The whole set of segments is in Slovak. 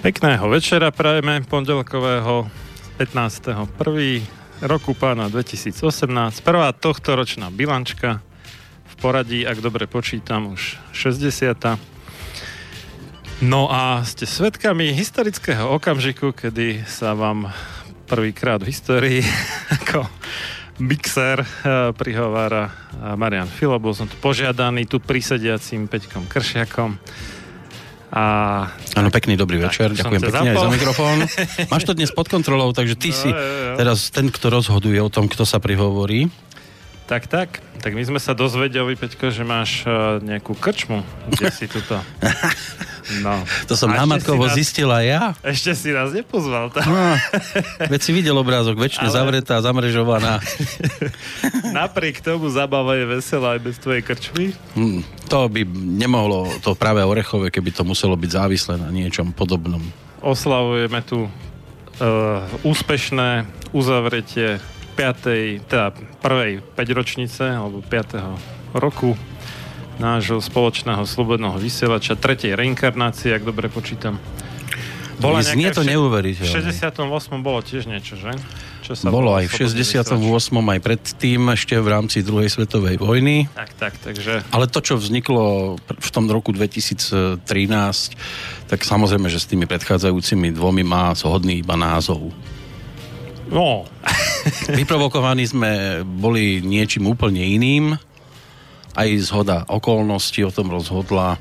Pekného večera prajeme pondelkového 15.1. roku pána 2018. Prvá tohtoročná bilančka v poradí, ak dobre počítam, už 60. No a ste svedkami historického okamžiku, kedy sa vám prvýkrát v histórii ako mixer prihovára Marián Filobus, požiadaný tu prisediacím Peťkom Kršiakom. Áno, pekný dobrý večer, ďakujem pekne aj za mikrofón. Máš to dnes pod kontrolou, takže ty si teraz ten, kto rozhoduje o tom, kto sa prihovorí. Tak my sme sa dozvedeli, Peťko, že máš nejakú krčmu, kde si tuto. No. To som námatkovo zistila ja. Ešte si nás nepozval. No, veď si videl obrázok, väčšine zavretá, zamrežovaná. Napriek tomu zabava je veselá aj bez tvojej krčmy? To by nemohlo, to práve orechové, keby to muselo byť závislé na niečom podobnom. Oslavujeme tu úspešné uzavretie prvej 5-ročnice alebo 5. roku nášho spoločného slobodného vysielača, 3. reinkarnácie, ak dobre počítam. Bola znie to neuveriteľné. V 68. bolo tiež niečo, že? Bolo aj v 68. aj predtým, ešte v rámci druhej svetovej vojny. Tak, takže... Ale to, čo vzniklo v tom roku 2013, tak samozrejme, že s tými predchádzajúcimi dvomi má zhodný iba názov. No. Vyprovokovaní sme boli niečím úplne iným. Aj zhoda okolností o tom rozhodla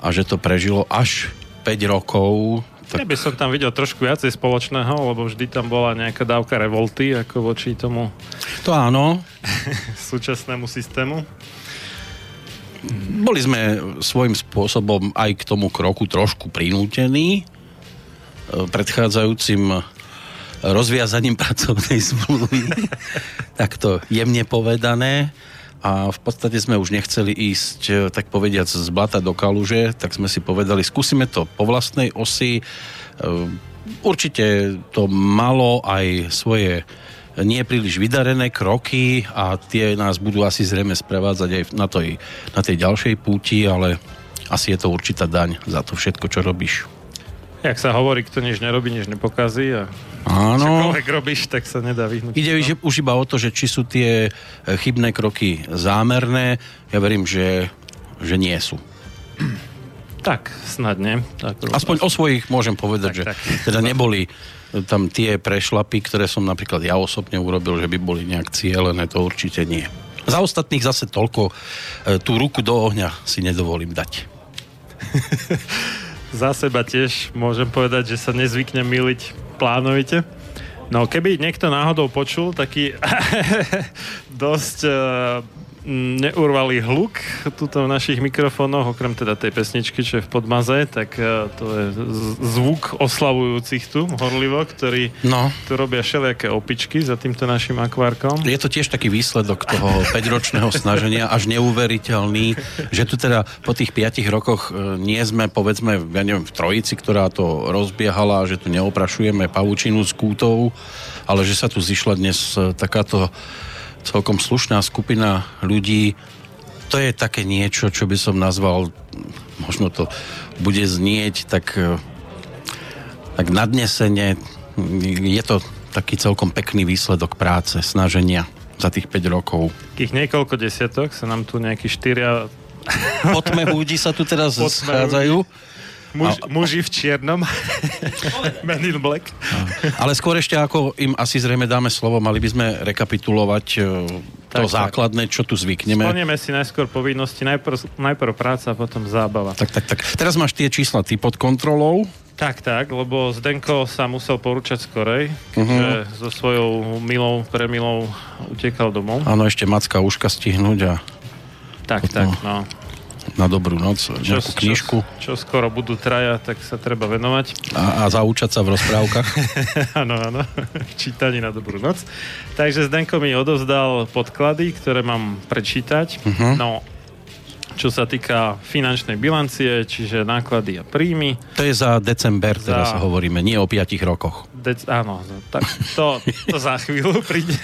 a že to prežilo až 5 rokov. Tak... Ja by som tam videl trošku viacej spoločného, lebo vždy tam bola nejaká dávka revolty, ako voči tomu... To áno. ...súčasnému systému. Boli sme svojím spôsobom aj k tomu kroku trošku prinútení predchádzajúcim rozviazaním pracovnej zmluvy, takto jemne povedané, a v podstate sme už nechceli ísť, tak povediac, z blata do kaluže, tak sme si povedali, skúsime to po vlastnej osi. Určite to malo aj svoje nie príliš vydarené kroky a tie nás budú asi zrejme sprevádzať aj na tej ďalšej púti, ale asi je to určitá daň za to všetko, čo robíš. Jak sa hovorí, kto nič nerobí, nič nepokazí a čokoľvek robíš, tak sa nedá vyhnúť. Ide už iba o to, že či sú tie chybné kroky zámerné. Ja verím, že nie sú. Tak, snadne. Aspoň o svojich môžem povedať, tak. Teda neboli tam tie prešlapy, ktoré som napríklad ja osobne urobil, že by boli nejak cielené, to určite nie. Za ostatných zase toľko tú ruku do ohňa si nedovolím dať. Za seba tiež môžem povedať, že sa nezvyknem myliť plánovite. No keby niekto náhodou počul taký dosť neurvalý hluk tuto v našich mikrofónoch, okrem teda tej pesničky, čo je v podmaze, tak to je zvuk oslavujúcich tu, horlivo, ktorí tu robia všelijaké opičky za týmto našim akvárkom. Je to tiež taký výsledok toho 5-ročného snaženia, až neuveriteľný, že tu teda po tých 5 rokoch nie sme, povedzme, ja neviem, v trojici, ktorá to rozbiehala, že tu neoprašujeme pavučinu s kútou, ale že sa tu zišla dnes takáto celkom slušná skupina ľudí. To je také niečo, čo by som nazval, možno to bude znieť tak nadnesenie. Je to taký celkom pekný výsledok práce, snaženia za tých 5 rokov. Takých niekoľko desiatok sa nám tu nejakí 4 potme ľudí sa tu teraz schádzajú. Muži v čiernom. Men in black. Ale skôr ešte, ako im asi zrejme dáme slovo, mali by sme rekapitulovať to základné, čo tu zvykneme. Splnieme si najskôr povinnosti, najprv práca, potom zábava. Tak. Teraz máš tie čísla ty pod kontrolou. Tak, lebo Zdenko sa musel porúčať skorej, keďže so svojou milou, premilou utekal domov. Áno, ešte macka uška stihnúť a... Tak, no. Na dobrú noc, nejakú knižku. Čo skoro budú traja, tak sa treba venovať. A zaučať sa v rozprávkach. Áno, čítaní na dobrú noc. Takže Zdenko mi odovzdal podklady, ktoré mám prečítať. No, čo sa týka finančnej bilancie, čiže náklady a príjmy. To je za december, teraz hovoríme, nie o 5 rokoch. Áno, tak to za chvíľu príde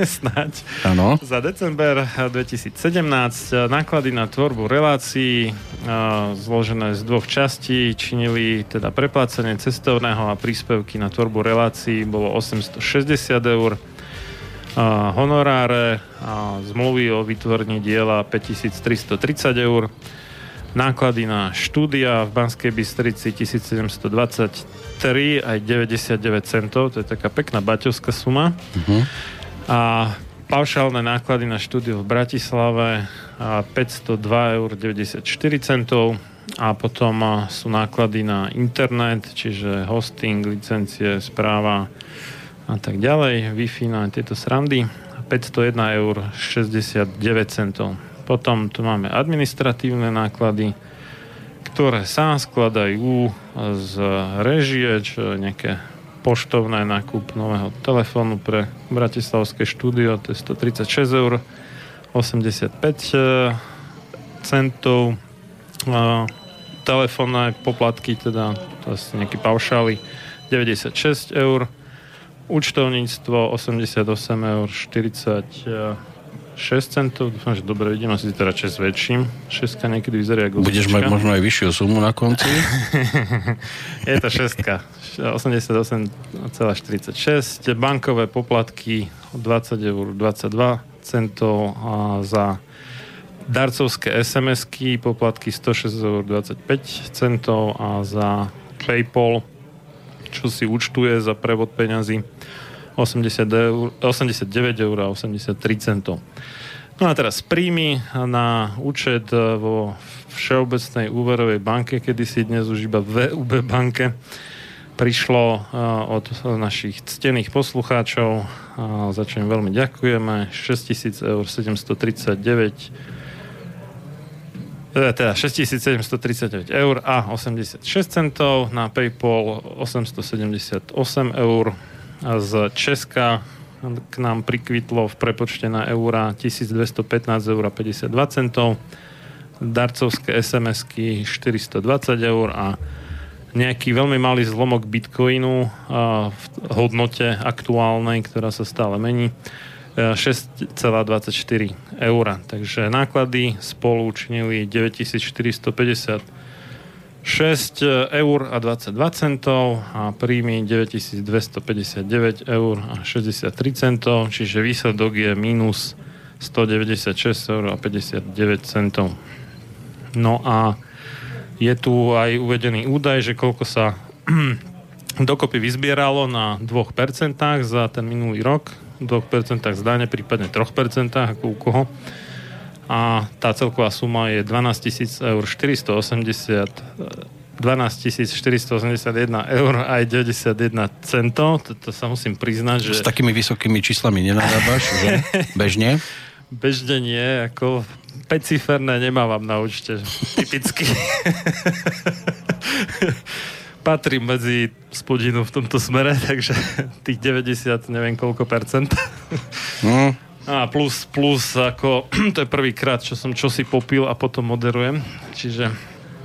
snáď. Áno. Za december 2017 náklady na tvorbu relácií zložené z dvoch častí činili teda preplácanie cestovného a príspevky na tvorbu relácií bolo 860 €. Honoráre a zmluvy o vytvorení diela 5330 €, náklady na štúdia v Banskej Bystrici 1723 aj 99 centov, to je taká pekná baťovská suma. Uh-huh. A paušálne náklady na štúdio v Bratislave 502,94 €, a potom sú náklady na internet, čiže hosting, licencie, správa a tak ďalej, Wi-Fi na tieto srandy, 501,69 €. Potom tu máme administratívne náklady, ktoré sa skladajú z režie, čo je nejaké poštovné, nákup nového telefónu pre bratislavské štúdio, to je 136,85 €, telefónne poplatky, teda to sú nejaké paušály, 96 €, účtovníctvo 88,46 €. Dúfam, že dobre vidím, asi teda čas väčším. Šestka niekedy vyzerá ako... Budeš mať možno aj vyššiu sumu na konci? Je to šestka. 88,46. Bankové poplatky 20,22 € a za darcovské SMS-ky poplatky 106,25 € a za PayPal, čo si účtuje za prevod peňazí 89,83 €. No a teraz príjmy na účet vo Všeobecnej úverovej banke, kedysi, dnes už iba VUB banke, prišlo od našich ctených poslucháčov, za čo im veľmi ďakujeme, 6,739 € a 86 centov, na PayPal 878 €, a z Česka k nám prikvitlo v prepočte na eura 1215,52 €, darcovské SMS-ky 420 € a nejaký veľmi malý zlomok bitcoinu v hodnote aktuálnej, ktorá sa stále mení, 6,24 €. Takže náklady spolu činili 9456,22 € a príjmy 9259,63 €, čiže výsledok je minus 196,59 €. No a je tu aj uvedený údaj, že koľko sa dokopy vyzbieralo na 2% za ten minulý rok, 2% zdane, prípadne 3%, ako u koho. A tá celková suma je 12 481 € aj 91 centov. To sa musím priznať, že... S takými vysokými číslami nenadábaš, že? Bežne? Bežne nie, ako 5-ciferné nemávam na účte. Typicky. Patrím medzi spodinu v tomto smere, takže tých 90, neviem koľko percent. No. A plus, ako to je prvýkrát, čo som čosi popil a potom moderujem. Čiže,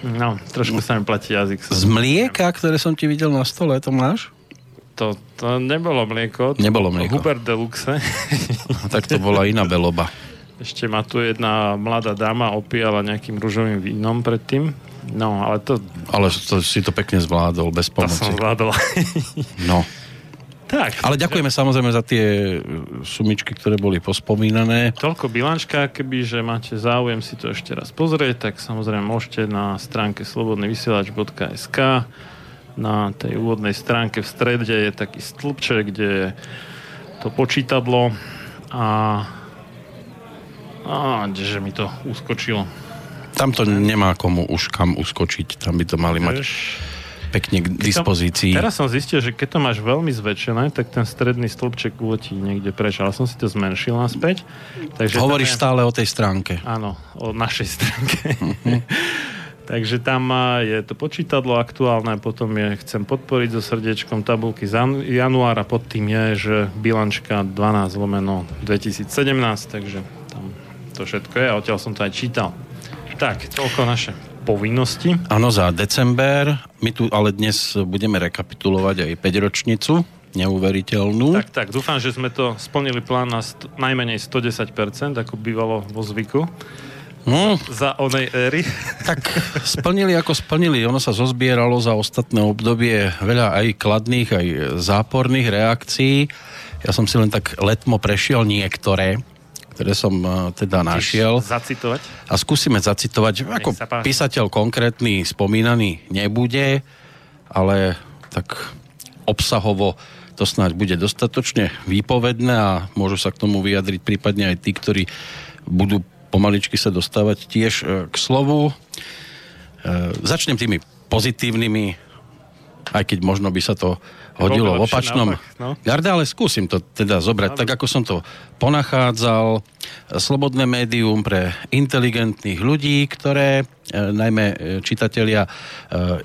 no, trošku sa mi platí jazyk. Z mlieka, ktoré som ti videl na stole, to máš? To nebolo mlieko. Nebolo mlieko. Huber Deluxe. Tak to bola iná beloba. Ešte ma tu jedna mladá dáma opíjala nejakým ružovým vínom predtým. No, ale to... Ale to, si to pekne zvládol, bez pomoci. To som zvládol. No. Tak. Ale ďakujeme samozrejme za tie sumičky, ktoré boli pospomínané. Toľko bilančka, kebyže máte záujem si to ešte raz pozrieť, tak samozrejme môžete na stránke slobodnyvysielač.sk. Na tej úvodnej stránke v strede je taký stĺpček, kde je to počítadlo a kdeže mi to uskočilo. Tam to nemá komu už kam uskočiť, tam by to mali mať pekne k dispozícii. Teraz som zistil, že keď to máš veľmi zväčšené, tak ten stredný stĺpček letí niekde preč, ale som si to zmenšil naspäť. Takže hovoríš stále o tej stránke. Áno, o našej stránke. Uh-huh. Takže tam je to počítadlo aktuálne, potom je chcem podporiť so srdiečkom, tabulky z januára, pod tým je, že bilančka 12/2017, takže tam to všetko je a odtiaľ som to aj čítal. Tak, toľko naše povinnosti. Áno, za december. My tu ale dnes budeme rekapitulovať aj 5-ročnicu, neuveriteľnú. Tak, dúfam, že sme to splnili plán na najmenej 110%, ako bývalo vo zvyku. No, za onej éry. Tak splnili, ako splnili. Ono sa zozbieralo za ostatné obdobie veľa aj kladných, aj záporných reakcií. Ja som si len tak letmo prešiel niektoré, ktoré som teda našiel. Zacitovať? A skúsime zacitovať. Ako písateľ konkrétny spomínaný nebude, ale tak obsahovo to snáď bude dostatočne výpovedné a môžu sa k tomu vyjadriť prípadne aj tí, ktorí budú pomaličky sa dostávať tiež k slovu. Začnem tými pozitívnymi, aj keď možno by sa to hodilo v opačnom. Garda, ale skúsim to teda zobrať, tak ako som to ponachádzal. Slobodné médium pre inteligentných ľudí, ktoré najmä čitatelia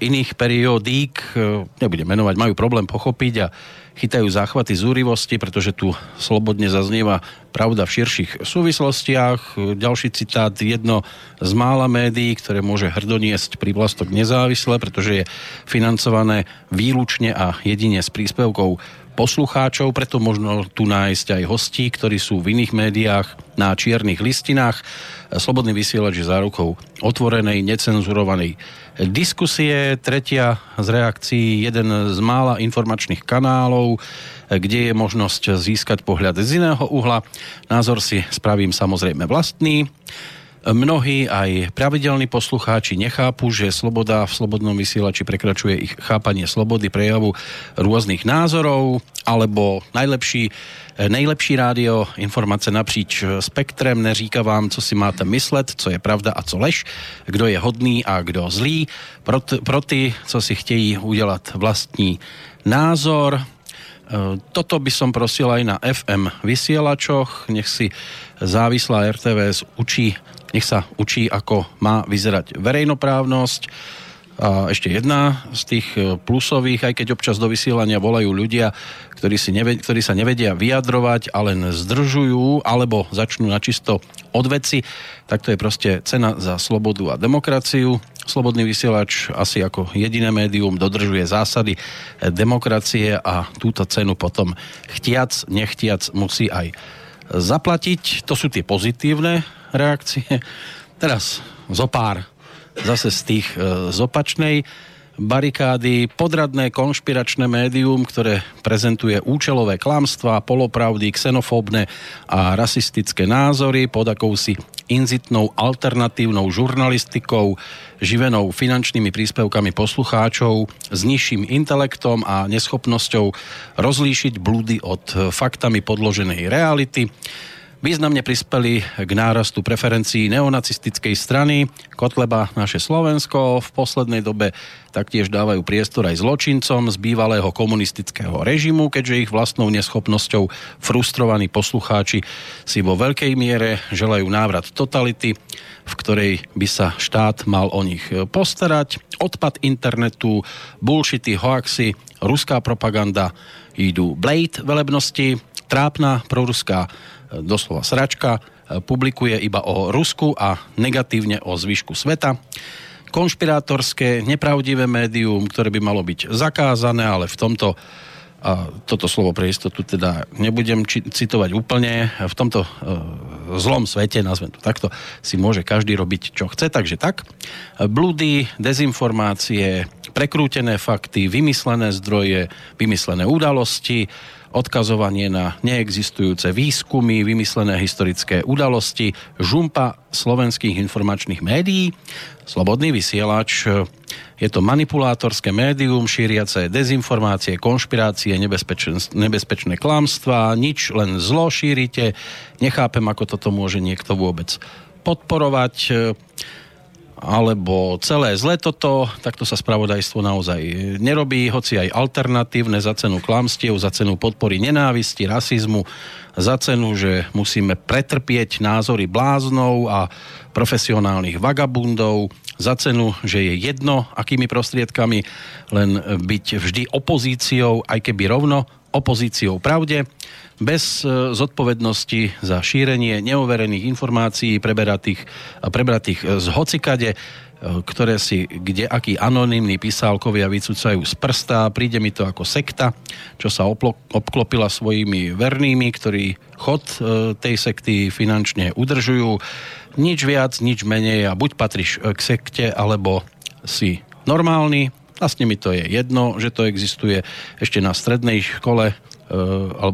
iných periodík, nebudem menovať, majú problém pochopiť a chytajú záchvaty zúrivosti, pretože tu slobodne zaznieva pravda v širších súvislostiach. Ďalší citát, jedno z mála médií, ktoré môže hrdoniesť prívlastok nezávisle, pretože je financované výlučne a jedine s príspevkou poslucháčov, preto možno tu nájsť aj hostí, ktorí sú v iných médiách na čiernych listinách. Slobodný vysielač je zárukou otvorenej, necenzurovanej diskusie. Tretia z reakcií, jeden z mála informačných kanálov, kde je možnosť získať pohľad z iného uhla. Názor si spravím samozrejme vlastný. Mnohí aj pravidelní poslucháči nechápu, že sloboda v slobodnom vysielači prekračuje ich chápanie slobody prejavu rôznych názorov, alebo nejlepší rádio, informace napříč spektrem, neříká vám, co si máte myslet, co je pravda a co lež, kdo je hodný a kdo zlý, pro ty, co si chtějí udělat vlastní názor. Toto by som prosil aj na FM vysielačoch, nech si závislá RTVS učí, ako má vyzerať verejnoprávnosť. A ešte jedna z tých plusových, aj keď občas do vysielania volajú ľudia, ktorí sa nevedia vyjadrovať a len zdržujú, alebo začnú načisto od veci, tak to je proste cena za slobodu a demokraciu. Slobodný vysielač asi ako jediné médium dodržuje zásady demokracie a túto cenu potom chtiac, nechtiac musí aj zaplatiť. To sú tie pozitívne reakcie. Teraz zopár zase z tých z opačnej barikády. Podradné konšpiračné médium, ktoré prezentuje účelové klamstvá, polopravdy, xenofóbne a rasistické názory pod akousi inzitnou alternatívnou žurnalistikou, živenou finančnými príspevkami poslucháčov s nižším intelektom a neschopnosťou rozlíšiť blúdy od faktami podloženej reality. Významne prispeli k nárastu preferencií neonacistickej strany. Kotleba naše Slovensko v poslednej dobe taktiež dávajú priestor aj zločincom z bývalého komunistického režimu, keďže ich vlastnou neschopnosťou frustrovaní poslucháči si vo veľkej miere želajú návrat totality, v ktorej by sa štát mal o nich postarať. Odpad internetu, bullshity, hoaxy, ruská propaganda, idú Blade velebnosti, trápna proruská doslova sračka, publikuje iba o Rusku a negatívne o zvyšku sveta. Konšpirátorské, nepravdivé médium, ktoré by malo byť zakázané, ale v tomto, a toto slovo pre istotu teda nebudem citovať úplne, v tomto zlom svete, nazvem to takto, si môže každý robiť, čo chce, takže tak. Blúdy, dezinformácie, prekrútené fakty, vymyslené zdroje, vymyslené udalosti, odkazovanie na neexistujúce výskumy, vymyslené historické udalosti, žumpa slovenských informačných médií. Slobodný vysielač je to manipulátorské médium, šíriace dezinformácie, konšpirácie, nebezpečné klamstvá, nič, len zlo šírite. Nechápem, ako toto môže niekto vôbec podporovať. Alebo celé zle toto, takto sa spravodajstvo naozaj nerobí, hoci aj alternatívne za cenu klamstiev, za cenu podpory nenávisti, rasizmu, za cenu, že musíme pretrpieť názory bláznov a profesionálnych vagabundov, za cenu, že je jedno, akými prostriedkami, len byť vždy opozíciou, aj keby rovno opozíciou pravde, bez zodpovednosti za šírenie neoverených informácií prebratých z hocikade, ktoré si kde akí anonymní písálkovia vycúcajú z prsta. Príde mi to ako sekta, čo sa obklopila svojimi vernými, ktorí chod tej sekty finančne udržujú. Nič viac, nič menej a buď patríš k sekte, alebo si normálny. Vlastne mi to je jedno, že to existuje. Ešte na strednej škole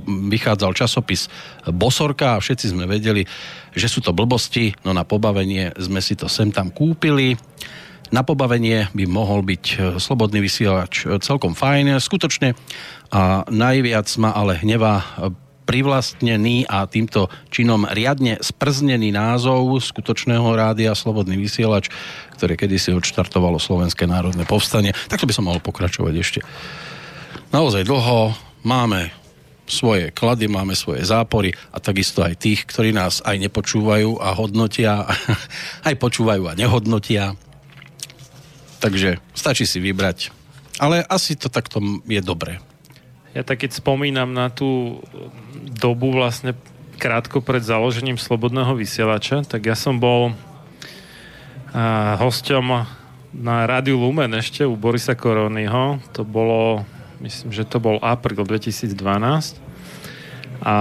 vychádzal časopis Bosorka a všetci sme vedeli, že sú to blbosti, no na pobavenie sme si to sem tam kúpili. Na pobavenie by mohol byť Slobodný vysielač celkom fajn, skutočne. A najviac ma ale hnevá privlastnený a týmto činom riadne sprznený názov skutočného rádia Slobodný vysielač, ktoré kedysi odštartovalo Slovenské národné povstanie. Takto by som mohol pokračovať ešte naozaj dlho. Máme svoje klady, máme svoje zápory a takisto aj tých, ktorí nás aj nepočúvajú a hodnotia, aj počúvajú a nehodnotia. Takže stačí si vybrať. Ale asi to takto je dobre. Ja tak keď spomínam na tú dobu vlastne krátko pred založením Slobodného vysielača, tak ja som bol hosťom na Rádiu Lumen ešte u Borisa Koroniho. To bolo... Myslím, že to bol apríl 2012 a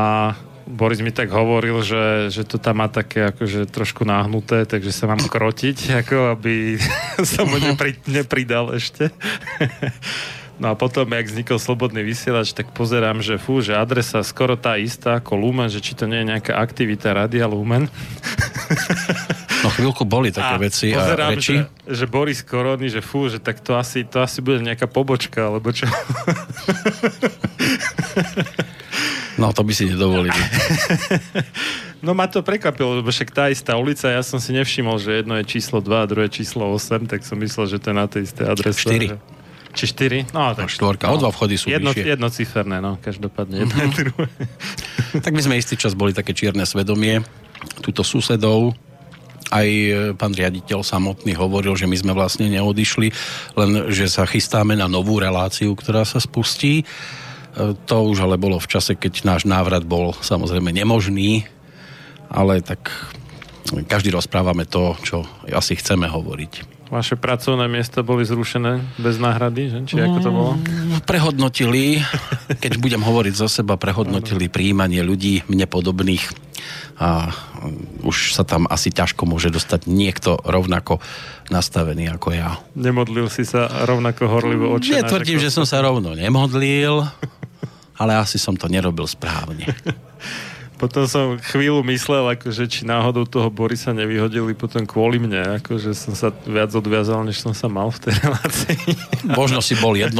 Boris mi tak hovoril, že to tam má také akože trošku náhnuté, takže sa mám krotiť, ako aby som mu nepridal ešte. No a potom, jak vznikol Slobodný vysielač, tak pozerám, že že adresa skoro tá istá ako Lumen, že či to nie je nejaká aktivita Rádia Lumen. No chvíľku boli také veci a reči. Že Boris Koroni, že že tak to asi bude nejaká pobočka, alebo čo? No to by si nedovolili. No ma to prekvapilo, lebo však tá istá ulica, ja som si nevšimol, že jedno je číslo 2 a druhé číslo 8, tak som myslel, že to je na tej istej adrese. 4. Či 4? No tak. Štvorka, o dva vchody sú vyššie. Jednociferné, no, každopádne jedno a druhé. Tak my sme istý čas boli také čierne svedomie túto susedov. Aj pán riaditeľ samotný hovoril, že my sme vlastne neodišli, len že sa chystáme na novú reláciu, ktorá sa spustí. To už ale bolo v čase, keď náš návrat bol samozrejme nemožný, ale tak každý rozprávame to, čo asi chceme hovoriť. Vaše pracovné miesta boli zrušené bez náhrady, že? Či ako to bolo? Prehodnotili, keď budem hovoriť za seba, prehodnotili prijímanie ľudí mne podobných a už sa tam asi ťažko môže dostať niekto rovnako nastavený ako ja. Nemodlil si sa rovnako horlivo očená? Netvrdím, že som sa rovno nemodlil, ale asi som to nerobil správne. Potom som chvíľu myslel, akože či náhodou toho Borisa nevyhodili potom kvôli mne, akože som sa viac odviazal, než som sa mal v tej relácii. Možno si bol 1%.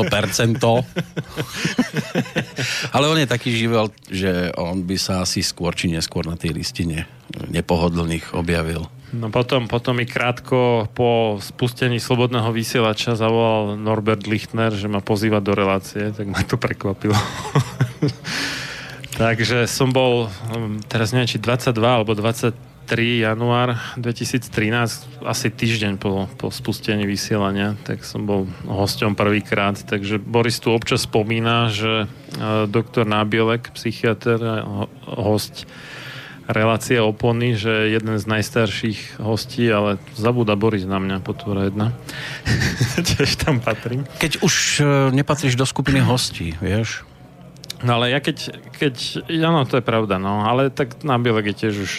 Ale on je taký živel, že on by sa asi skôr či neskôr na tej listine nepohodlných objavil. No potom i krátko po spustení Slobodného vysielača zavolal Norbert Lichtner, že ma pozýva do relácie, tak ma to prekvapilo. Takže som bol, teraz neviem, či 22 alebo 23 január 2013, asi týždeň po spustení vysielania, tak som bol hosťom prvýkrát. Takže Boris tu občas spomína, že doktor Nábielek, psychiatr, hosť relácie Opony, že jeden z najstarších hostí, ale zabúda Boris na mňa, potúra jedna. Tiež tam patrím. Keď už nepatríš do skupiny hostí, vieš... No ale ja keď áno, to je pravda, no, ale tak na Bielek je tiež už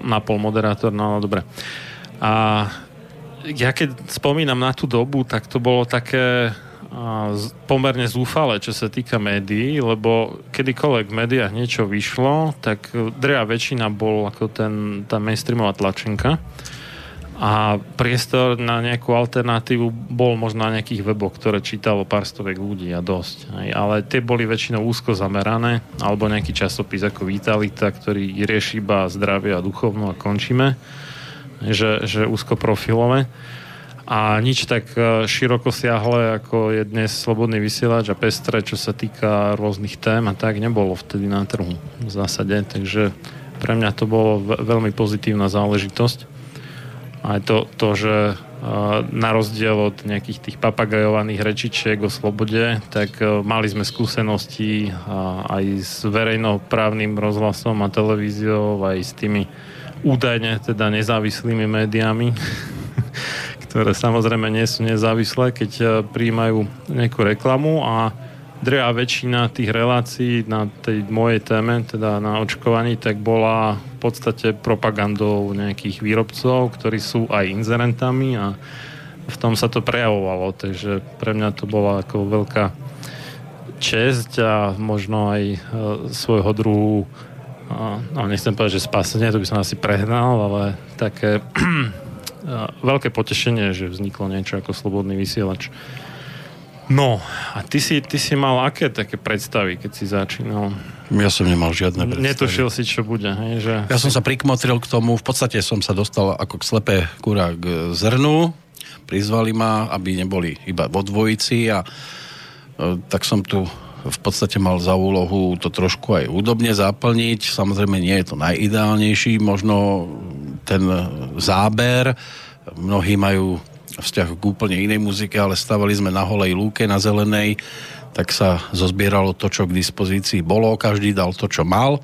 napol moderátor, no, dobre. A ja keď spomínam na tú dobu, tak to bolo také pomerne zúfale, čo sa týka médií, lebo kedykoľvek v médiách niečo vyšlo, tak drvivá väčšina bol ako tá mainstreamová tlačenka. A priestor na nejakú alternatívu bol možno na nejakých weboch, ktoré čítalo pár stovek ľudí a dosť. Ale tie boli väčšinou úzko zamerané, alebo nejaký časopis ako Vitalita, ktorý rieši iba zdravie a duchovno a končíme, že úzko profilové. A nič tak široko siahle, ako je dnes Slobodný vysielač a pestré, čo sa týka rôznych tém a tak, nebolo vtedy na trhu v zásade. Takže pre mňa to bolo veľmi pozitívna záležitosť. Aj to, že na rozdiel od nejakých tých papagajovaných rečičiek o slobode, tak mali sme skúsenosti aj s verejnoprávnym rozhlasom a televíziou, aj s tými údajne teda nezávislými médiami, ktoré samozrejme nie sú nezávislé, keď prijímajú nejakú reklamu, a drvá väčšina tých relácií na tej mojej téme, teda na očkovaní, tak bola v podstate propagandou nejakých výrobcov, ktorí sú aj inzerentami, a v tom sa to prejavovalo, takže pre mňa to bola ako veľká česť a možno aj svojho druhu, no nechcem povedať, že spasenie, to by som asi prehnal, ale také veľké potešenie, že vzniklo niečo ako Slobodný vysielač. No, a ty si mal aké také predstavy, keď si začínal? Ja som nemal žiadne predstavy. Netušil si, čo bude, hej? Že... Ja som sa prikmotril k tomu, v podstate som sa dostal ako k slepé kura k zrnu, prizvali ma, aby neboli iba vo dvojici, a tak som tu v podstate mal za úlohu to trošku aj údobne zaplniť. Samozrejme, nie je to najideálnejší, možno ten záber, mnohí majú vzťah k úplne inej muzike, ale stavali sme na holej lúke, na zelenej, tak sa zozbieralo to, čo k dispozícii bolo, každý dal to, čo mal,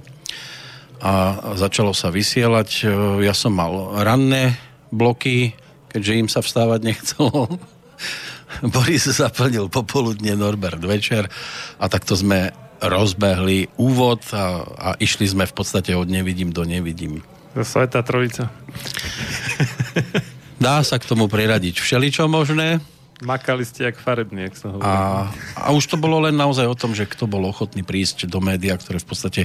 a začalo sa vysielať. Ja som mal ranné bloky, keďže im sa vstávať nechcelo. Boris zaplnil popoludne, Norbert večer, a takto sme rozbehli úvod a išli sme v podstate od nevidím do nevidím. Svätá Trojica. Dá sa k tomu priradiť všeličo možné. Makali ste jak farební, jak sa hovorí. A už to bolo len naozaj o tom, že kto bol ochotný prísť do média, ktoré v podstate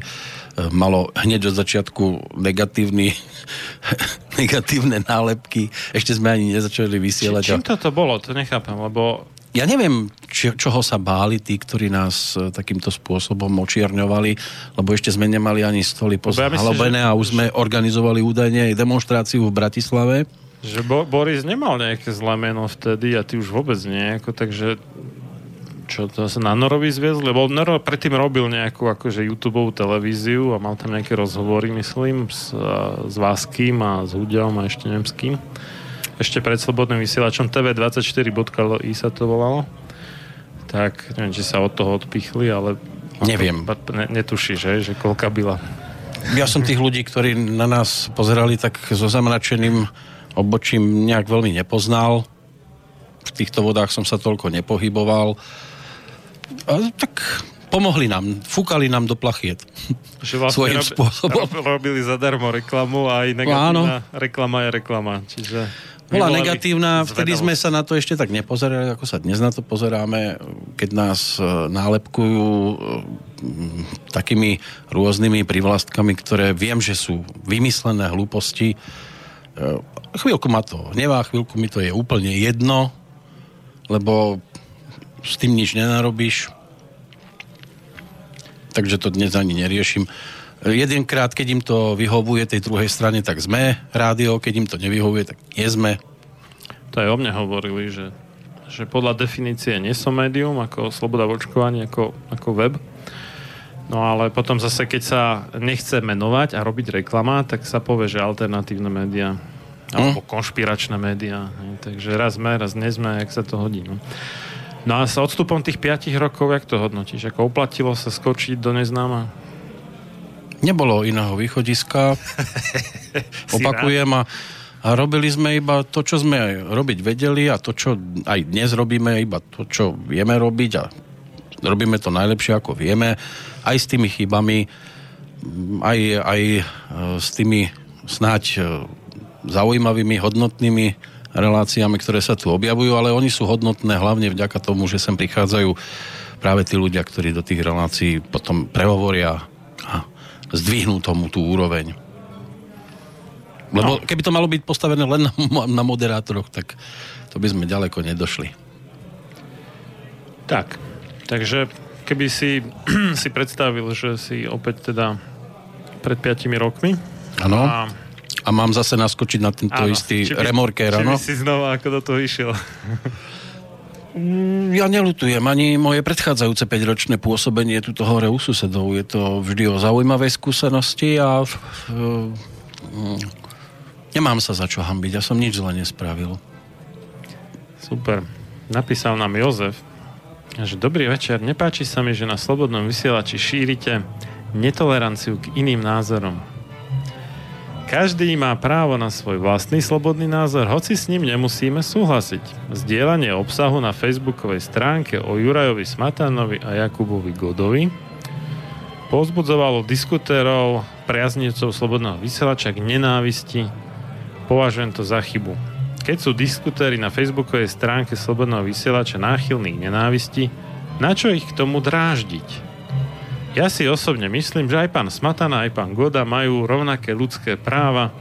malo hneď od začiatku negatívne nálepky. Ešte sme ani nezačali vysielať. Čím toto bolo? To nechápam, lebo... Ja neviem, čoho sa báli tí, ktorí nás takýmto spôsobom očierňovali, lebo ešte sme nemali ani stoly pozahalobené, a už sme organizovali údajne aj demonštráciu v Bratislave. Že Boris nemal nejaké zlé meno vtedy, a ty už vôbec nie, ako, takže čo to sa na Norovi zviezli, lebo Noro predtým robil nejakú akože YouTubeovú televíziu a mal tam nejaké rozhovory, myslím, s Váským a s Huďom a ešte Nemským. Ešte pred Slobodným vysielačom, tv24.i sa to volalo. Tak, neviem, či sa od toho odpichli, ale... Neviem. Netušíš, že koľka byla. Ja som tých ľudí, ktorí na nás pozerali tak so zamračeným obočím, nejak veľmi nepoznal. V týchto vodách som sa toľko nepohyboval. A tak pomohli nám, fúkali nám do plachiet. Že vlastne svojím spôsobom. Robili zadarmo reklamu, a aj negatívna reklama je reklama. Čiže bola negatívna, vtedy sme sa na to ešte tak nepozerali, ako sa dnes na to pozeráme, keď nás nálepkujú takými rôznymi privlastkami, ktoré viem, že sú vymyslené hlúposti. Chvíľku ma to hnevá, chvíľku mi to je úplne jedno, lebo s tým nič nenarobíš. Takže to dnes ani neriešim. Jedenkrát, keď im to vyhovuje tej druhej strane, tak sme rádio, keď im to nevyhovuje, tak nie sme. To aj o mne hovorili, že podľa definície nie som médium, ako sloboda v očkovaní, ako web. No ale potom zase, keď sa nechce menovať a robiť reklama, tak sa povie, že alternatívne médiá. Alebo konšpiračné médiá. Takže raz sme, raz nezme, jak sa to hodí. No a s odstupom tých 5 rokov, jak to hodnotíš? Ako oplatilo sa skočiť do neznáma? Nebolo iného východiska. Opakujem, a robili sme iba to, čo sme aj robiť vedeli, a to, čo aj dnes robíme, iba to, čo vieme robiť, a robíme to najlepšie, ako vieme, aj s tými chybami, aj s tými snáď zaujímavými, hodnotnými reláciami, ktoré sa tu objavujú, ale oni sú hodnotné hlavne vďaka tomu, že sem prichádzajú práve tí ľudia, ktorí do tých relácií potom prehovoria a zdvihnú tomu tú úroveň. Lebo keby to malo byť postavené len na moderátoroch, tak to by sme ďaleko nedošli. Tak. Takže keby si predstavil, že si opäť teda pred 5 rokmi. Áno. A mám zase naskočiť na tento istý remorker, áno? Či by si znova ako do toho išiel? Ja neľutujem ani moje predchádzajúce 5-ročné pôsobenie tu toho hore u susedov. Je to vždy o zaujímavej skúsenosti a nemám sa za čo hanbiť. Ja som nič zle nespravil. Super. Napísal nám Jozef, že dobrý večer, nepáči sa mi, že na Slobodnom vysielači šírite netoleranciu k iným názorom. Každý má právo na svoj vlastný slobodný názor, hoci s ním nemusíme súhlasiť. Zdieľanie obsahu na facebookovej stránke o Jurajovi Smatanovi a Jakubovi Godovi povzbudzovalo diskutérov, priaznivcov Slobodného vysielača k nenávisti. Považujem to za chybu. Keď sú diskutéri na facebookovej stránke Slobodného vysielača náchylní k nenávisti, na čo ich k tomu dráždiť? Ja si osobne myslím, že aj pán Smatana, aj pán Goda majú rovnaké ľudské práva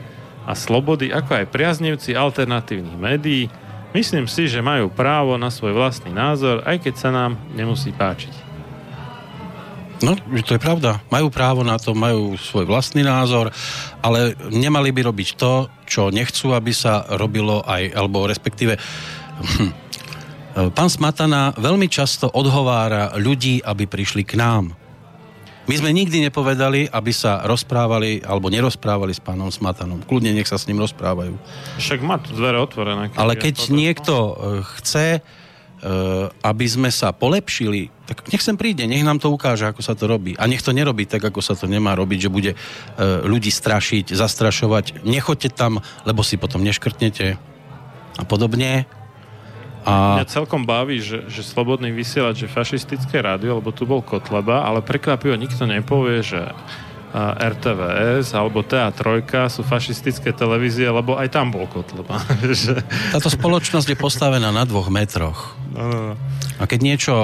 a slobody, ako aj priaznivci alternatívnych médií. Myslím si, že majú právo na svoj vlastný názor, aj keď sa nám nemusí páčiť. No, to je pravda. Majú právo na to, majú svoj vlastný názor, ale nemali by robiť to, čo nechcú, aby sa robilo aj, alebo respektíve... Pán Smatana veľmi často odhovára ľudí, aby prišli k nám. My sme nikdy nepovedali, aby sa rozprávali alebo nerozprávali s pánom Smatanom. Kľudne nech sa s ním rozprávajú. Však má tu dvere otvorené. Ale keď niekto chce, aby sme sa polepšili, tak nech sem príde, nech nám to ukáže, ako sa to robí. A nech to nerobí tak, ako sa to nemá robiť, že bude ľudí strašiť, zastrašovať. Nechoďte tam, lebo si potom neškrtnete a podobne. A... Mňa celkom baví, že Slobodný vysielač je fašistické rádio, lebo tu bol Kotleba, ale prekvapivo nikto nepovie, že RTVS alebo TA3 sú fašistické televízie, lebo aj tam bol Kotleba. Táto spoločnosť je postavená na 2 metroch. No. A keď niečo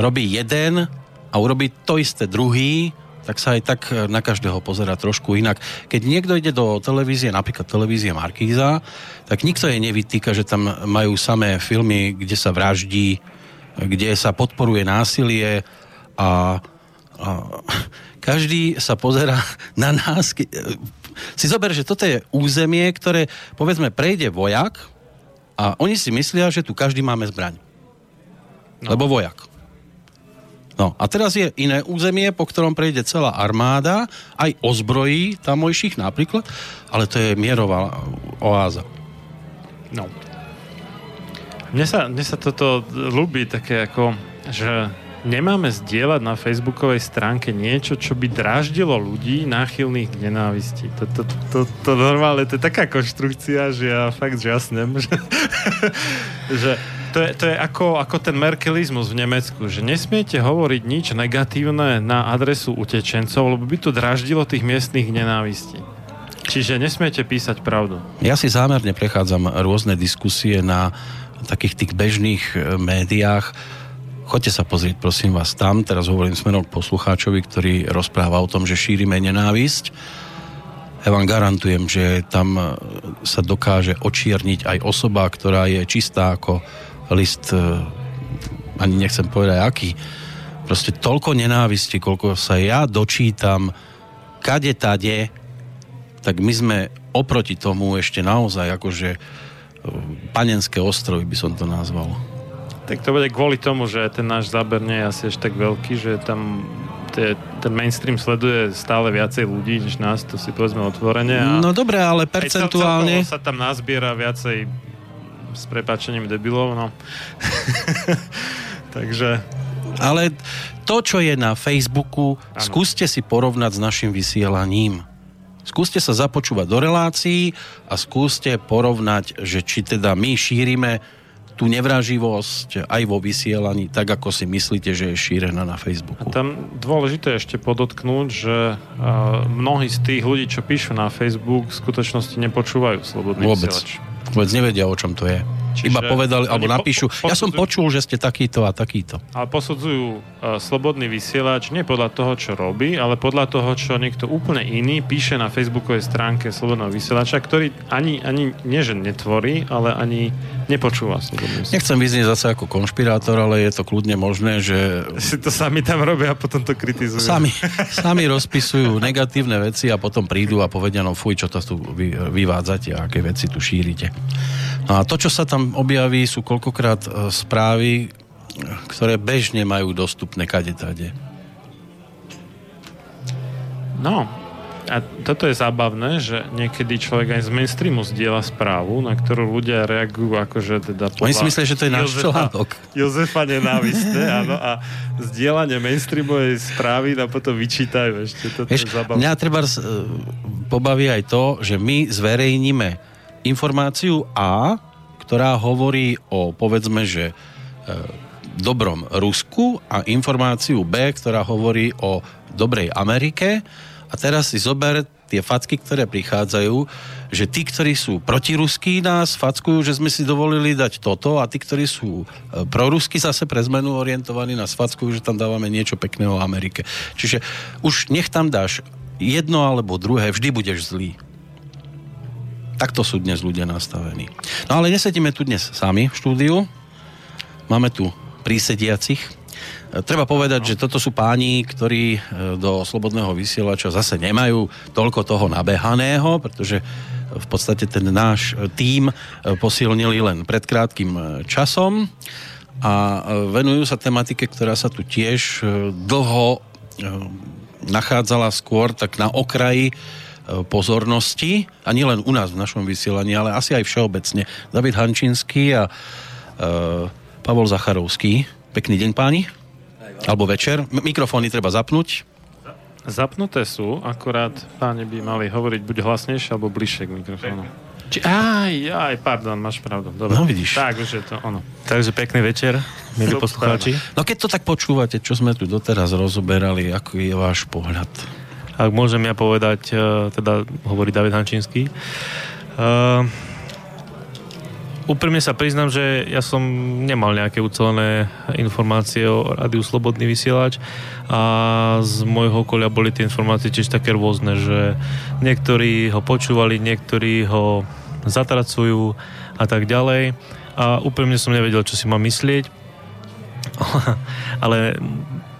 robí jeden a urobí to isté druhý, tak sa aj tak na každého pozerá trošku inak. Keď niekto ide do televízie, napríklad televízie Markíza, tak nikto jej nevytýka, že tam majú samé filmy, kde sa vraždí, kde sa podporuje násilie a každý sa pozerá na nás. Si zober, že toto je územie, ktoré, povedzme, prejde vojak a oni si myslia, že tu každý máme zbraň. No. Lebo vojak. No, a teraz je iné územie, po ktorom prejde celá armáda, aj ozbrojí tamojších napríklad, ale to je mierová oáza. No. Mne sa toto ľúbi, také ako, že nemáme zdieľať na facebookovej stránke niečo, čo by dráždilo ľudí náchylných k nenávisti. To normálne, to je taká konštrukcia, že ja fakt žasnem, že To je ako ten merkelizmus v Nemecku, že nesmiete hovoriť nič negatívne na adresu utečencov, lebo by to draždilo tých miestnych nenávistí. Čiže nesmiete písať pravdu. Ja si zámerne prechádzam rôzne diskusie na takých tých bežných médiách. Choďte sa pozrieť, prosím vás, tam. Teraz hovorím smerom k poslucháčovi, ktorý rozpráva o tom, že šírime nenávisť. Ja vám garantujem, že tam sa dokáže očierniť aj osoba, ktorá je čistá ako list, ani nechcem povedať aký, proste toľko nenávisti, koľko sa ja dočítam kade tade, tak my sme oproti tomu ešte naozaj akože panenské ostrovy by som to nazval. Tak to bude kvôli tomu, že ten náš záber nie je asi ešte tak veľký, že tam ten mainstream sleduje stále viacej ľudí, než nás, to si povedzme otvorene. No dobre, ale percentuálne... Sa tam nazbiera viacej s prepáčením debilov, no. Takže... Ale to, čo je na Facebooku, ano. Skúste si porovnať s našim vysielaním. Skúste sa započúvať do relácií a skúste porovnať, že či teda my šírime tú nevraživosť aj vo vysielaní, tak ako si myslíte, že je šírená na Facebooku. Tam dôležité ešte podotknúť, že mnohí z tých ľudí, čo píšu na Facebook, v skutočnosti nepočúvajú Slobodný vysielač. Vôbec nevedia, o čom to je. Čiže iba povedali, alebo napíšu, ja som počul, že ste takýto a takýto. Ale posudzujú Slobodný vysielač nie podľa toho, čo robí, ale podľa toho, čo niekto úplne iný píše na facebookovej stránke Slobodného vysielača, ktorý ani nie, že netvorí, ale ani nepočúva. Nechcem vyznieť zase ako konšpirátor, ale je to kľudne možné, že... Si to sami tam robia a potom to kritizujú. Sami rozpisujú negatívne veci a potom prídu a povedia, no fuj, čo to tu vyvádzate a aké veci tu šírite. No a to, čo sa tam objaví, sú koľkokrát správy, ktoré bežne majú dostupné kade tade. No... A toto je zábavné, že niekedy človek aj z mainstreamu zdieľa správu, na ktorú ľudia reagujú akože teda... Oni si myslia, že to je náš článok. Jozefa nenávisté, áno. A zdieľanie mainstreamovej správy nám potom vyčítajú ešte. Toto je zábavné. Mňa treba pobaví aj to, že my zverejníme informáciu A, ktorá hovorí o, povedzme, že dobrom Rusku a informáciu B, ktorá hovorí o dobrej Amerike. A teraz si zober tie facky, ktoré prichádzajú, že tí, ktorí sú protiruskí, nás fackujú, že sme si dovolili dať toto, a tí, ktorí sú prorusky, zase pre zmenu orientovaní, nás fackujú, že tam dávame niečo pekného o Amerike. Čiže už nech tam dáš jedno alebo druhé, vždy budeš zlý. Takto sú dnes ľudia nastavení. No ale nesedíme tu dnes sami v štúdiu. Máme tu prísediacich. Treba povedať, že toto sú páni, ktorí do Slobodného vysielača zase nemajú toľko toho nabehaného, pretože v podstate ten náš tím posilnili len pred krátkym časom a venujú sa tematike, ktorá sa tu tiež dlho nachádzala skôr tak na okraji pozornosti, a nie len u nás v našom vysielaní, ale asi aj všeobecne. David Hančinský a Pavol Zachárovský. Pekný deň, páni. Alebo večer. Mikrofóny treba zapnúť. Zapnuté sú, akorát páni by mali hovoriť buď hlasnejšie, alebo bližšie k mikrofónu. Pardon, máš pravdu. Dobre. No vidíš. Tak, už je to ono. Takže pekný večer, milí poslucháči. No keď to tak počúvate, čo sme tu doteraz rozoberali, aký je váš pohľad? Ak môžem ja povedať, teda hovorí David Hančinský. Úprimne sa priznám, že ja som nemal nejaké ucelené informácie o Rádiu Slobodný vysielač a z môjho okolia boli tie informácie tiež také rôzne, že niektorí ho počúvali, niektorí ho zatracujú a tak ďalej. A úprimne som nevedel, čo si mám myslieť. Ale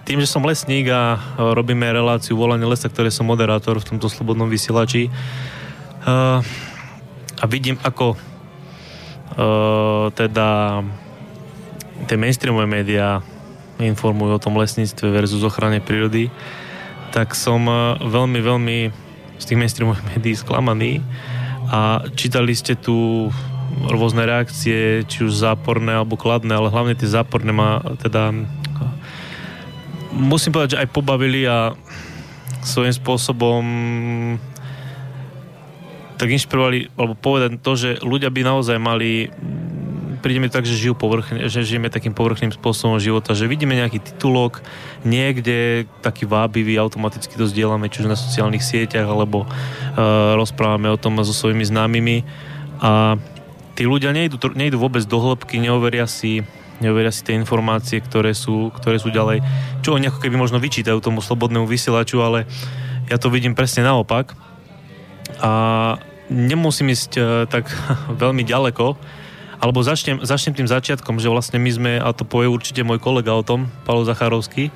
tým, že som lesník a robíme reláciu Volanie lesa, ktoré som moderátor v tomto Slobodnom vysielači, a vidím, ako teda tie mainstreamové médiá informujú o tom lesníctve versus ochrane prírody, tak som veľmi z tých mainstreamových médií sklamaný. A čítali ste tu rôzne reakcie, či už záporné alebo kladné, ale hlavne tie záporné ma teda musím povedať, že aj pobavili a svojím spôsobom tak inšpirovali, alebo povedať to, že ľudia by naozaj mali, príde mi tak, že žijú povrchne, že žijeme takým povrchným spôsobom života, že vidíme nejaký titulok niekde, taký vábivý, automaticky to zdieľame, či už na sociálnych sieťach, alebo rozprávame o tom so svojimi známymi, a tí ľudia nejdu vôbec do hĺbky, neoveria si tie informácie, ktoré sú ďalej, čo oni ako keby možno vyčítajú tomu Slobodnému vysielaču, ale ja to vidím presne naopak a nemusím ísť tak veľmi ďaleko, alebo začnem tým začiatkom, že vlastne my sme, a to povie určite môj kolega o tom, Pavel Zachárovský,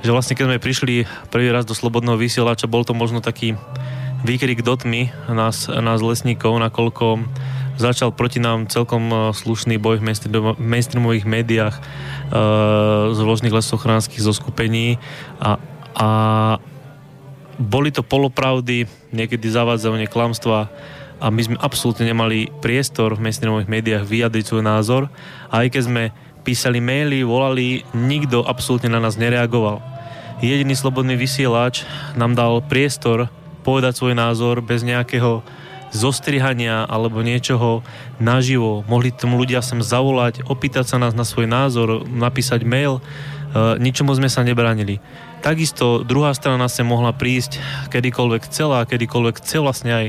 že vlastne keď sme prišli prvý raz do Slobodného vysielača, bol to možno taký výkrik do tmy nás lesníkov, nakoľko začal proti nám celkom slušný boj v mainstreamových médiách z rôznych lesochránskych zoskupení a boli to polopravdy, niekedy zavádzanie, klamstva, a my sme absolútne nemali priestor v mainstreamových médiách vyjadriť svoj názor, a aj keď sme písali maily, volali, nikto absolútne na nás nereagoval. Jediný Slobodný vysielač nám dal priestor povedať svoj názor bez nejakého zostrihania alebo niečoho naživo. Mohli tomu ľudia sem zavolať, opýtať sa nás na svoj názor, napísať mail, ničomu sme sa nebránili. Takisto druhá strana sa mohla prísť kedykoľvek chce vlastne aj,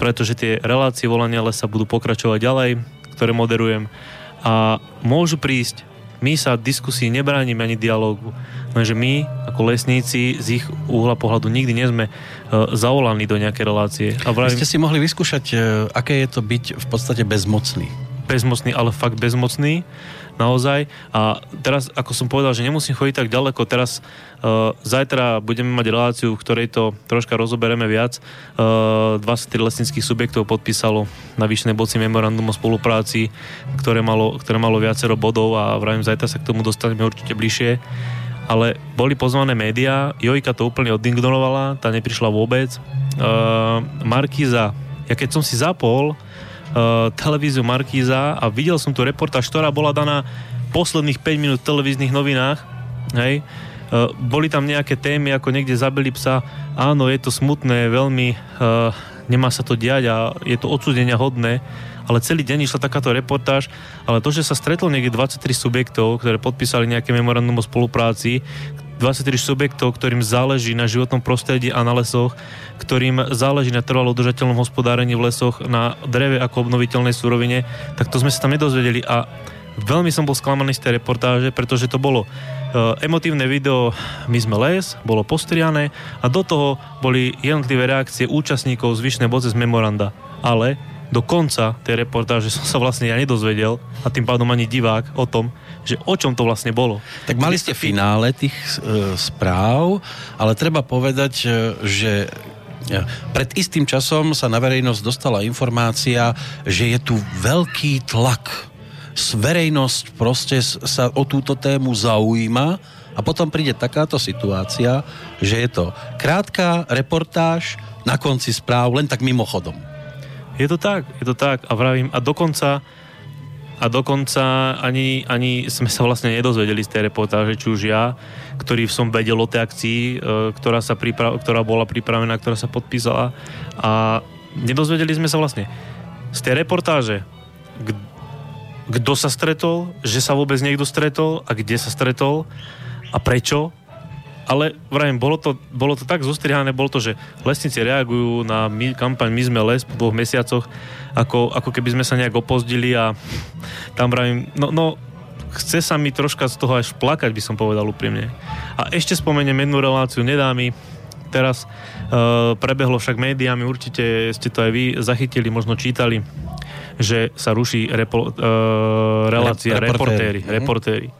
pretože tie relácie Volania lesa budú pokračovať ďalej, ktoré moderujem, a môžu prísť. My sa diskusii nebránime ani dialógu, lenže my ako lesníci z ich uhla pohľadu nikdy nie sme zavolaní do nejakej relácie. A vy ste si mohli vyskúšať, aké je to byť v podstate bezmocný. Bezmocný, ale fakt bezmocný, naozaj. A teraz, ako som povedal, že nemusím chodiť tak ďaleko, teraz zajtra budeme mať reláciu, v ktorej to troška rozobereme viac. 23 lesnických subjektov podpísalo na Vyšnej Boci memorandum o spolupráci, ktoré malo viacero bodov, a vravím, zajtra sa k tomu dostaneme určite bližšie. Ale boli pozvané médiá, Jojka to úplne odingdonovala, tá neprišla vôbec. Markíza. Ja keď som si zapol televíziu Markíza a videl som tu reportáž, ktorá bola daná posledných 5 minút v televíznych novinách, hej, boli tam nejaké témy, ako niekde zabili psa. Áno, je to smutné, veľmi nemá sa to diať a je to odsúdenia hodné, ale celý deň išla takáto reportáž, ale to, že sa stretlo niekde 23 subjektov, ktoré podpísali nejaké memorandum o spolupráci, 23 subjektov, ktorým záleží na životnom prostredí a na lesoch, ktorým záleží na trvalo udržateľnom hospodárení v lesoch, na dreve ako obnoviteľnej surovine, tak to sme sa tam nedozvedeli a veľmi som bol sklamaný z tej reportáže, pretože to bolo emotívne video My sme les, bolo postriané a do toho boli jednotlivé reakcie účastníkov zvyšné boce z memoranda. Ale do konca tej reportáže som sa vlastne ja nedozvedel a tým pádom ani divák o tom, že o čom to vlastne bolo. Tak mali ste finále tých správ, ale treba povedať, že pred istým časom sa na verejnosť dostala informácia, že je tu veľký tlak. Verejnosť proste sa o túto tému zaujíma a potom príde takáto situácia, že je to krátka reportáž na konci správ, len tak mimochodom. Je to tak a vravím a dokonca ani sme sa vlastne nedozvedeli z tej reportáže, či už ja, ktorý som vedel o tej akcii, ktorá bola pripravená, ktorá sa podpísala a nedozvedeli sme sa vlastne z tej reportáže, kto sa stretol, že sa vôbec niekto stretol a kde sa stretol a prečo. Ale vravím, bolo to tak zostrihané, bolo to, že lesníci reagujú na kampaň My sme les po 2 mesiacoch, ako keby sme sa nejak opozdili a tam vravím, no chce sa mi troška z toho až plakať, by som povedal úprimne. A ešte spomeniem jednu reláciu, nedá mi, teraz prebehlo však médiami, určite ste to aj vy zachytili, možno čítali, že sa ruší relácia reportéri.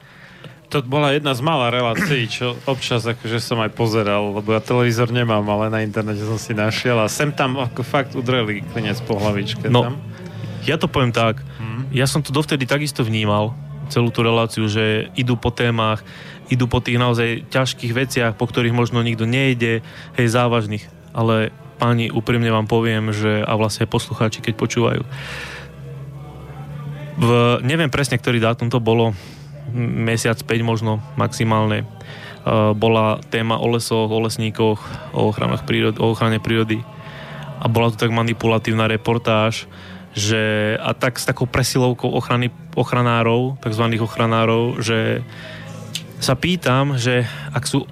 To bola jedna z mála relácií, čo občas akože som aj pozeral, lebo ja televízor nemám, ale na internete som si našiel a sem tam ako fakt udreli klinec po hlavičke. No, tam. Ja to poviem tak, ja som to dovtedy takisto vnímal, celú tú reláciu, že idú po témach, idú po tých naozaj ťažkých veciach, po ktorých možno nikto nejde, hej, závažných, ale páni, úprimne vám poviem, že a vlastne poslucháči, keď počúvajú, neviem presne, ktorý dátum to bolo, mesiac 5 možno maximálne, bola téma o lesoch, o lesníkoch, o ochrane prírody a bola to tak manipulatívna reportáž, že a tak s takou presilovkou takzvaných ochranárov, že sa pýtam, že ak sú,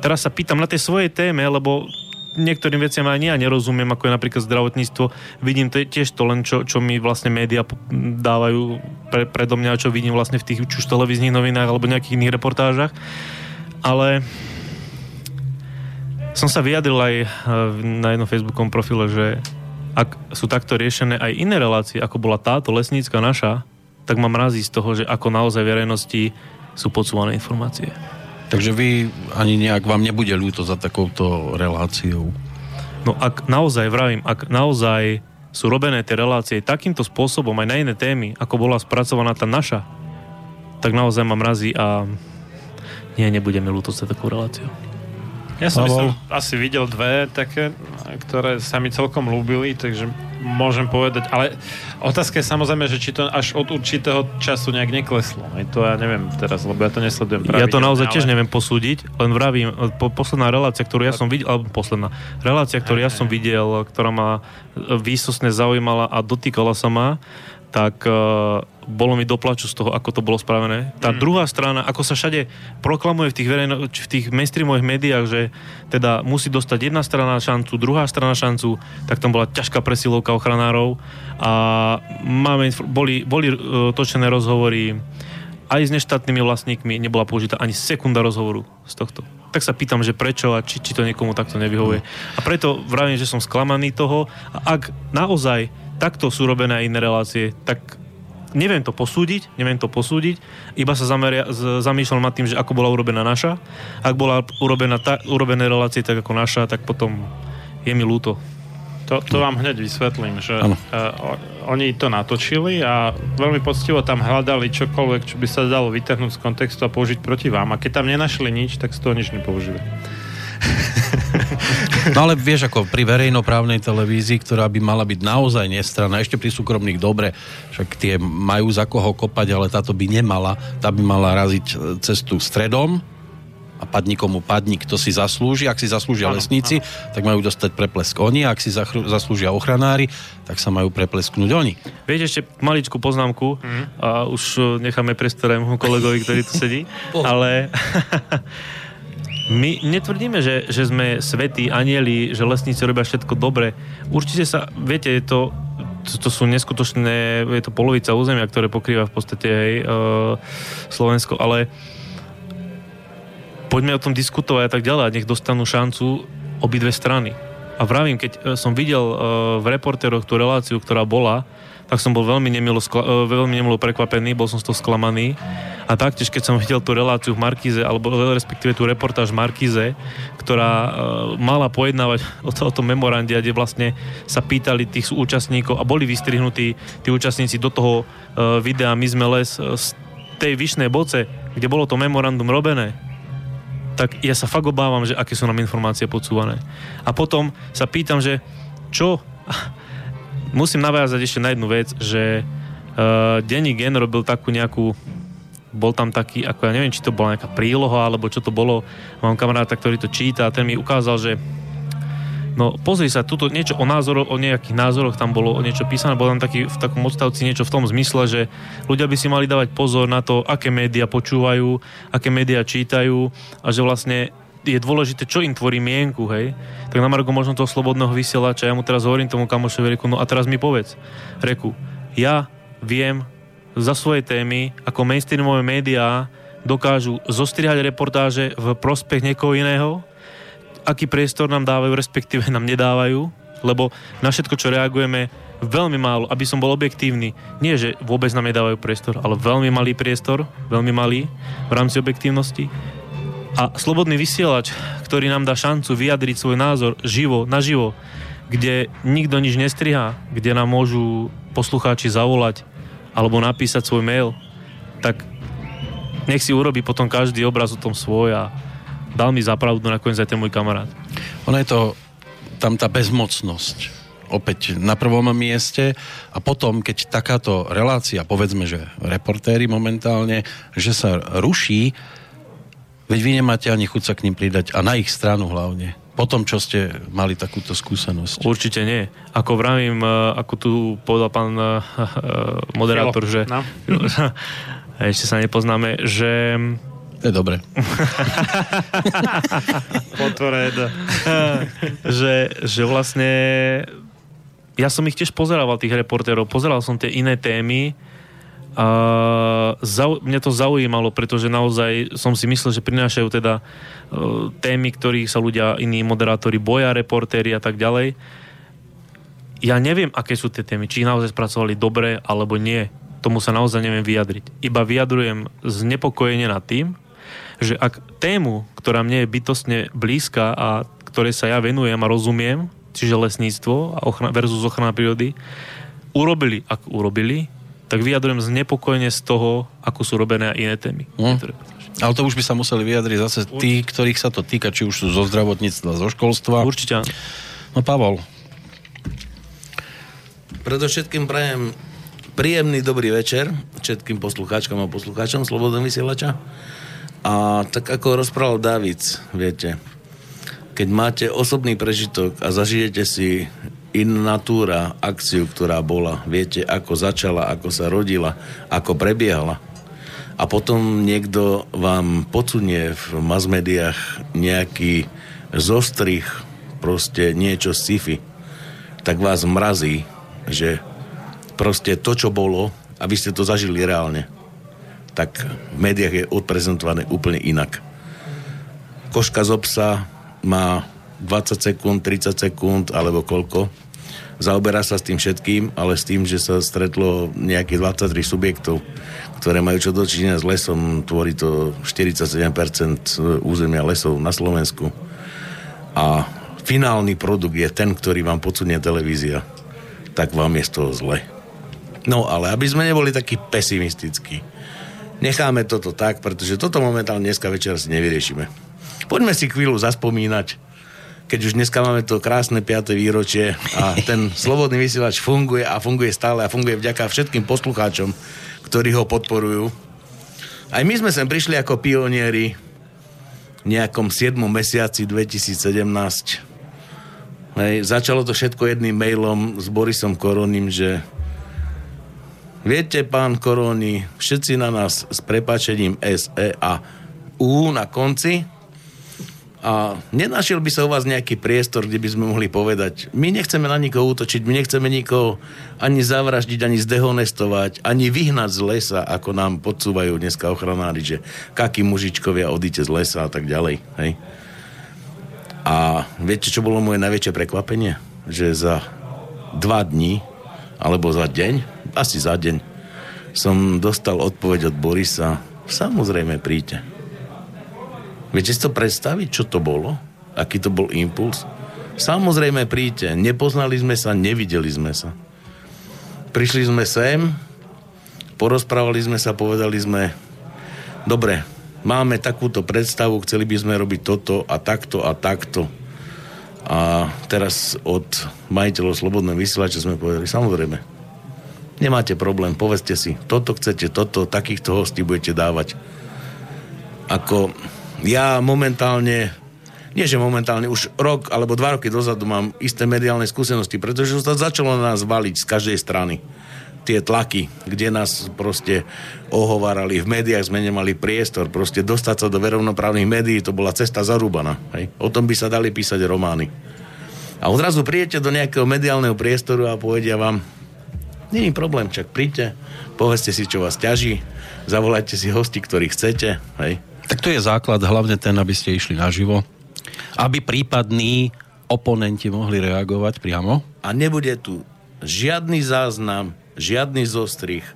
teraz sa pýtam na tej svojej téme, lebo niektorým veciam aj ja nerozumiem, ako je napríklad zdravotníctvo. Vidím tiež to len, čo mi vlastne médiá dávajú predo mňa, čo vidím vlastne v tých už televíznych novinách alebo nejakých iných reportážach. Ale som sa vyjadril aj na jednom facebookovom profile, že ak sú takto riešené aj iné relácie, ako bola táto lesnícka naša, tak ma mrazí z toho, že ako naozaj verejnosti sú podsúvané informácie. Takže vy ani nejak vám nebude ľúto za takouto reláciou. No ak naozaj sú robené tie relácie takýmto spôsobom aj na iné témy, ako bola spracovaná tá naša, tak naozaj ma mrazí a nebude mi ľúto za takú reláciu. Ja som asi videl dve také, ktoré sa mi celkom ľúbili, takže môžem povedať, ale otázka je samozrejme, že či to až od určitého času nejak nekleslo. I to ja neviem teraz, lebo ja to nesledujem pravidelne. Ja to naozaj tiež neviem posúdiť, len vravím, posledná relácia, ktorú ja som videl, ktorá ma výsostne zaujímala a dotýkala sa ma, tak bolo mi doplaču z toho, ako to bolo spravené. Tá druhá strana, ako sa všade proklamuje v tých mainstreamových médiách, že teda musí dostať jedna strana šancu, druhá strana šancu, tak tam bola ťažká presilovka ochranárov a boli točené rozhovory aj s neštátnymi vlastníkmi, nebola použitá ani sekunda rozhovoru z tohto. Tak sa pýtam, že prečo a či to niekomu takto nevyhovuje. A preto vravím, že som sklamaný toho a ak naozaj takto sú robené iné relácie, tak neviem to posúdiť, iba sa zamýšľam nad tým, že ako bola urobená naša. Ak bola urobené relácie tak ako naša, tak potom je mi ľúto. To vám hneď vysvetlím, že oni to natočili a veľmi poctivo tam hľadali čokoľvek, čo by sa dalo vytrhnúť z kontextu a použiť proti vám. A keď tam nenašli nič, tak z toho nič nepoužili. No ale vieš, ako pri verejnoprávnej televízii, ktorá by mala byť naozaj nestranná, ešte pri súkromných dobre, však tie majú za koho kopať, ale táto by nemala, tá by mala raziť cestu stredom a padni komu padni, kto si zaslúži. Ak si zaslúžia lesníci, tak majú dostať preplesk oni, ak si zaslúžia ochranári, tak sa majú preplesknúť oni. Viete, ešte maličkú poznámku a už necháme priestor aj môjmu kolegovi, ktorý tu sedí, ale my netvrdíme, že sme svätí, anjeli, že lesníci robia všetko dobre. Určite sa, viete, je to to sú neskutočné, je to polovica územia, ktoré pokrýva v podstate aj Slovensko, ale poďme o tom diskutovať a tak ďalej a nech dostanú šancu obidve strany. A vravím, keď som videl v reportéroch tú reláciu, ktorá bola, tak som bol veľmi nemilo prekvapený, bol som z toho sklamaný. A taktiež, keď som videl tú reláciu v Markíze, alebo respektíve tú reportáž v Markíze, ktorá mala pojednávať o tom memorande, kde vlastne sa pýtali tých účastníkov a boli vystrihnutí tí účastníci do toho videa My sme les z tej Vyšnej Boce, kde bolo to memorandum robené. Tak ja sa fakt obávam, že aké sú nám informácie podsúvané. A potom sa pýtam, že čo? Musím navázať ešte na jednu vec, že denník N robil takú nejakú, bol tam taký, ako ja neviem, či to bola nejaká príloha, alebo čo to bolo. Mám kamaráta, ktorý to číta a ten mi ukázal, že no pozri sa, tuto niečo o názoroch, o nejakých názoroch tam bolo niečo písané, bol tam taký, v takom odstavci niečo v tom zmysle, že ľudia by si mali dávať pozor na to, aké médiá počúvajú, aké médiá čítajú a že vlastne je dôležité, čo im tvorí mienku, hej. Tak na margo možno toho slobodného vysielača, ja mu teraz hovorím tomu kamošovi, reku, no a teraz mi povedz, reku, ja viem za svoje témy, ako mainstreamové médiá dokážu zostrihať reportáže v prospech niekoho iného, aký priestor nám dávajú, respektíve nám nedávajú, lebo na všetko, čo reagujeme, veľmi málo, aby som bol objektívny. Nie, že vôbec nám nedávajú priestor, ale veľmi malý priestor, veľmi malý v rámci objektívnosti. A slobodný vysielač, ktorý nám dá šancu vyjadriť svoj názor živo, naživo, kde nikto nič nestrihá, kde nám môžu poslucháči zavolať alebo napísať svoj mail, tak nech si urobí potom každý obraz o tom svoj a dal mi zapravdu nakoniec aj ten môj kamarát. Ono je to tam tá bezmocnosť opäť na prvom mieste a potom, keď takáto relácia, povedzme, že reportéri momentálne, že sa ruší, veď vy nemáte ani chuť sa k ním pridať a na ich stranu hlavne. Po tom, čo ste mali takúto skúsenosť. Určite nie. Ako vravím, ako tu povedal pán moderátor, že no. Ešte sa nepoznáme, že to je dobre. Potvorené. že vlastne ja som ich tiež pozerával, tých reportérov. Pozeral som tie iné témy a mňa to zaujímalo, pretože naozaj som si myslel, že prinášajú teda témy, ktorých sa ľudia, iní moderátori boja, reportéri a tak ďalej. Ja neviem, aké sú tie témy. Či ich naozaj spracovali dobre, alebo nie. Tomu sa naozaj neviem vyjadriť. Iba vyjadrujem znepokojenie nad tým, že ak tému, ktorá mne je bytostne blízka a ktoré sa ja venujem a rozumiem, čiže lesníctvo versus ochrana prírody, ak urobili, tak vyjadrujem znepokojenie z toho, ako sú robené iné témy. Ale to už by sa museli vyjadriť zase tí, ktorých sa to týka, či už sú zo zdravotníctva, zo školstva. Určite. No Pavol. Predovšetkým prajem príjemný dobrý večer všetkým poslucháčkom a poslucháčom Slobodného vysielača. A tak ako rozprával David, viete, keď máte osobný prežitok a zažijete si in natura akciu, ktorá bola, viete, ako začala, ako sa rodila, ako prebiehala. A potom niekto vám podsunie v mass médiách nejaký zostrih, proste niečo sci-fi, tak vás mrazí, že proste to, čo bolo, a vy ste to zažili reálne, tak v médiách je odprezentované úplne inak. Koška zo psa má 20 sekúnd, 30 sekúnd, alebo koľko. Zaoberá sa s tým všetkým, ale s tým, že sa stretlo nejakých 23 subjektov, ktoré majú čo dočinenia s lesom, tvorí to 47% územia lesov na Slovensku. A finálny produkt je ten, ktorý vám podsunie televízia. Tak vám je z toho zle. No ale aby sme neboli takí pesimistickí, necháme toto tak, pretože toto momentálne dneska večer si nevyriešime. Poďme si chvíľu zaspomínať, keď už dneska máme to krásne 5. výročie a ten Slobodný vysielač funguje a funguje stále a funguje vďaka všetkým poslucháčom, ktorí ho podporujú. Aj my sme sem prišli ako pionieri v nejakom 7. mesiaci 2017. Hej, začalo to všetko jedným mailom s Borisom Koronim, že viete, pán Koroni, všetci na nás s prepáčením SE a U na konci. A nenašiel by sa u vás nejaký priestor, kde by sme mohli povedať, my nechceme na nikoho útočiť, my nechceme nikoho ani zavraždiť, ani zdehonestovať, ani vyhnať z lesa, ako nám podsúvajú dneska ochranári, že kakí mužičkovia, odíte z lesa a tak ďalej. Hej? A viete, čo bolo moje najväčšie prekvapenie? Že za 2 dní, alebo za deň, asi za deň, som dostal odpoveď od Borisa, samozrejme príďte. Viete si to predstaviť, čo to bolo? Aký to bol impuls? Samozrejme, príďte. Nepoznali sme sa, nevideli sme sa. Prišli sme sem, porozprávali sme sa, povedali sme, dobre, máme takúto predstavu, chceli by sme robiť toto a takto a takto. A teraz od majiteľov Slobodného vysielača sme povedali, samozrejme, nemáte problém, povedzte si, toto chcete, toto, takýchto hostí budete dávať. Ako... Ja momentálne, nie že momentálne, už rok alebo 2 roky dozadu mám isté mediálne skúsenosti, pretože sa začalo na nás valiť z každej strany. Tie tlaky, kde nás proste ohovárali, v médiách sme nemali priestor, proste dostať sa do verovnoprávnych médií, to bola cesta zarúbaná. Hej? O tom by sa dali písať romány. A odrazu prídete do nejakého mediálneho priestoru a povedia vám, nie je problém, čak príďte, povedzte si, čo vás ťaží, zavolajte si hosti, ktorých chcete, hej. Tak to je základ, hlavne ten, aby ste išli naživo, aby prípadní oponenti mohli reagovať priamo. A nebude tu žiadny záznam, žiadny zostrih.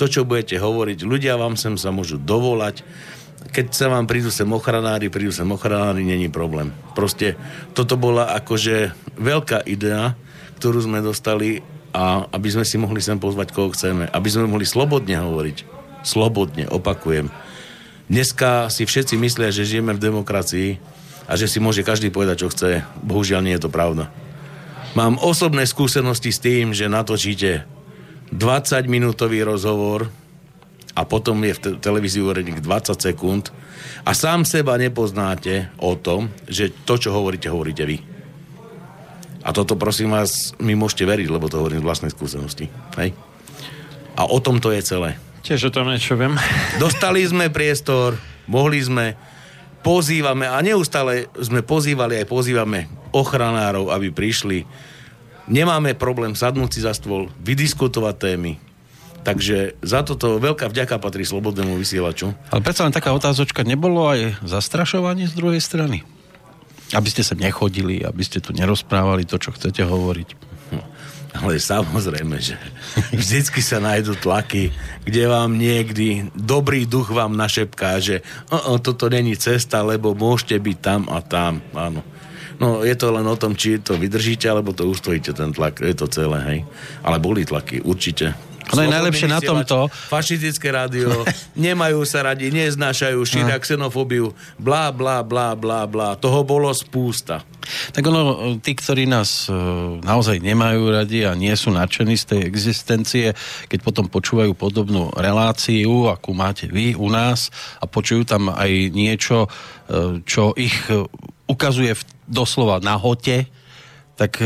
To, čo budete hovoriť, ľudia vám sem sa môžu dovolať. Keď sa vám prídu sem ochranári, není problém. Proste toto bola akože veľká idea, ktorú sme dostali a aby sme si mohli sem pozvať, koho chceme. Aby sme mohli slobodne hovoriť. Slobodne, opakujem. Dneska si všetci myslia, že žijeme v demokracii a že si môže každý povedať, čo chce. Bohužiaľ, nie je to pravda. Mám osobné skúsenosti s tým, že natočíte 20-minútový rozhovor a potom je v televízii uvedených 20 sekúnd a sám seba nepoznáte o tom, že to, čo hovoríte, hovoríte vy. A toto, prosím vás, mi môžete veriť, lebo to hovorím z vlastnej skúsenosti. Hej? A o tom to je celé. Tiež o tom niečo viem. Dostali sme priestor, mohli sme, pozývame a neustále sme pozývali aj pozývame ochranárov, aby prišli. Nemáme problém sadnúť si za stôl, vydiskutovať témy. Takže za toto veľká vďaka patrí Slobodnému vysielaču. Ale predsa len taká otázočka, nebolo aj zastrašovanie z druhej strany? Aby ste sem nechodili, aby ste tu nerozprávali to, čo chcete hovoriť. Ale samozrejme, že vždycky sa nájdú tlaky, kde vám niekdy dobrý duch vám našepká, že toto není cesta, lebo môžete byť tam a tam. Áno. No je to len o tom, či to vydržíte, alebo to ustojíte ten tlak. Je to celé, hej. Ale boli tlaky, určite. Ale no najlepšie na tomto... Fašistické rádio, nemajú sa radi, neznášajú, šíria xenofóbiu, blá, blá, blá, blá, blá. Toho bolo spústa. Tak ono, tí, ktorí nás naozaj nemajú radi a nie sú nadšení z tej existencie, keď potom počúvajú podobnú reláciu, akú máte vy u nás a počujú tam aj niečo, čo ich ukazuje doslova na hote, tak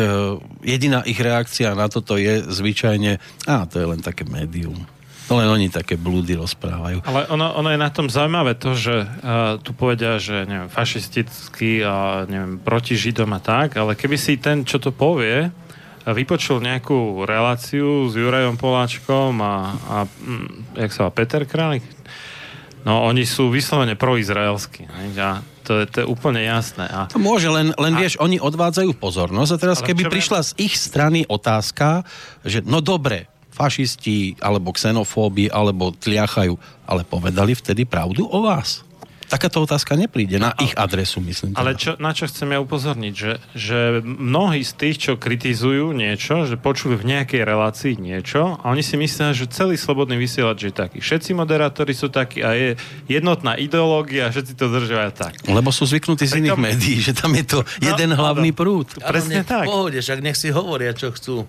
jediná ich reakcia na toto je zvyčajne, to je len také médium. To len oni také blúdy rozprávajú. Ale ono je na tom zaujímavé to, že tu povedia, že neviem, fašistický a neviem, proti Židom a tak, ale keby si ten, čo to povie, vypočul nejakú reláciu s Jurajom Poláčkom a jak sa volá, Peter Kránik, no oni sú vyslovene proizraelsky. To je úplne jasné. To môže, len vieš, oni odvádzajú pozornosť a teraz keby prišla z ich strany otázka, že no dobre, fašisti, alebo xenofóbi, alebo tliachajú. Ale povedali vtedy pravdu o vás. takáto otázka nepríde na ich adresu, myslím. Ale čo, na čo chcem ja upozorniť, že mnohí z tých, čo kritizujú niečo, že počujú v nejakej relácii niečo a oni si myslia, že celý Slobodný vysielač je taký. Všetci moderátori sú takí a je jednotná ideológia, všetci to držia tak. Lebo sú zvyknutí z iných médií, že tam je to jeden hlavný prúd. Presne tak. V pohode, však nech si hovoria, čo chcú.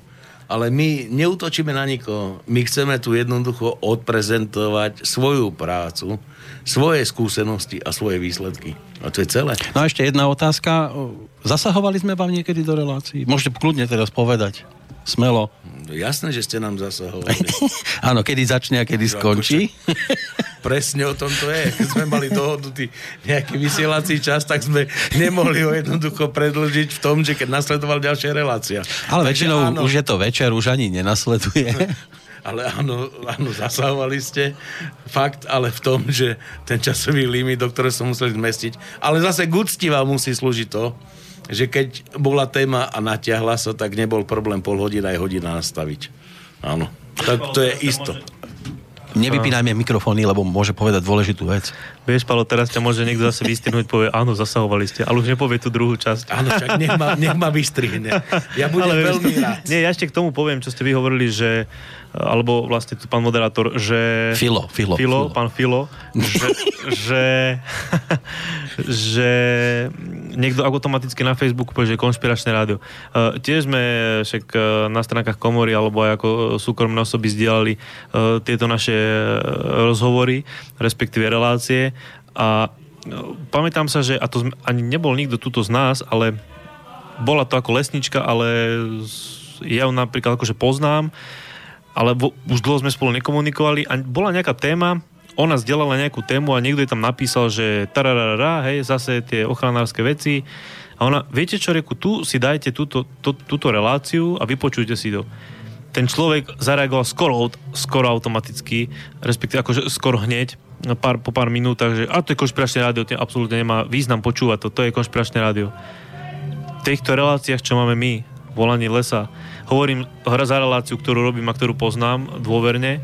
Ale my neútočíme na nikoho. My chceme tu jednoducho odprezentovať svoju prácu, svoje skúsenosti a svoje výsledky. A to je celé. No a ešte jedna otázka. Zasahovali sme vám niekedy do relácií? Môžete kľudne teraz povedať. Smelo. No, jasné, že ste nám zasahovali. Áno, kedy začne a kedy skončí. Presne o tom to je. Keď sme mali dohodnutý nejaký vysielací čas, tak sme nemohli ho jednoducho predĺžiť v tom, že keď nasledoval ďalšia relácia. Ale väčšinou áno, už je to večer, už ani nenasleduje. Ale áno, zasahovali ste. Fakt, ale v tom, že ten časový limit, do ktorého som musel zmestiť. Ale zase gucti vám musí slúžiť to, že keď bola téma a natiahla sa, tak nebol problém pol hodina aj hodina nastaviť. Áno. Tak to je isto. Nevypínajme mikrofóny, lebo môže povedať dôležitú vec. Vieš, Paolo, teraz ťa môže niekto zase vystrihnúť, povie, áno, zasahovali ste, ale už nepovie tú druhú časť. Áno, však nech ma vystrihne. Ja budem veľmi rád. Nie, ja ešte k tomu poviem, čo ste vy hovorili, že alebo vlastne tu pán moderátor, že... Filo. Pán Filo, že niekto automaticky na Facebooku povie, že konšpiračné rádio. Tiež sme však na stránkach komory alebo aj ako súkromné osoby zdieľali tieto naše rozhovory, respektíve relácie a pamätám sa, že, a to ani nebol nikto tuto z nás, ale bola to ako lesnička, ale ja ju napríklad akože poznám, ale už dlho sme spolu nekomunikovali a bola nejaká téma, ona zdieľala nejakú tému a niekto jej tam napísal, že tararara, hej, zase tie ochranárske veci a ona, viete čo, reku, tu si dajte túto reláciu a vypočujte si to. Ten človek zareagoval skoro automaticky, respektíve akože skoro hneď, po pár minútach, že a to je konšpiračné rádio, to absolútne nemá význam počúvať to je konšpiračné rádio. V týchto reláciách, čo máme my, Volanie lesa, hovorím za reláciu, ktorú robím a ktorú poznám dôverne,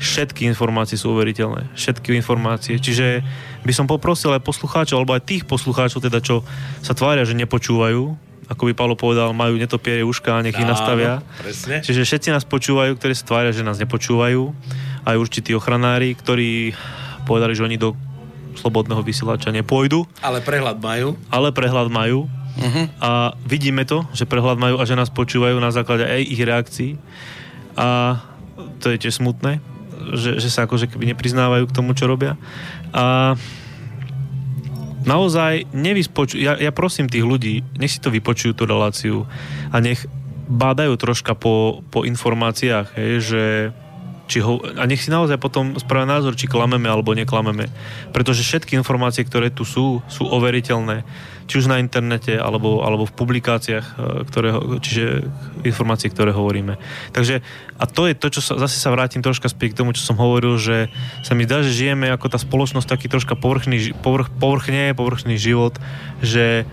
všetky informácie sú overiteľné. Všetky informácie. Čiže by som poprosil aj poslucháčov, alebo aj tých poslucháčov, teda čo sa tvária, že nepočúvajú, ako by Paolo povedal, majú netopierie uška a nech ich nastavia. Presne. Čiže všetci nás počúvajú, ktorí sa tvária, že nás nepočúvajú. Aj určití ochranári, ktorí povedali, že oni do Slobodného vysielača nepôjdu. Ale prehľad majú. Uh-huh. A vidíme to, že prehľad majú a že nás počúvajú na základe aj ich reakcií a to je tiež smutné, že sa akože keby nepriznávajú k tomu, čo robia a naozaj ja prosím tých ľudí, nech si to vypočujú tú reláciu a nech bádajú troška po informáciách, hej, že a nech si naozaj potom spravia názor, či klameme alebo neklameme. Pretože všetky informácie, ktoré tu sú overiteľné. Či už na internete, alebo v publikáciách, čiže informácie, ktoré hovoríme. Takže, a to je to, zase sa vrátim troška späť k tomu, čo som hovoril, že sa mi zdá, že žijeme ako tá spoločnosť taký troška povrchný život, že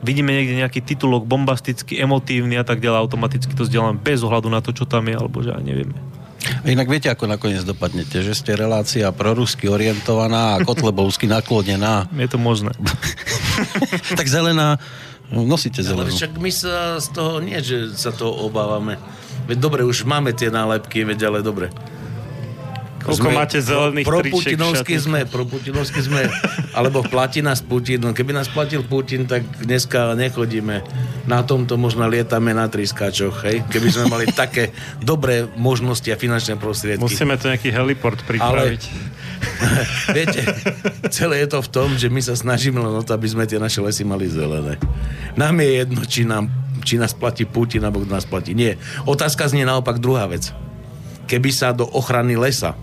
vidíme niekde nejaký titulok bombastický, emotívny a tak ďalej, automaticky to zdieľame bez ohľadu na to, čo tam je, alebo že aj nevieme. Inak viete, ako nakoniec dopadnete, že ste relácia prorusky orientovaná a kotlebovsky naklonená. Je to možné. Tak zelená, nosíte zelenú. Ale však my sa z toho nie, že sa toho obávame. Veď dobre, už máme tie nálepky, veď ale dobre. Koľko máte zelených triček? Proputinovsky sme, alebo platí nás Putin. Keby nás platil Putin, tak dneska nechodíme. Na tomto možno lietame na triskáčoch, hej? Keby sme mali také dobré možnosti a finančné prostriedky. Musíme to nejaký heliport pripraviť. Ale, viete, celé je to v tom, že my sa snažíme len o to, aby sme tie naše lesy mali zelené. Nám je jedno, či nás platí Putin, alebo kto nás platí. Nie. Otázka znie naopak druhá vec. Keby sa do ochrany lesa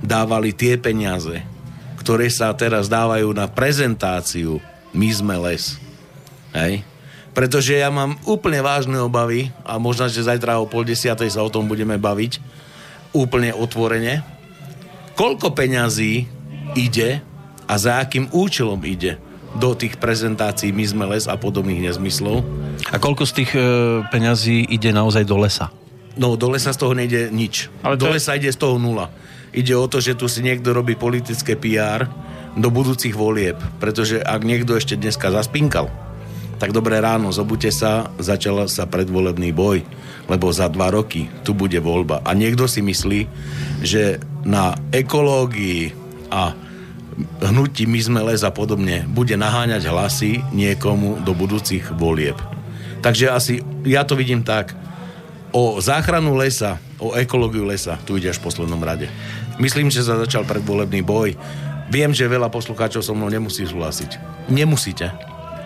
dávali tie peniaze, ktoré sa teraz dávajú na prezentáciu My sme les. Hej? Pretože ja mám úplne vážne obavy a možno, že zajtra o 9:30 sa o tom budeme baviť úplne otvorene. Koľko peňazí ide a za akým účelom ide do tých prezentácií My sme les a podobných nezmyslov? A koľko z tých peňazí ide naozaj do lesa? No, do lesa z toho nejde nič. Ale do lesa ide z toho nula. Ide o to, že tu si niekto robí politické PR do budúcich volieb, pretože ak niekto ešte dneska zaspinkal, tak dobré ráno, zobudte sa, začal sa predvolebný boj, lebo za 2 roky tu bude voľba. A niekto si myslí, že na ekológii a hnutí My sme les a podobne bude naháňať hlasy niekomu do budúcich volieb. Takže asi ja to vidím tak, o záchranu lesa, o ekológiu lesa, tu ide až v poslednom rade. Myslím, že sa začal predvolebný boj. Viem, že veľa poslucháčov so mnou nemusí súhlasiť. Nemusíte,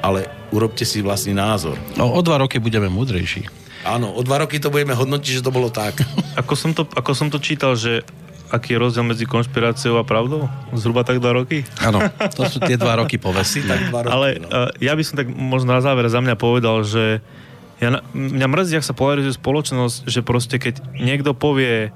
ale urobte si vlastný názor. O 2 roky budeme múdrejší. Áno, o 2 roky to budeme hodnotiť, že to bolo tak. Ako som to čítal, že aký je rozdiel medzi konšpiráciou a pravdou? Zhruba tak 2 roky? Áno, to sú tie 2 roky povesí. Tak 2 roky, ale no. Ja by som tak možno na záver za mňa povedal, že mňa mrzí, ak sa polarizuje spoločnosť, že proste keď niekto povie,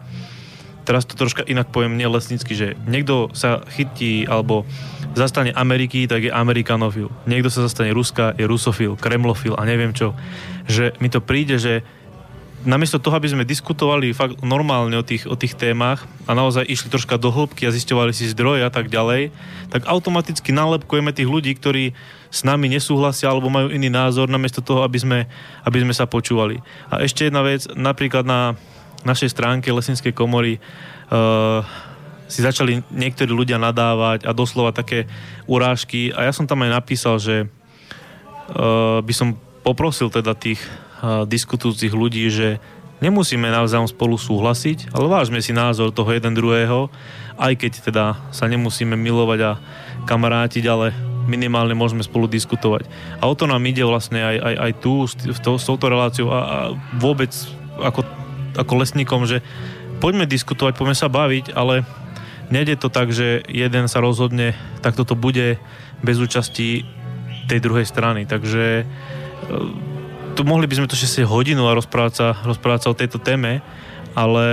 teraz to troška inak poviem, nie lesnícky, že niekto sa chytí alebo zastane Ameriky, tak je amerikanofil. Niekto sa zastane Ruska, je rusofil, kremlofil a neviem čo. Že mi to príde, že namiesto toho, aby sme diskutovali fakt normálne o tých témach a naozaj išli troška do hĺbky a zisťovali si zdroje a tak ďalej, tak automaticky nálepkujeme tých ľudí, ktorí s nami nesúhlasia alebo majú iný názor, namiesto toho, aby sme sa počúvali. A ešte jedna vec, napríklad na našej stránke Lesníckej komory si začali niektorí ľudia nadávať a doslova také urážky a ja som tam aj napísal, že by som poprosil teda tých diskutujúcich ľudí, že nemusíme navzájom spolu súhlasiť, ale vážme si názor toho jeden druhého, aj keď teda sa nemusíme milovať a kamarátiť, ale minimálne môžeme spolu diskutovať. A o to nám ide vlastne aj tu s touto reláciou a vôbec ako lesníkom, že poďme diskutovať, poďme sa baviť, ale nejde to tak, že jeden sa rozhodne, tak toto bude bez účasti tej druhej strany. Takže tu mohli by sme to 6 hodinu a rozprávať sa o tejto téme, ale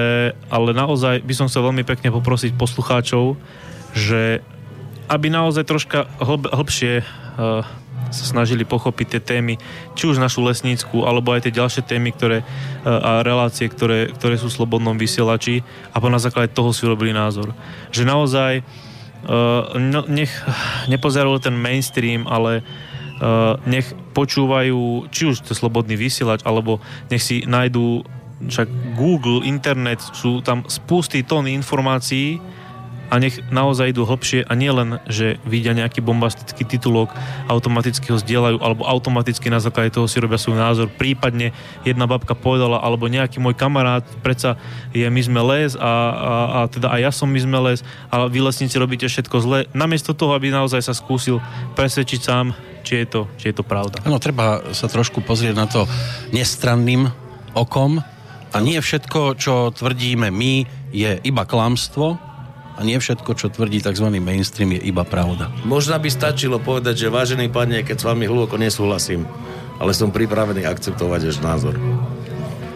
naozaj by som chcel veľmi pekne poprosiť poslucháčov, že aby naozaj troška hlbšie sa snažili pochopiť tie témy, či už našu lesnícku, alebo aj tie ďalšie témy a relácie, ktoré sú v Slobodnom vysielači a na základe toho si urobili názor. Že naozaj nech nepozerajú ten mainstream, ale nech počúvajú či už to Slobodný vysielač, alebo nech si nájdú však Google, internet, sú tam spústy tóny informácií, a nech naozaj idú hlbšie a nie len, že vidia nejaký bombastický titulok, automaticky ho zdieľajú alebo automaticky na základe toho si robia svoj názor, prípadne jedna babka povedala alebo nejaký môj kamarát predsa je My sme les a teda aj ja som My sme les a vy lesníci robíte všetko zle, namiesto toho, aby naozaj sa skúsil presvedčiť sám, či je to pravda. Áno, treba sa trošku pozrieť na to nestranným okom a nie všetko, čo tvrdíme my, je iba klamstvo. A nie všetko, čo tvrdí tzv. Mainstream, je iba pravda. Možno by stačilo povedať, že vážený pane, keď s vami hlboko nesúhlasím, ale som pripravený akceptovať váš názor.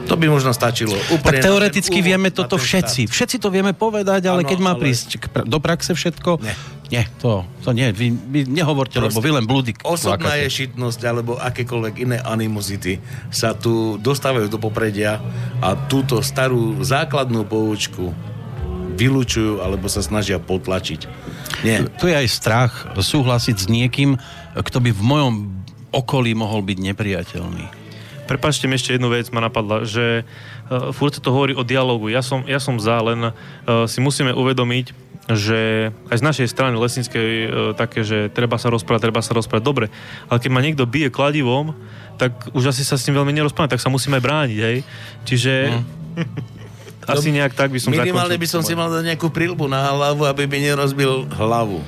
To by možno stačilo. Tak teoreticky vieme toto všetci. Všetci to vieme povedať, ale ano, keď má prísť do praxe všetko... Nie, to nie. Vy nehovorte, proste, lebo vy len blúdik. Osobná ješitnosť alebo akékoľvek iné animozity sa tu dostávajú do popredia a túto starú základnú poučku vylúčujú, alebo sa snažia potlačiť. Nie. Tu je aj strach súhlasiť s niekým, kto by v mojom okolí mohol byť nepriateľný. Prepáčte mi, ešte jednu vec ma napadla, že furt sa to hovorí o dialogu. Ja som za, len si musíme uvedomiť, že aj z našej strany lesníckej také, že treba sa rozprávať. Dobre, ale keď ma niekto bije kladivom, tak už asi sa s ním veľmi nerozprávame, tak sa musíme brániť, hej? Čiže... Asi nejak tak by som zakončil. Minimálne by som si mal dať nejakú príľbu na hlavu, aby mi nerozbil hlavu.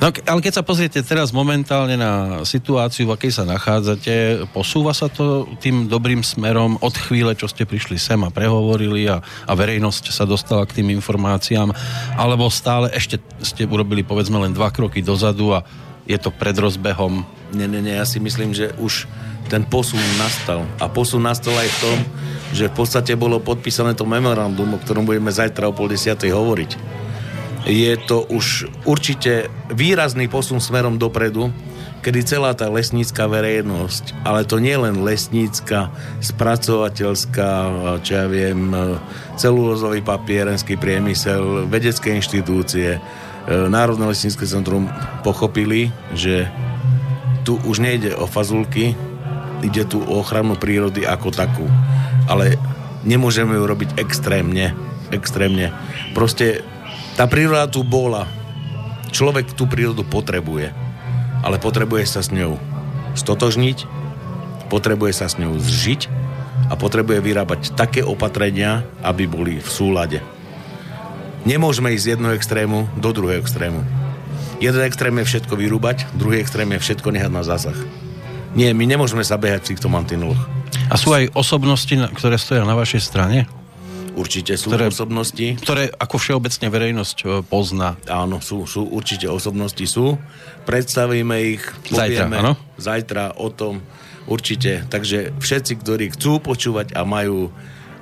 No, ale keď sa pozriete teraz momentálne na situáciu, v akej sa nachádzate, posúva sa to tým dobrým smerom od chvíle, čo ste prišli sem a prehovorili a verejnosť sa dostala k tým informáciám, alebo stále ešte ste urobili povedzme len 2 kroky dozadu a je to pred rozbehom? Nie, ja si myslím, že už ten posun nastal. A posun nastal aj v tom, že v podstate bolo podpísané to memorandum, o ktorom budeme zajtra o 9:30 hovoriť. je to už určite výrazný posun smerom dopredu, kedy celá tá lesnícka verejnosť, ale to nie len lesnícka, spracovateľská, čo ja viem, celulózový papierenský priemysel, vedecké inštitúcie, Národné lesnícke centrum pochopili, že tu už nejde o fazulky, ide tu o ochranu prírody ako takú. Ale nemôžeme ju robiť extrémne. Proste tá príroda tu bola. Človek tú prírodu potrebuje. Ale potrebuje sa s ňou stotožniť, potrebuje sa s ňou zžiť a potrebuje vyrábať také opatrenia, aby boli v súlade. Nemôžeme ísť z jednoho extrému do druhého extrému. Jeden extrém je všetko vyrúbať, druhý extrém je všetko nehať na zásah. Nie, my nemôžeme sa behať v týchto mantinoloch. A sú aj osobnosti, ktoré stoja na vašej strane? Určite sú osobnosti. Ktoré ako všeobecne verejnosť pozná. Áno, sú určite osobnosti sú. Predstavíme ich, povieme zajtra o tom. Určite. Takže všetci, ktorí chcú počúvať a majú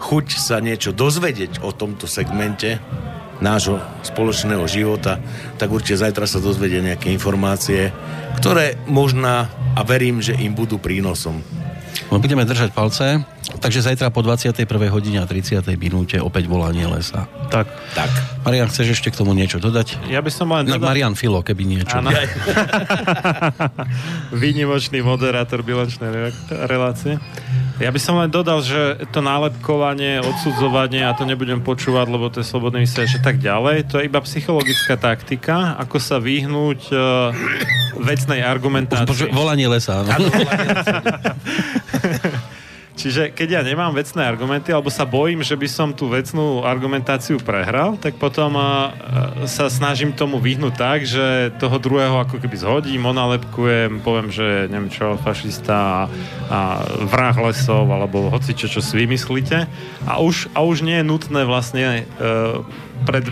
chuť sa niečo dozvedieť o tomto segmente nášho spoločného života, tak určite zajtra sa dozvedia nejaké informácie, ktoré možná a verím, že im budú prínosom. No, budeme držať palce. Takže zajtra po 21:30 opäť volanie lesa. Tak. Marián, chceš ešte k tomu niečo dodať? Ja by som len dodal... Marián Filo, keby niečo. Výnimočný moderátor bilančnej relácie. Ja by som len dodal, že to nálepkovanie, odsudzovanie, a to nebudem počúvať, lebo to je slobodný vysielač, tak ďalej, to je iba psychologická taktika, ako sa vyhnúť vecnej argumentácii. Volanie lesa, áno. Čiže keď ja nemám vecné argumenty, alebo sa bojím, že by som tú vecnú argumentáciu prehral, tak potom sa snažím tomu vyhnúť tak, že toho druhého ako keby zhodím, onalepkujem, poviem, že neviem čo, fašista a vrah lesov, alebo hocičo, čo si vymyslíte. A už nie je nutné vlastne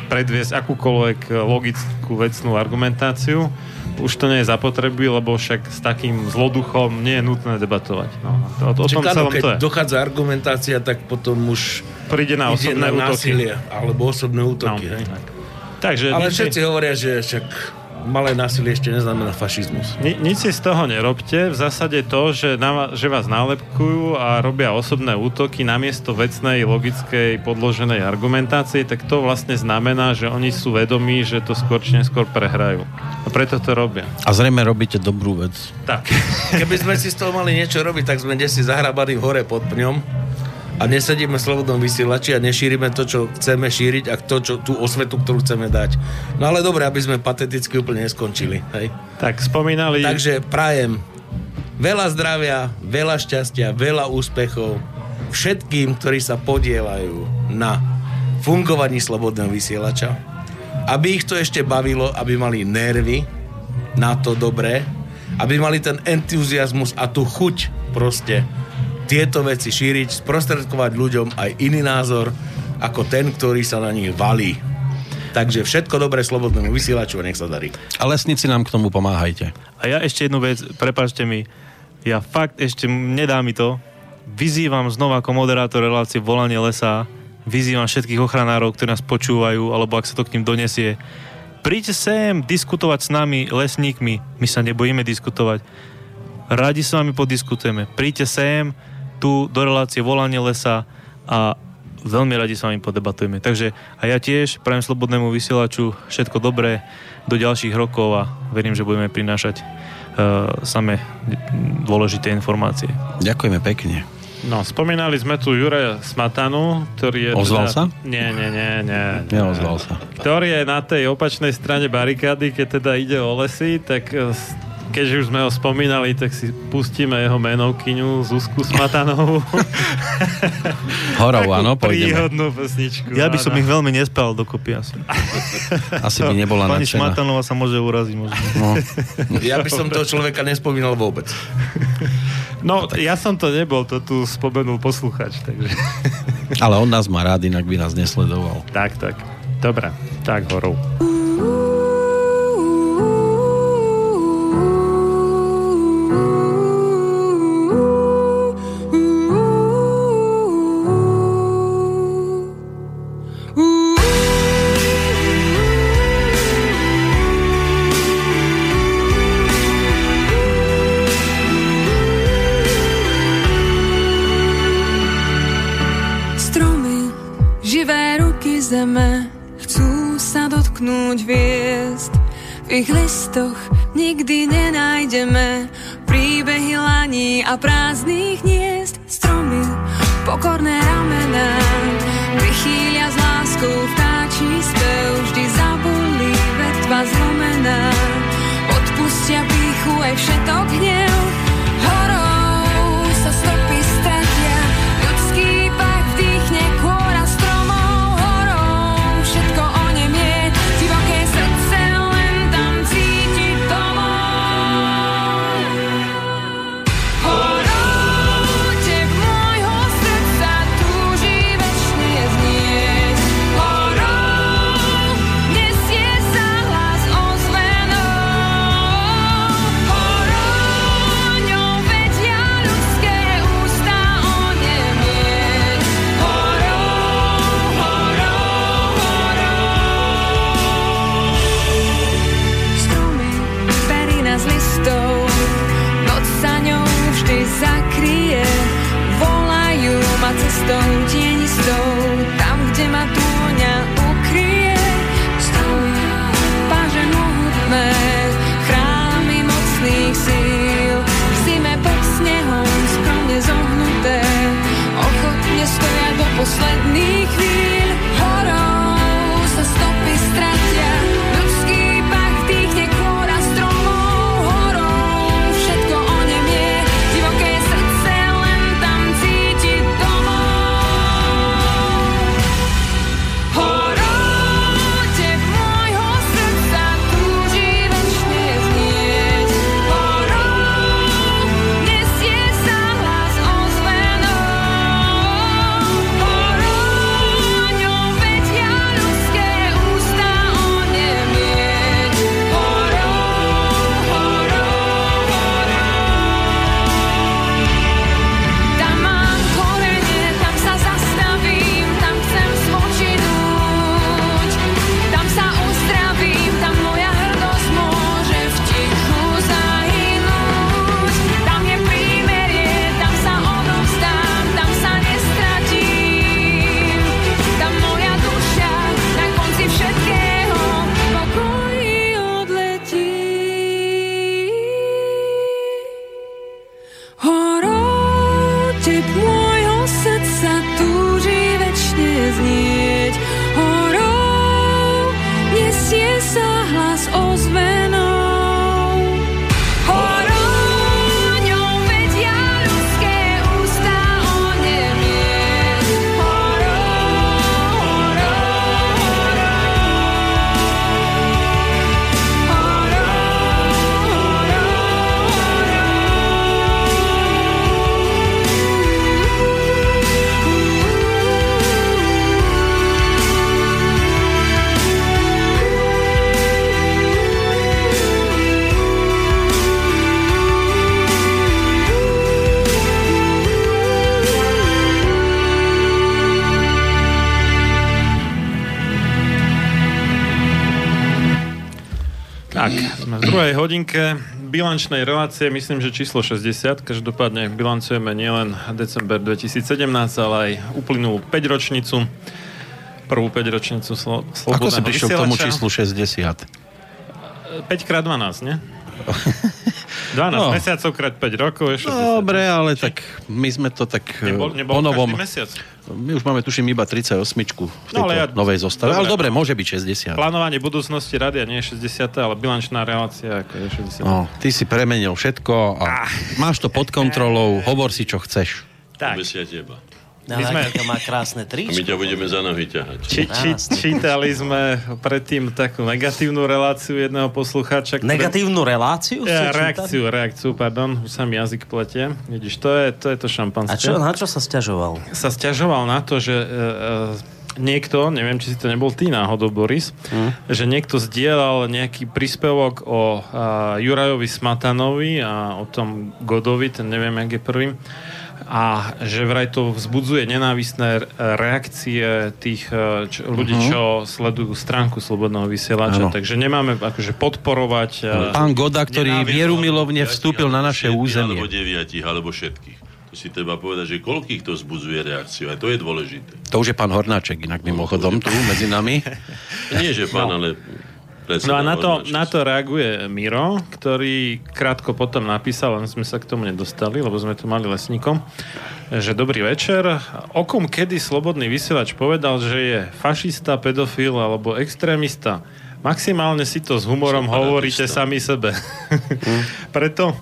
predviesť akúkoľvek logickú vecnú argumentáciu. Už to nie je zapotrebí, lebo však s takým zloduchom nie je nutné debatovať. No, o tom celom to je. Keď dochádza argumentácia, tak potom už príde na osobné násilie, alebo osobné útoky. No, tak. Takže, ale všetci hovoria, že však malé násilie ešte neznamená fašizmus. Nič si z toho nerobte. V zásade to, že vás nálepkujú a robia osobné útoky namiesto vecnej, logickej, podloženej argumentácie, tak to vlastne znamená, že oni sú vedomí, že to skôr či neskôr prehrajú. A preto to robia. A zrejme robíte dobrú vec. Tak. Keby sme si z toho mali niečo robiť, tak sme desi zahrabaní hore pod pňom a nesedíme v slobodnom vysielači a nešírime to, čo chceme šíriť a to, čo, tú osvetu, ktorú chceme dať. No ale dobre, aby sme pateticky úplne neskončili. Hej? Tak spomínali... Takže prajem veľa zdravia, veľa šťastia, veľa úspechov všetkým, ktorí sa podielajú na fungovaní slobodného vysielača. Aby ich to ešte bavilo, aby mali nervy na to dobré, aby mali ten entuziasmus a tú chuť proste tieto veci šíriť, sprostredkovať ľuďom aj iný názor ako ten, ktorý sa na nich valí. Takže všetko dobré slobodnému vysielaču a nech sa darí. A lesníci nám k tomu pomáhajte. A ja ešte jednu vec, prepáčte mi, ja fakt ešte nedá mi to, vyzývam znova ako moderátor relácie Volanie lesa, vyzývam všetkých ochranárov, ktorí nás počúvajú, alebo ak sa to k ním donesie. Príďte sem diskutovať s nami, lesníkmi. My sa nebojíme diskutovať. Radi s vami podiskutujeme. Príďte sem, tu do relácie Volanie lesa a veľmi radi s vami podebatujeme. Takže a ja tiež prajem slobodnému vysielaču všetko dobré do ďalších rokov a verím, že budeme prinášať samé dôležité informácie. Ďakujeme pekne. No, spomínali sme tu Juraja Smatanu, ktorý je... Ozval sa? Nie. Neozval sa. Ktorý je na tej opačnej strane barikády, keď teda ide o lesy, tak keď už sme ho spomínali, tak si pustíme jeho menovkyňu Zuzku Smatanovú. Horov, áno, pôjdeme. Príhodnú pesničku. Ja by som ich veľmi nespal dokopy asi. Asi by nebola nadšená. Pani Smatanová sa môže uraziť možno. No. Ja by som toho človeka nespomínal vôbec. No, ja som to nebol, to tu spomenul posluchač, takže... Ale on nás má rád, inak by nás nesledoval. Tak. Dobre, tak Horov. Matky zeme chcú sa dotknúť hviezd. V ich listoch nikdy nenájdeme príbehy laní a prázdnych hniezd. Stromy pokorné ramená vychýlia s láskou vtáčí spev. Vždy zabolí vetva zlomená, odpustia pýchu aj všetok hnev. Horou sa stopy stratia, ľudský pak vdýchne kôra stromov. Horou všetko o nem je, divoké srdce len tam cíti domov. Horou tep môjho srdca túži večne znieť. Horou nesie sa hlas ozvenou. Horou ňou vedia ľudské ústa onemieť. Horou, horou, horou. Stromy perina z listov, noc sa ňou vždy zakrie. Volajú ma cestou tienistou, tam, kde ma túňa ukrie. Stromy páže mohutné, chrámy mocných síl, v zime pod snehom skromne zohnuté, ochotne stoja do posledných chvíľ. Horou sa stopy stratia, ľudský pak vdýchne kôra stromov. Horou všetko o nem je, divoké srdce len tam cíti domov. Horou tep môjho srdca túži večne znieť. Horou nesie sa hlas ozvenou. Horou ňou vedia ľudské ústa onemieť. Horou, horou, horou. Tam mám korene, tam sa zastavím, tam chcem spočinúť. Tam sa uzdravím, tam moja hrdosť môže v tichu zahynúť. Tam je prímerie, tam sa odovzdám, tam sa nestratím. Tam moja duša na konci všetkého v pokoji odletí. Horou tep môjho srdca túži večne znieť. Horou nesie sa hlas ozvenou. Horou ňou vedia ľudské ústa onemieť. Horou, horou, horou. Horou, horou, Tak, sme v druhej hodinke bilančnej relácie, myslím, že číslo 60. Každopádne bilancujeme nielen december 2017, ale aj uplynulú 5-ročnicu. Prvú 5-ročnicu slobodného vysielača. Ako si prišiel k tomu číslu 60? 5x12, nie? 12 mesiacov krát 5 rokov je 60. Dobre, ale tak my sme to tak po novom. My už máme, tuším, iba 38 v tejto novej zostave. Ale dobre, môže byť 60. Plánovanie budúcnosti rádia nie je 60, ale bilančná relácia ako je 60. No, ty si premenil všetko a máš to pod kontrolou, hovor si, čo chceš. Tak. Obesia teba. No, sme... má krásne tričko. A my ťa budeme za nohy ťahať. Čítali sme predtým takú negatívnu reláciu jedného poslucháča. Ktorý... Negatívnu reláciu? Reakciu, pardon. Už sa mi jazyk pletie. Vidíš, to je to šampanské. A na čo sa sťažoval? Sa sťažoval na to, že niekto, neviem, či si to nebol ty náhodou, Boris, že niekto zdieľal nejaký príspevok o Jurajovi Smatanovi a o tom Godovi, ten neviem, jak je prvým. A že vraj to vzbudzuje nenávistné reakcie tých ľudí, čo sledujú stránku Slobodného vysielača. Ano. Takže nemáme akože podporovať... Pán Goda, ktorý vierumilovne vstúpil na naše územie. Alebo 9, alebo všetkých. To si treba povedať, že koľkých to vzbudzuje reakciu. A to je dôležité. To už je pán Hornáček, inak mimochodom tu medzi nami. Nie, že pán, ale... No a na to reaguje Miro, ktorý krátko potom napísal, len sme sa k tomu nedostali, lebo sme tu mali lesníkom, že dobrý večer. O kom kedy Slobodný vysielač povedal, že je fašista, pedofil alebo extrémista? Maximálne si to s humorom hovoríte sami sebe. Preto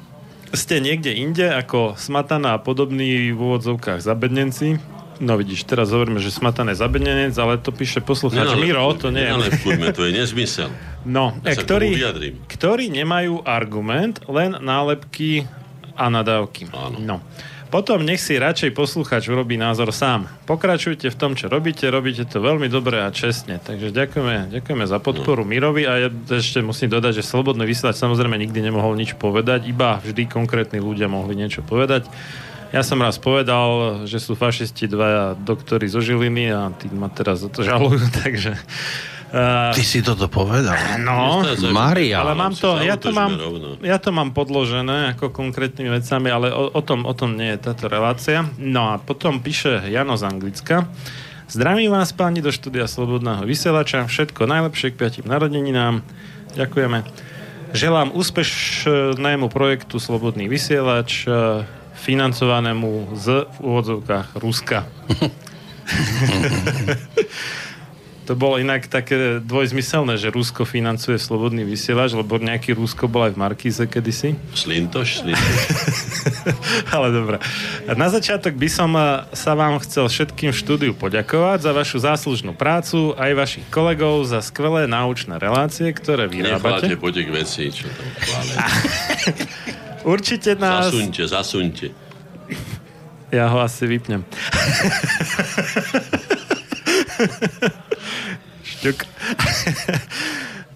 ste niekde inde ako Smatana a podobný v úvodzovkách zabednenci. No vidíš, teraz hovoríme, že Smatana je zabednenec, ale to píše poslucháč Miro, to nie je... Nenalepkujme, to je nezmysel. No, ktorí nemajú argument, len nálepky a nadávky. Áno. No. Potom nech si radšej poslucháč urobí názor sám. Pokračujte v tom, čo robíte. Robíte to veľmi dobre a čestne. Takže ďakujeme za podporu Mirovi a ja ešte musím dodať, že Slobodný vysielač samozrejme nikdy nemohol nič povedať, iba vždy konkrétni ľudia mohli niečo povedať. Ja som raz povedal, že sú fašisti dvaja doktori zo Žiliny a tí ma teraz za to žalujú, takže... Ty si toto povedal? No, Mária. Ale ja to mám podložené ako konkrétnymi vecami, ale o tom nie je táto relácia. No a potom píše Jano z Anglicka. Zdravím vás, páni, do štúdia Slobodného vysielača. Všetko najlepšie k 5. narodeninám. Ďakujeme. Želám úspešnému projektu Slobodný vysielač, financovanému z, v úvodzovkách, Ruska. To bolo inak také dvojzmyselné, že Rusko financuje Slobodný vysielač, lebo nejaký Rusko bol aj v Markíze kedysi. Slintoš. Ale dobré. Na začiatok by som sa vám chcel všetkým v štúdiu poďakovať za vašu záslužnú prácu, aj vašich kolegov za skvelé náučné relácie, ktoré vyrábate. Nechváte poďak veci, čo tam chvále. Určite nás... Zasunte. Ja ho asi vypnem. Šťuk.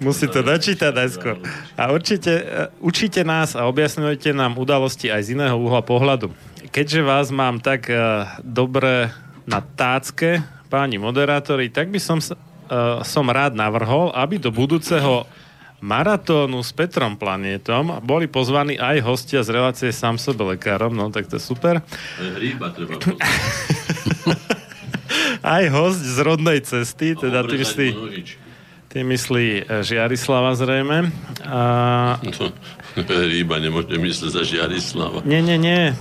Musí to načítať aj skôr. A určite učite nás a objasňujte nám udalosti aj z iného uhla pohľadu. Keďže vás mám tak dobre na tácke, páni moderátori, tak by som rád navrhol, aby do budúceho maratónu s Petrom Planétom boli pozvaní aj hostia z relácie Sám sebe lekárom, no tak to je super. Hríba treba pozvať. Aj host z Rodnej cesty, teda ty myslí Žiarislava zrejme. A... Hríba, nemôžete mysleť za Žiarislava. Nie,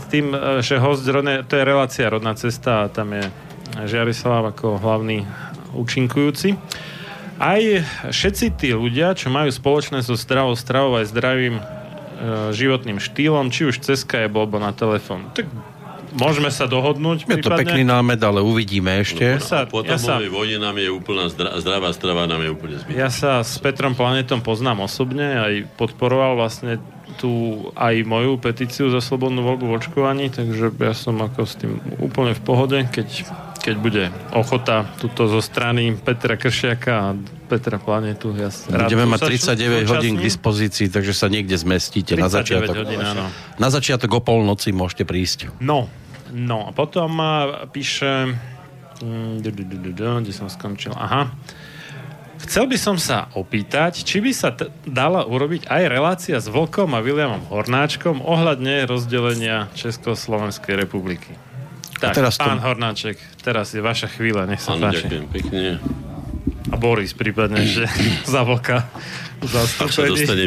tým, že host z Rodnej, to je relácia Rodná cesta a tam je Žiarislav ako hlavný účinkujúci. Aj všetci tí ľudia, čo majú spoločné so zdravou stravou aj zdravým životným štýlom, či už cez Skype alebo na telefón. Tak môžeme sa dohodnúť. Je to pekný námed, ale uvidíme ešte. Po atomovej vojne nám je úplná zdravá strava, nám je úplne zbytná. Ja sa s Petrom Planetom poznám osobne, aj podporoval vlastne tú aj moju petíciu za slobodnú voľbu v očkovaní, takže ja som ako s tým úplne v pohode, keď bude ochota tuto zo strany Petra Kršiaka a Petra Planetu. Ja budeme mať 39 hodín k dispozícii, takže sa niekde zmestíte na začiatok. Hodín, na začiatok o polnoci môžete prísť. No a potom píše... Kde som skončil? Aha. Chcel by som sa opýtať, či by sa dala urobiť aj relácia s Volkom a Williamom Hornáčkom ohľadne rozdelenia Československej republiky. Tak, pán Hornáček, teraz je vaša chvíľa, nech sa páči. Ďakujem pekne. A Boris prípadne, že za Vlka zastúpený. Ak sa dostane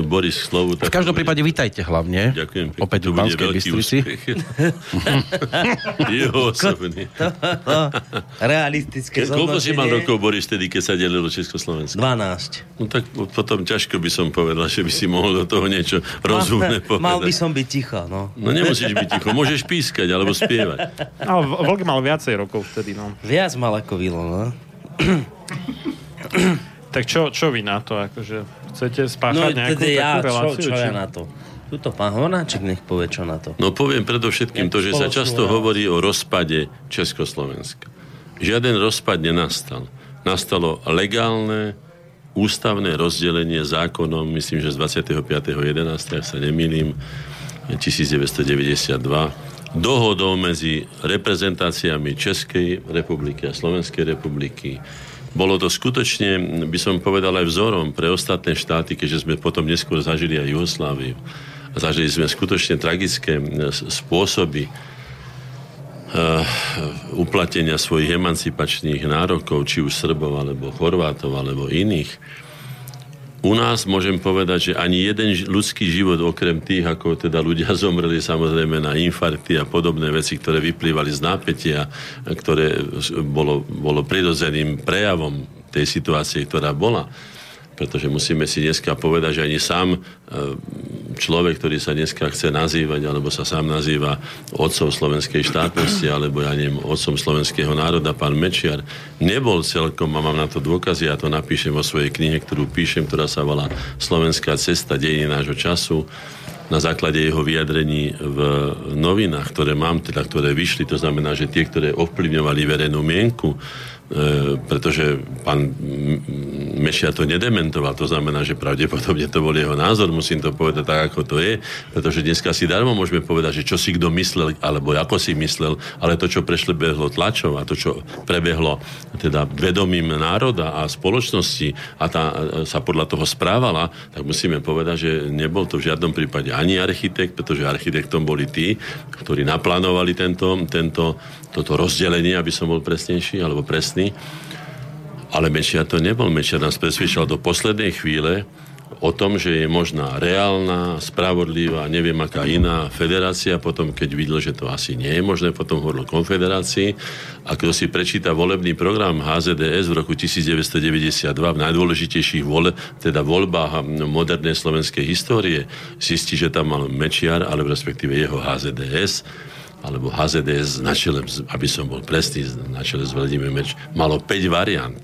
Boris k slovu... V každom prípade vítajte hlavne. Ďakujem pekne. Opäť v Banskej Bystrici. Jeho osobný. Realistické zhodnotenie. Koľko si mal rokov, Boris, tedy, keď sa delilo Československo? 12. No tak potom ťažko by som povedal, že by si mohol do toho niečo rozumné povedať. Mal by som byť ticho, no. No nemusíš byť ticho, môžeš pískať alebo spievať. No, Vlk mal viacej rokov vtedy, no. Viac mal ako Vilo, no. Tak čo vy na to? Akože chcete spáchať nejakú takú reláciu? Čo ja na to? Tuto pán Hornáček nech povie, čo na to. No poviem predovšetkým to, že sa často hovorí o rozpade Československa. Žiaden rozpad nenastal. Nastalo legálne ústavné rozdelenie zákonom, myslím, že z 25.11., ak sa nemýlim, 1992, dohodou medzi reprezentáciami Českej republiky a Slovenskej republiky. Bolo to skutočne, by som povedal, aj vzorom pre ostatné štáty, keďže sme potom neskôr zažili aj Jugosláviu. Zažili sme skutočne tragické spôsoby uplatenia svojich emancipačných nárokov, či už Srbov, alebo Chorvátov, alebo iných. U nás môžem povedať, že ani jeden ľudský život, okrem tých, ako teda ľudia zomreli samozrejme na infarkty a podobné veci, ktoré vyplývali z nápätia, ktoré bolo prirodzeným prejavom tej situácie, ktorá bola. Pretože musíme si dneska povedať, že ani sám človek, ktorý sa dneska chce nazývať, alebo sa sám nazýva otcom slovenskej štátnosti, alebo ja neviem, otcom slovenského národa, pán Mečiar, nebol celkom, a mám na to dôkazy, ja to napíšem vo svojej knihe, ktorú píšem, ktorá sa volá Slovenská cesta, dejiny nášho času, na základe jeho vyjadrení v novinách, ktoré mám, teda ktoré vyšli, to znamená, že tie, ktoré ovplyvňovali verejnú mienku, pretože pán Mečiar to nedementoval, to znamená, že pravdepodobne to bol jeho názor, musím to povedať tak, ako to je, pretože dneska si darmo môžeme povedať, že čo si kto myslel, alebo ako si myslel, ale to, čo prešlo tlačov a to, čo prebehlo teda vedomím národa a spoločnosti a tá sa podľa toho správala, tak musíme povedať, že nebol to v žiadnom prípade ani architekt, pretože architektom boli tí, ktorí naplánovali toto rozdelenie, aby som bol presnejší, alebo presný. Ale Mečiar to nebol. Mečiar nás presvedčal do poslednej chvíle o tom, že je možná reálna, spravodlivá, neviem aká iná federácia. Potom, keď videl, že to asi nie je možné, potom hovoril o konfederácii. A kto si prečíta volebný program HZDS v roku 1992 v najdôležitejších voľbách modernej slovenskej histórie, zistí, že tam mal Mečiar, ale respektíve jeho HZDS, alebo HZDS na čele, aby som bol presný, na čele s Vladimírom Mečiarom, malo 5 variant.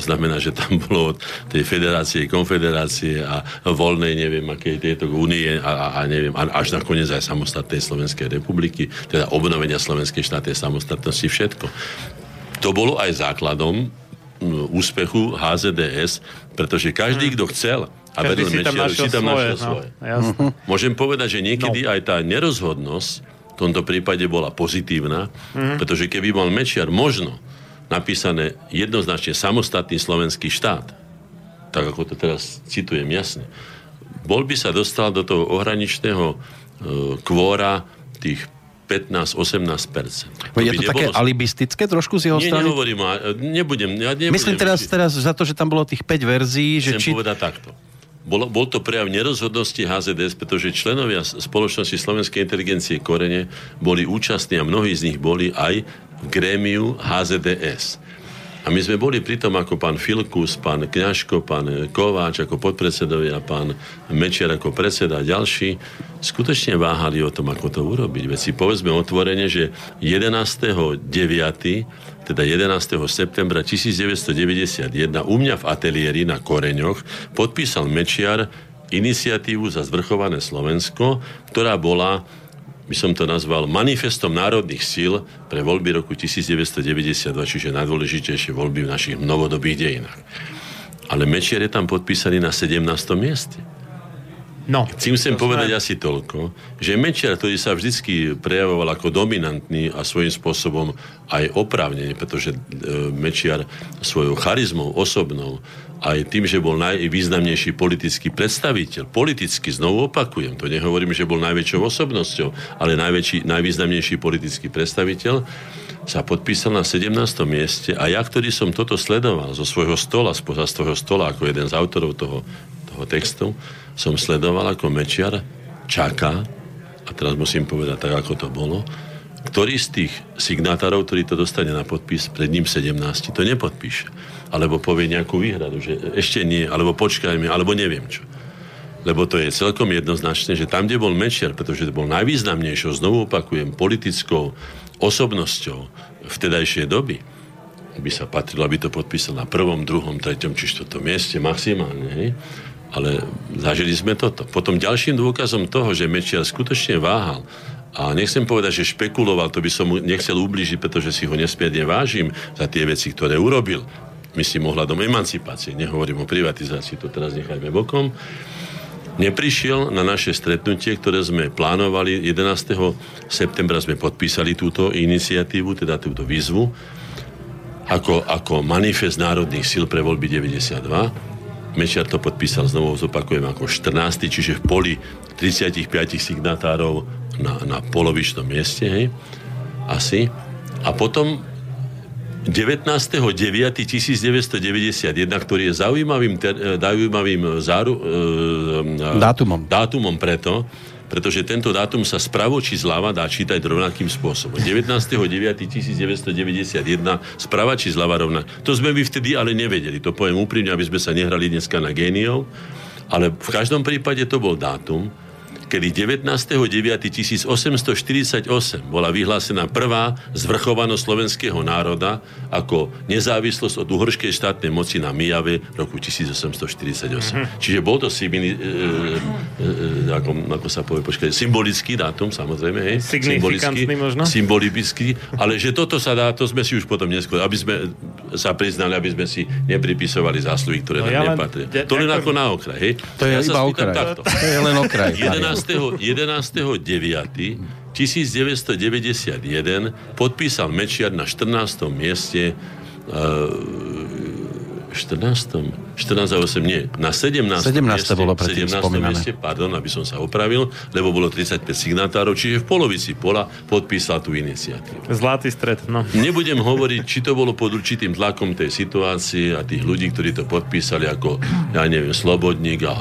To znamená, že tam bolo od tej federácie, konfederácie a voľnej, neviem, akej tejto únie a neviem, až nakoniec aj samostatnej Slovenskej republiky, teda obnovenia slovenskej štátnej samostatnosti, všetko. To bolo aj základom úspechu HZDS, pretože každý, kto chcel a vedel Mečiarovi, si tam našiel svoje. No, môžem povedať, že niekedy aj tá nerozhodnosť v tomto prípade bola pozitívna, pretože keby mal Mečiar možno napísané jednoznačne samostatný slovenský štát, tak ako to teraz citujem jasne, bol by sa dostal do toho ohraničného kvóra tých 15-18%. Je to také alibistické trošku z jeho strany? Nebudem. Myslím teraz za to, že tam bolo tých 5 verzií, že chcem povedať takto. Bol to prejav nerozhodnosti HZDS, pretože členovia spoločnosti Slovenskej inteligencie Korene boli účastní a mnohí z nich boli aj v grémiu HZDS. A my sme boli pri tom, ako pán Filkus, pán Kňažko, pán Kováč ako podpredsedovia, pán Mečiar ako predseda a ďalší, skutočne váhali o tom, ako to urobiť. Veď si povedzme otvorene, že 11. septembra 1991 u mňa v ateliéri na Koreňoch podpísal Mečiar iniciatívu za zvrchované Slovensko, ktorá bola, by som to nazval, manifestom národných síl pre voľby roku 1992, čiže najdôležitejšie voľby v našich novodobých dejinách. Ale Mečiar je tam podpísaný na 17. mieste. Chcem povedať asi toľko, že Mečiar, ktorý sa vždycky prejavoval ako dominantný a svojím spôsobom aj oprávnený, pretože Mečiar svojou charizmou osobnou, aj tým, že bol najvýznamnejší politický predstaviteľ, politicky, znovu opakujem, to nehovorím, že bol najväčšou osobnosťou, ale najvýznamnejší politický predstaviteľ, sa podpísal na 17. mieste a ja, ktorý som toto sledoval zo svojho stola, spoza svojho stola, ako jeden z autorov toho textu, som sledoval, ako Mečiar čaká, a teraz musím povedať tak, ako to bolo, ktorý z tých signatárov, ktorý to dostane na podpis, pred ním 17, to nepodpíše. Alebo povie nejakú výhradu, že ešte nie, alebo počkajme, alebo neviem čo. Lebo to je celkom jednoznačné, že tam, kde bol Mečiar, pretože to bol najvýznamnejšou, znovu opakujem, politickou osobnosťou vtedajšej doby, by sa patrilo, aby to podpísal na 1., 2., 3. či 4. mieste maximálne, hej? Ale zažili sme toto. Potom ďalším dôkazom toho, že Mečiar skutočne váhal, a nechcem povedať, že špekuloval, to by som mu nechcel ublížiť, pretože si ho nesmierne vážim za tie veci, ktoré urobil. Myslím ohľadom emancipácie, nehovorím o privatizácii, to teraz nechajme bokom. Neprišiel na naše stretnutie, ktoré sme plánovali. 11. septembra sme podpísali túto iniciatívu, teda túto výzvu, ako manifest národných síl pre voľby 92. Mečiar to podpísal, znovu zopakujem, ako 14., čiže v poli 35 signatárov na polovičnom mieste, hej. asi. A potom 19.9.1991, ktorý je zaujímavým dátumom pretože tento dátum sa spravo či zľava dá čítať rovnakým spôsobom. 19.9.1991 sprava či zľava rovnak. To sme by vtedy ale nevedeli, to poviem úprimne, aby sme sa nehrali dneska na géniov, ale v každom prípade to bol dátum, kedy 19.9.1848 bola vyhlásená prvá zvrchovanosť slovenského národa ako nezávislosť od uhorskej štátnej moci na Myjave roku 1848. Čiže bol to symbolický dátum, samozrejme, hej? Signifikantný možno? Symbolický, ale že toto sa dá, to sme si už potom neskôr, aby sme sa priznali, aby sme si nepripisovali zásluhy, ktoré nám nepatria. To len ako na okraj, hej? To je iba okraj. To je len okraj. 11.9.1991 podpísal Mečiar na 14. mieste 17. mieste, aby som sa opravil, lebo bolo 35 signatárov, čiže v polovici pola podpísal tú iniciatívu. Zlatý stred, no. Nebudem hovoriť, či to bolo pod určitým tlakom tej situácie a tých ľudí, ktorí to podpísali, ako, Slobodník a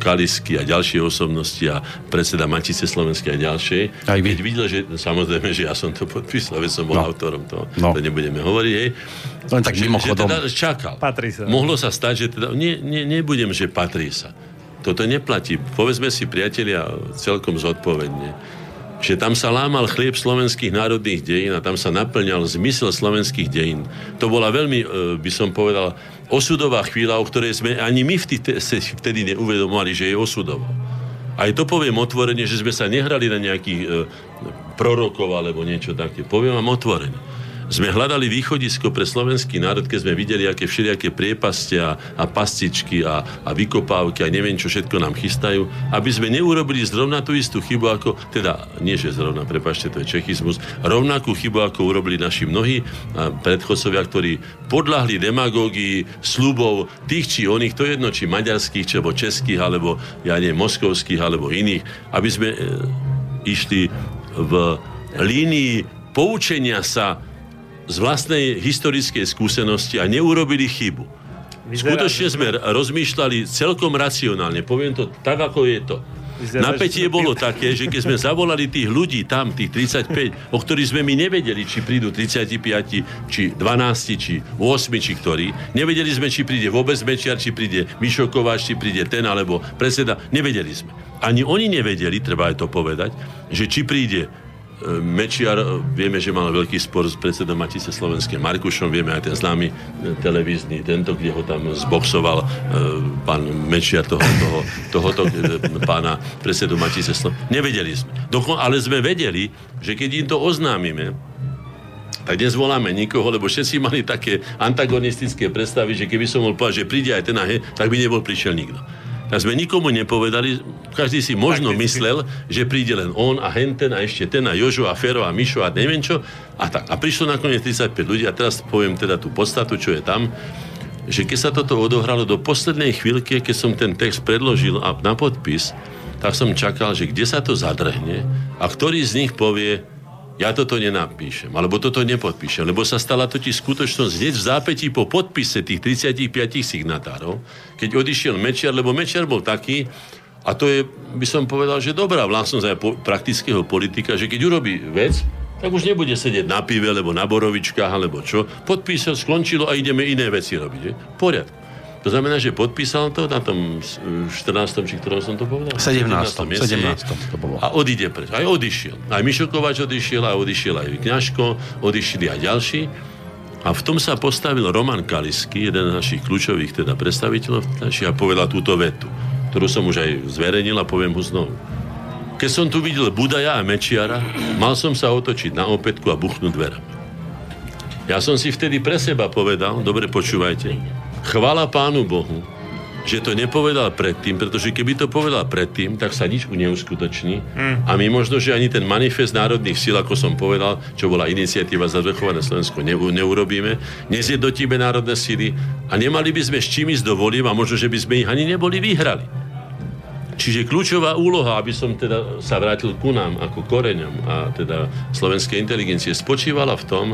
Kaliský a ďalšie osobnosti a predseda Matice slovenskej a ďalšej. Keď videl, že samozrejme, že ja som to podpísal, veď som bol autorom toho, to nebudeme hovoriť, hej. To tak mimochodom. Teda čakal. Sa. Mohlo sa stať, že teda... nebudem, že patrí sa. Toto neplatí. Povedzme si, priatelia, celkom zodpovedne, že tam sa lámal chlieb slovenských národných dejín a tam sa naplňal zmysel slovenských dejín. To bola veľmi, by som povedal, osudová chvíľa, o ktorej sme ani my vtedy neuvedomovali, že je osudová. Aj to poviem otvorene, že sme sa nehrali na nejakých prorokov alebo niečo také. Poviem vám otvorene. Sme hľadali východisko pre slovenský národ, keď sme videli, aké všelijaké priepastie a pastičky a vykopávky a neviem, čo všetko nám chystajú, aby sme neurobili zrovna tú istú chybu, ako, teda, nie že zrovna, prepáčte, to je čechizmus, rovnakú chybu, ako urobili naši mnohí predchodcovia, ktorí podľahli demagógii sľubov tých či oných, to jedno, či maďarských, či českých, alebo, moskovských, alebo iných, aby sme išli v línii poučenia sa z vlastnej historickej skúsenosti a neurobili chybu. Skutočne sme rozmýšľali celkom racionálne, poviem to tak, ako je to. Napätie bolo také, že keď sme zavolali tých ľudí tam, tých 35, o ktorých sme my nevedeli, či prídu 35, či 12, či 8, či ktorí. Nevedeli sme, či príde vôbec Mečiar, či príde Mišo Kováč, či príde ten, alebo predseda. Nevedeli sme. Ani oni nevedeli, treba aj to povedať, že či príde Mečiar, vieme, že mal veľký spor s predsedom Matice slovenskej Markušom, vieme aj ten známy televízny tento, kde ho tam zboxoval pán Mečiar tohoto pána predsedu Matice slovenskej. Nevedeli sme. Ale sme vedeli, že keď im to oznámime, tak nezvoláme nikoho, lebo všetci mali také antagonistické predstavy, že keby som bol povedať, že príde aj ten a he, tak by nebol prišiel nikto. Tak sme nikomu nepovedali, každý si možno myslel, že príde len on a henten a ešte ten a Jožo a Fero a Mišo a neviem čo a tak. A prišlo nakoniec 35 ľudí a teraz poviem teda tú podstatu, čo je tam, že keď sa toto odohralo do poslednej chvíľky, keď som ten text predložil a na podpis, tak som čakal, že kde sa to zadrhne a ktorý z nich povie, ja toto nenapíšem, alebo toto nepodpíšem, lebo sa stala totiž skutočnosť hneď v zápätí po podpise tých 35 signatárov, keď odišiel Mečiar, lebo Mečiar bol taký, a to je, by som povedal, že dobrá vlastnosť aj praktického politika, že keď urobí vec, tak už nebude sedieť na pive, alebo na borovičkách, alebo čo, podpísal, skončilo a ideme iné veci robiť, že? V poriadku. To znamená, že podpísal to na tom 14. či ktorom som to povedal? 17. to bolo. A odíde preč. Aj odišiel. Aj Mišo Kováč odišiel, a odišiel aj Kňažko, odišli aj ďalší. A v tom sa postavil Roman Kaliský, jeden z našich kľúčových teda predstaviteľov, a povedal túto vetu, ktorú som už aj zverejnil a poviem ho znovu. Keď som tu videl Budaja a Mečiara, mal som sa otočiť na opätku a buchnúť dverami. Ja som si vtedy pre seba povedal, dobre počúvajte, chvála Pánu Bohu, že to nepovedal predtým, pretože keby to povedal predtým, tak sa nič neuskutoční a my možno, že ani ten manifest národných síl, ako som povedal, čo bola iniciatíva za zvrchované Slovensko, neurobíme, nezjednotíme národné síly a nemali by sme s čím ísť do volieb a možno, že by sme ich ani neboli vyhrali. Čiže kľúčová úloha, aby som teda sa vrátil ku nám ako koreňom a teda slovenskej inteligencie, spočívala v tom,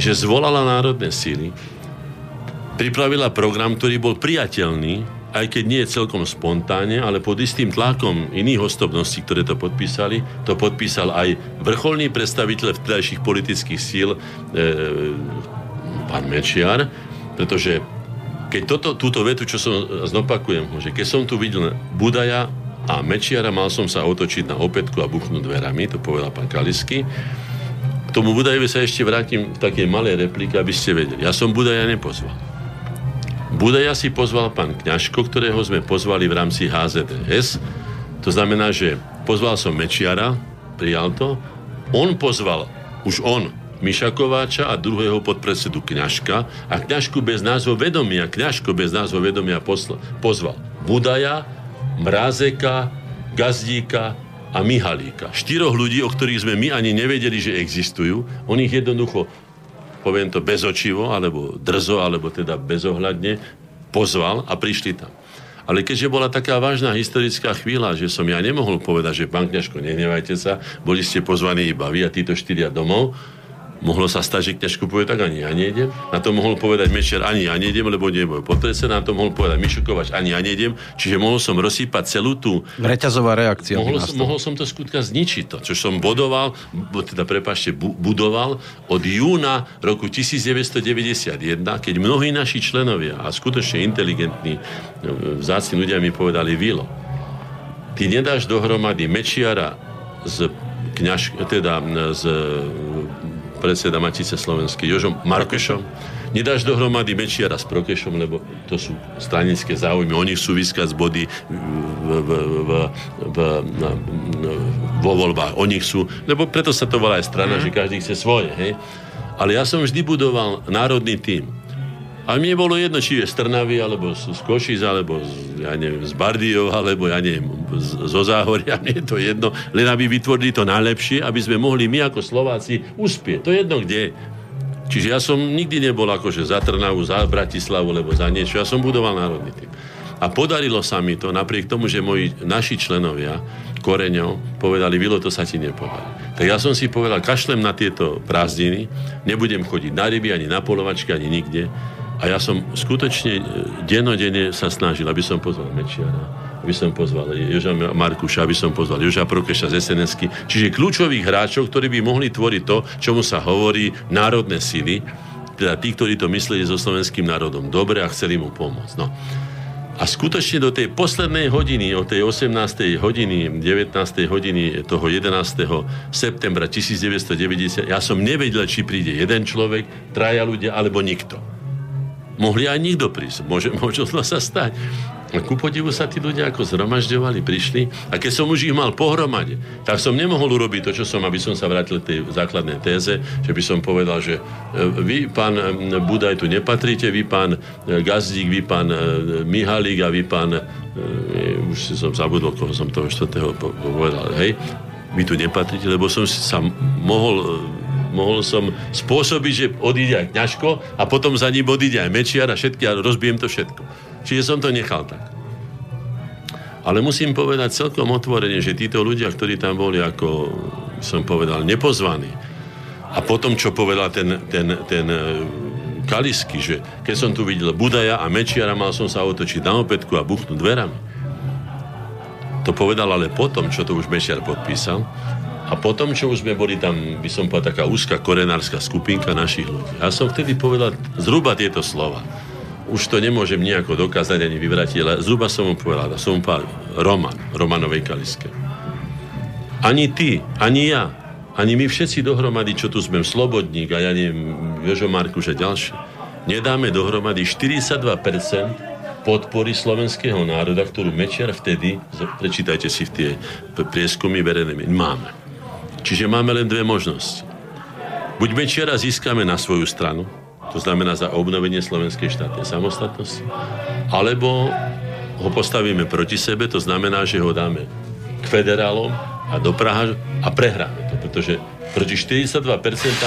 že zvolala národné síly, pripravila program, ktorý bol priateľný, aj keď nie celkom spontánne, ale pod istým tlakom iných osobností, ktoré to podpísali, to podpísal aj vrcholný predstaviteľ vtedajších politických síl, pán Mečiar, pretože keď túto vetu, čo som zopakujem, že keď som tu videl Budaja a Mečiara, mal som sa otočiť na opätku a buchnúť dverami, to povedal pán Kaliský. K tomu Budajovi sa ešte vrátim v takej malej replike, aby ste vedeli. Ja som Budaja nepozval. Budaja si pozval pán Kňažko, ktorého sme pozvali v rámci HZDS. To znamená, že pozval som Mečiara, prijal to. On pozval, už on, Miša Kováča a druhého podpredsedu Kňažka a Kňažku bez názvu vedomia, pozval Budaja, Mrázeka, Gazdíka a Mihalíka. 4 ľudí, o ktorých sme my ani nevedeli, že existujú. On ich jednoducho, poviem to bezočivo, alebo drzo, alebo teda bezohľadne, pozval a prišli tam. Ale keďže bola taká vážna historická chvíľa, že som ja nemohol povedať, že pán Kňažko, nehnevajte sa, boli ste pozvaní iba vy a títo 4 domov, mohlo sa stať, že Kňažko povie, tak ani ja nejdem. Na to mohol povedať Mečiar, ani ja nejdem, lebo neboj potresený. Na to mohol povedať Mišo Kováč, ani ja nejdem. Čiže mohol som rozsýpať celú tú... Reťazová reakcia. Mohol som to skutka zničiť to, čo som budoval od júna roku 1991, keď mnohí naši členovia a skutočne inteligentní vzácni ľudia mi povedali, Vilo, ty nedáš dohromady Mečiara z Kňažka, teda z predseda Matice slovenskej Jožom Markušom. Nedáš dohromady Mečiara s Prokešom, lebo to sú stranické záujmy. Oni chcú vyskať body vo voľbách. Oni chcú, lebo preto sa to volá aj strana, že každý chce svoje. Hej? Ale ja som vždy budoval národný tím. A mne bolo jedno, či je z Trnavy, alebo z Košic, alebo z Bardejov, alebo zo Záhoria, mne je to jedno. Len aby vytvorili to najlepšie, aby sme mohli my ako Slováci uspieť. To je jedno kde. Čiže ja som nikdy nebol akože za Trnavu, za Bratislavu, alebo za niečo. Ja som budoval národný tým. A podarilo sa mi to, napriek tomu, že naši členovia koreňov povedali, Vilo, to sa ti nepovedali. Tak ja som si povedal, kašlem na tieto prázdniny, nebudem chodiť na ryby, ani na polovačky, ani nikde. A ja som skutočne denodenne sa snažil, aby som pozval Mečiara, aby som pozval Joža Markuša, aby som pozval Joža Prokeša z SNS-ky. Čiže kľúčových hráčov, ktorí by mohli tvoriť to, čomu sa hovorí národné sily, teda tí, ktorí to mysleli so slovenským národom dobre a chceli mu pomôcť. No. A skutočne do tej poslednej hodiny, od tej 18. hodiny, 19. hodiny toho 11. septembra 1990, ja som nevedel, či príde jeden človek, traja ľudia, alebo nikto. Mohli aj nikto prísť, možno sa stať. A ku podivu sa tí ľudia ako zhromažďovali, prišli a keď som už ich mal pohromade, tak som nemohol urobiť to, čo som, aby som sa vrátil tej základnej téze, že by som povedal, že vy, pán Budaj, tu nepatríte, vy, pán Gazdík, vy, pán Mihalík a vy, pán... Už som zabudol, koho som toho 4. povedal, hej, vy tu nepatríte, lebo som sa mohol som spôsobiť, že odíde aj Kňažko a potom za ním odíde aj Mečiar a všetky a rozbijem to všetko. Čiže som to nechal tak. Ale musím povedať celkom otvorene, že títo ľudia, ktorí tam boli, ako som povedal, nepozvaní. A potom, čo povedal ten Kaliský, že keď som tu videl Budaja a Mečiara, mal som sa otočiť na opätku a buchnúť dverami. To povedal ale potom, čo to už Mečiar podpísal. A potom, čo už sme boli tam, by som povedal, taká úzka korenárska skupinka našich ľudí. Ja som vtedy povedal zhruba tieto slova. Už to nemôžem nejako dokázať ani vyvratiť, ale zhruba som mu povedal. Som pán Romanovej Kaliske. Ani ty, ani ja, ani my všetci dohromady, čo tu sme, Slobodník a ja neviem, Jožo Markuš a ďalšie, nedáme dohromady 42% podpory slovenského národa, ktorú Mečiar vtedy, prečítajte si v tie prieskumy verejné, máme. Čiže máme len 2 možnosti. Buď Mečiara získame na svoju stranu, to znamená za obnovenie slovenskej štátnej samostatnosti, alebo ho postavíme proti sebe, to znamená, že ho dáme k federálom a do Praha a prehráme to, pretože proti 42%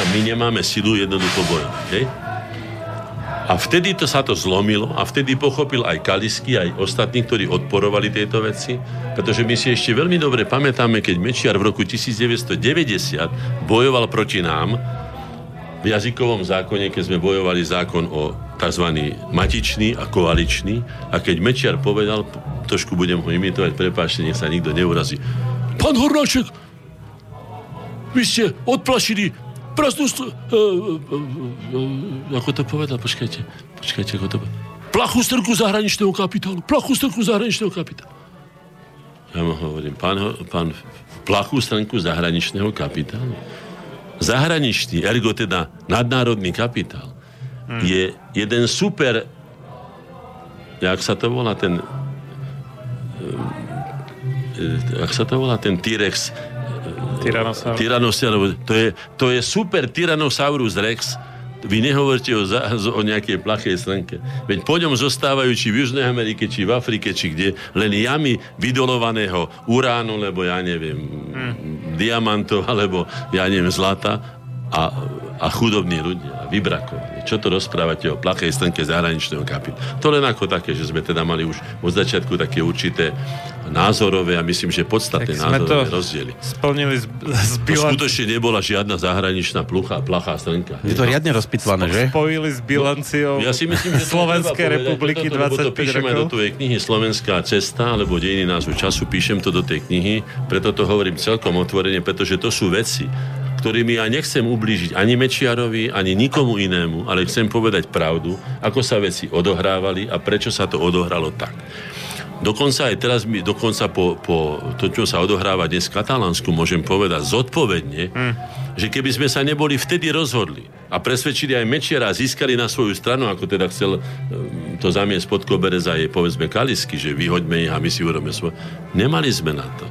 my nemáme silu jednoducho bojovať. A A vtedy to sa to zlomilo a vtedy pochopil aj Kaliský, aj ostatní, ktorí odporovali tieto veci, pretože my si ešte veľmi dobre pamätáme, keď Mečiar v roku 1990 bojoval proti nám v jazykovom zákone, keď sme bojovali zákon o tzv. Matičný a koaličný, a keď Mečiar povedal, trošku budem ho imitovať, prepáčte, nech sa nikto neurazí: Pán Hornáček, vy ste odplašili ako to povedal, počkajte, ako to povedal. Plachú strnku zahraničného kapitálu. Ja mu hovorím, pán plachú strnku zahraničného kapitálu? Zahraničný, ergo teda nadnárodný kapitál, je jeden super, jak sa to volá ten T-Rex, Tyrannosaurus. To je super Tyrannosaurus Rex. Vy nehovorte o nejakej plachej strnke. Veď po ňom zostávajú či v Južnej Amerike, či v Afrike, či kde len jamy vydolovaného uránu, lebo ja neviem, diamantov, alebo ja neviem, zlata a chudobní ľudia, vybrakovaní. Čo to rozprávate o plachej strnke zahraničného kapitálu? To len ako také, že sme teda mali už od začiatku také určité názorové a myslím, že podstatné názorové rozdiely. Splnili skutočne nebola žiadna zahraničná plachá strnka. Je to riadne rozpitvané, že? Spojili s bilanciou ja si myslím, že Slovenskej republiky 25 rokov. To píšem aj do tvojej knihy Slovenská cesta, alebo Dejiny názvu času, píšem to do tej knihy, preto to hovorím celkom otvorene, pretože to sú veci, ktorými ja nechcem ublížiť ani Mečiarovi, ani nikomu inému, ale chcem povedať pravdu, ako sa veci odohrávali a prečo sa to odohralo tak. Dokonca aj teraz, po to, čo sa odohráva dnes v Katalánsku, môžem povedať zodpovedne, že keby sme sa neboli vtedy rozhodli a presvedčili aj Mečiara a získali na svoju stranu, ako teda chcel to zamiesť pod koberec aj povedzme Kaliský, že vyhoďme ich a my si urobíme svoje. Nemali sme na to.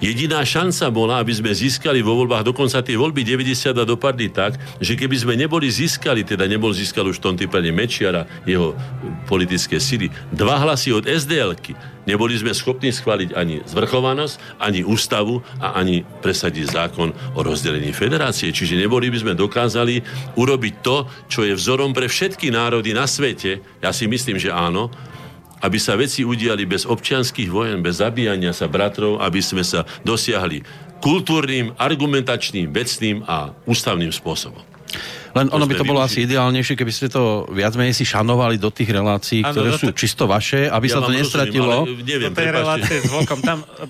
Jediná šanca bola, aby sme získali vo voľbách, dokonca tie voľby 90 a dopadli tak, že keby sme nebol získal už v tom prípade Mečiara, jeho politické sily, 2 hlasy od SDL-ky, neboli sme schopní schváliť ani zvrchovanosť, ani ústavu a ani presadiť zákon o rozdelení federácie. Čiže neboli by sme dokázali urobiť to, čo je vzorom pre všetky národy na svete, ja si myslím, že áno, aby sa veci udiali bez občianských vojen, bez zabíjania sa bratrov, aby sme sa dosiahli kultúrnym, argumentačným, vecným a ústavným spôsobom. Len ono by to bolo asi ideálnejšie, keby ste to viac menej si šanovali do tých relácií, ktoré sú čisto vaše, aby sa to nestratilo. Neviem, prepáčte.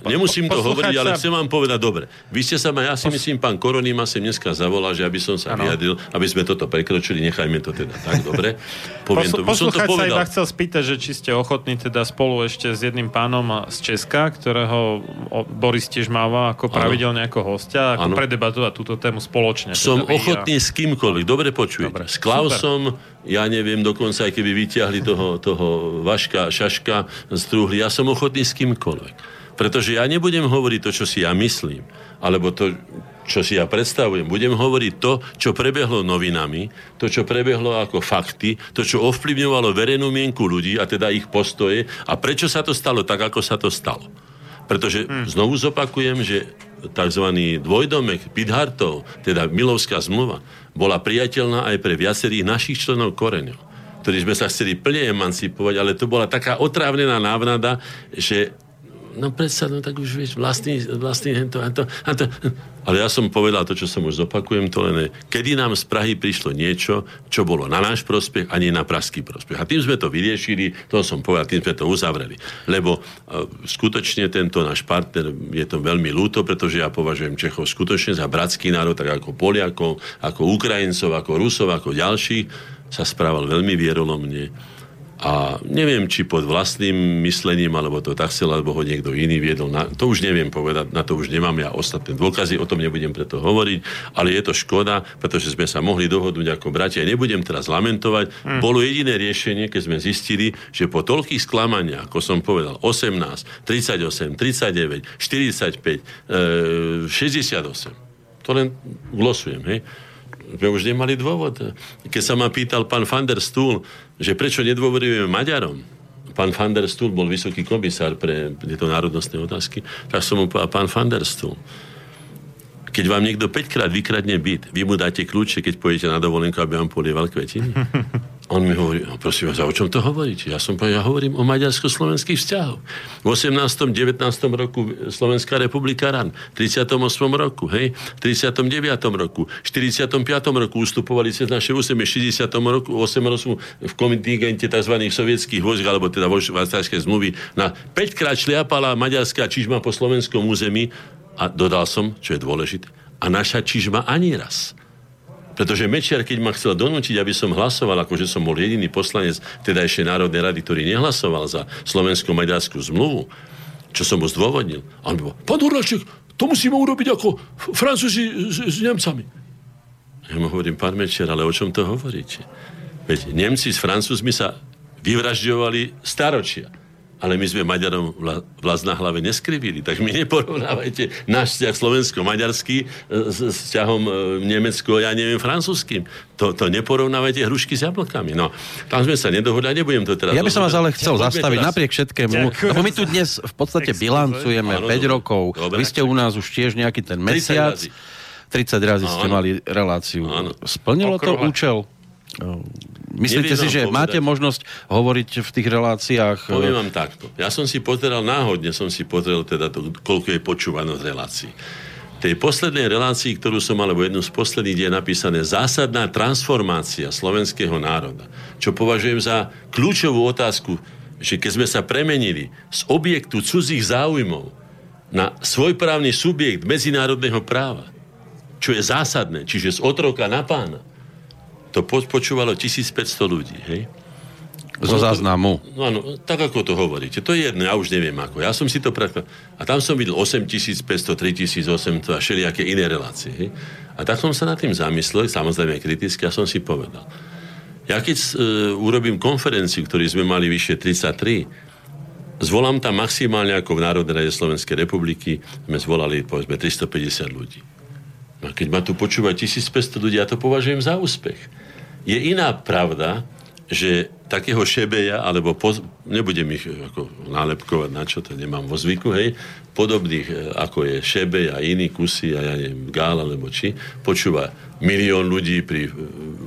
Nemusím to hovoriť, ale chcem vám povedať, dobre. Vy ste sa ma, ja si myslím, pán Koroni ma sem dneska zavolal, že aby som sa vyjadril, aby sme toto prekročili, nechajme to teda tak, dobre. Poslucháč sa iba chcel spýtať, že či ste ochotní teda spolu ešte s jedným pánom z Česka, ktorého Boris tiež máva ako pravidelne ako hostia, ako predebatovať túto tému spoločne. Som ochotný s kýmkoľvek. Dobre počujem. S Klausom, ja neviem, dokonca aj keby vyťahli toho Vaška, Šaška z trúhly, ja som ochotný s kýmkoľvek. Pretože ja nebudem hovoriť to, čo si ja myslím, alebo to, čo si ja predstavujem. Budem hovoriť to, čo prebehlo novinami, to, čo prebehlo ako fakty, to, čo ovplyvňovalo verejnú mienku ľudí, a teda ich postoje, a prečo sa to stalo tak, ako sa to stalo. Pretože znovu zopakujem, že takzvaný dvojdomek Pithartov, teda Milovská zmluva, bola priateľná aj pre viacerých našich členov koreňov, ktorí sme sa chceli plne emancipovať, ale to bola taká otrávnená návnada, že tak už vieš, vlastný hento. Ale ja som povedal to, čo som už zopakujem, to len kedy nám z Prahy prišlo niečo, čo bolo na náš prospech a nie na pražský prospech. A tým sme to vyriešili, to som povedal, tým sme to uzavreli. Lebo skutočne tento náš partner, je to veľmi ľúto, pretože ja považujem Čechov skutočne za bratský národ, tak ako Poliakov, ako Ukrajincov, ako Rusov, ako ďalších, sa správal veľmi vierolomne. A neviem, či pod vlastným myslením, alebo to tak chcel, alebo ho niekto iný viedol. To už neviem povedať, na to už nemám ja ostatné dôkazy, o tom nebudem preto hovoriť, ale je to škoda, pretože sme sa mohli dohodnúť ako bratia. Nebudem teraz lamentovať. Bolo jediné riešenie, keď sme zistili, že po toľkých sklamaniach, ako som povedal, 18, 38, 39, 45, 68, to len glosujem, hej? My už nemali dôvod. Keď sa ma pýtal pán van der Stuhl, že prečo nedôverujeme Maďarom, pán van der Stuhl bol vysoký komisár pre tieto národnostné otázky, tak som mu povedal, pán van der Stuhl, keď vám niekto 5-krát vykradne byt, vy mu dáte kľúče, keď pôjdete na dovolenku, aby vám polieval kvetiny? On mi hovorí, prosím vás, a o čom to hovoríte? Ja som povedal, ja hovorím o maďarsko-slovenských vzťahoch. V 18. 19. roku Slovenská republika RAN, v 38. roku, hej, v 39. roku, v 45. roku ustupovali cez naše územie, v 60. roku, 8. v kontingente tzv. Sovietských vojsk, alebo teda Varšavskej zmluvy, na 5-krát šliapala maďarská čižma po slovenskom území a dodal som, čo je dôležité, a naša čižma ani raz. Pretože Mečiar, keď ma chcel donútiť, aby som hlasoval, akože som bol jediný poslanec teda ešte Národnej rady, ktorý nehlasoval za slovensko-maďarskú zmluvu, čo som mu zdôvodnil. A on mi bol, pán Hornáček, to musíme urobiť ako Francúzi s Nemcami. Ja mu hovorím, pán Mečiar, ale o čom to hovoríte? Veď Nemci s Francúzmi sa vyvražďovali staročia. Ale my sme Maďarom vlast na hlave neskrivili. Tak mi neporovnávajte náš vzťah slovensko-maďarský s vzťahom nemecko, ja neviem, francúzským. To neporovnávajte hrušky s jablkami. No, tam sme sa nedohodli, nebudem to teraz... Ja by som vás ale chcel zastaviť teraz... napriek všetkému. Lebo my tu dnes v podstate bilancujeme 5 rokov. Dobre. Vy ste u nás už tiež nejaký ten mesiac. 30 razy ste mali reláciu. Áno. Splnilo to účel? Myslíte si, že máte možnosť hovoriť v tých reláciách? Poviem vám takto. Ja som si pozeral, náhodne teda to, koľko je počúvanosť relácií. Tej poslednej relácii, ktorú som mal, alebo jednu z posledných, je napísané zásadná transformácia slovenského národa, čo považujem za kľúčovú otázku, že keď sme sa premenili z objektu cudzích záujmov na svojprávny subjekt medzinárodného práva, čo je zásadné, čiže z otroka na pána, to počúvalo 1500 ľudí, hej? Zo záznamu. No áno, tak ako to hovoríte. To je jedno, ja už neviem ako. Ja som si to prakticky... A tam som videl 8500, 3800 a všelijaké iné relácie, hej? A tak som sa nad tým zamyslel, samozrejme kriticky, a som si povedal. Ja keď urobím konferenciu, ktorú sme mali vyššie 33, zvolám tam maximálne ako v Národnej rade Slovenskej republiky, sme zvolali povedzme 350 ľudí. No keď ma tu počúva 1500 ľudí, ja to považujem za úspech. Je iná pravda, že takého šebeja, alebo nebudem ich ako nálepkovať, na čo to nemám vo zvyku, hej, podobných ako je šebej a iní kusy a ja neviem, Gál alebo či, počúva 1 000 000 ľudí pri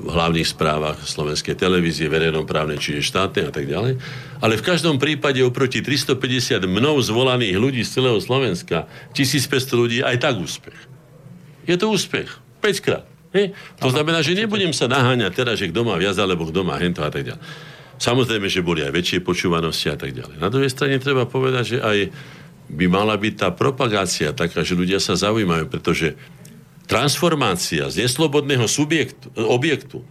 hlavných správach slovenskej televízie, verejnoprávnej, čiže štátnej a tak ďalej. Ale v každom prípade oproti 350 mnou zvolaných ľudí z celého Slovenska, 1500 ľudí, aj tak úspech. Je to úspech. 5-krát. To znamená, že nebudem sa naháňať teraz, že kto má viac, alebo kto má hento a tak ďalej. Samozrejme, že boli aj väčšie počúvanosti a tak ďalej. Na druhej strane treba povedať, že aj by mala byť tá propagácia taká, že ľudia sa zaujímajú, pretože transformácia z neslobodného objektu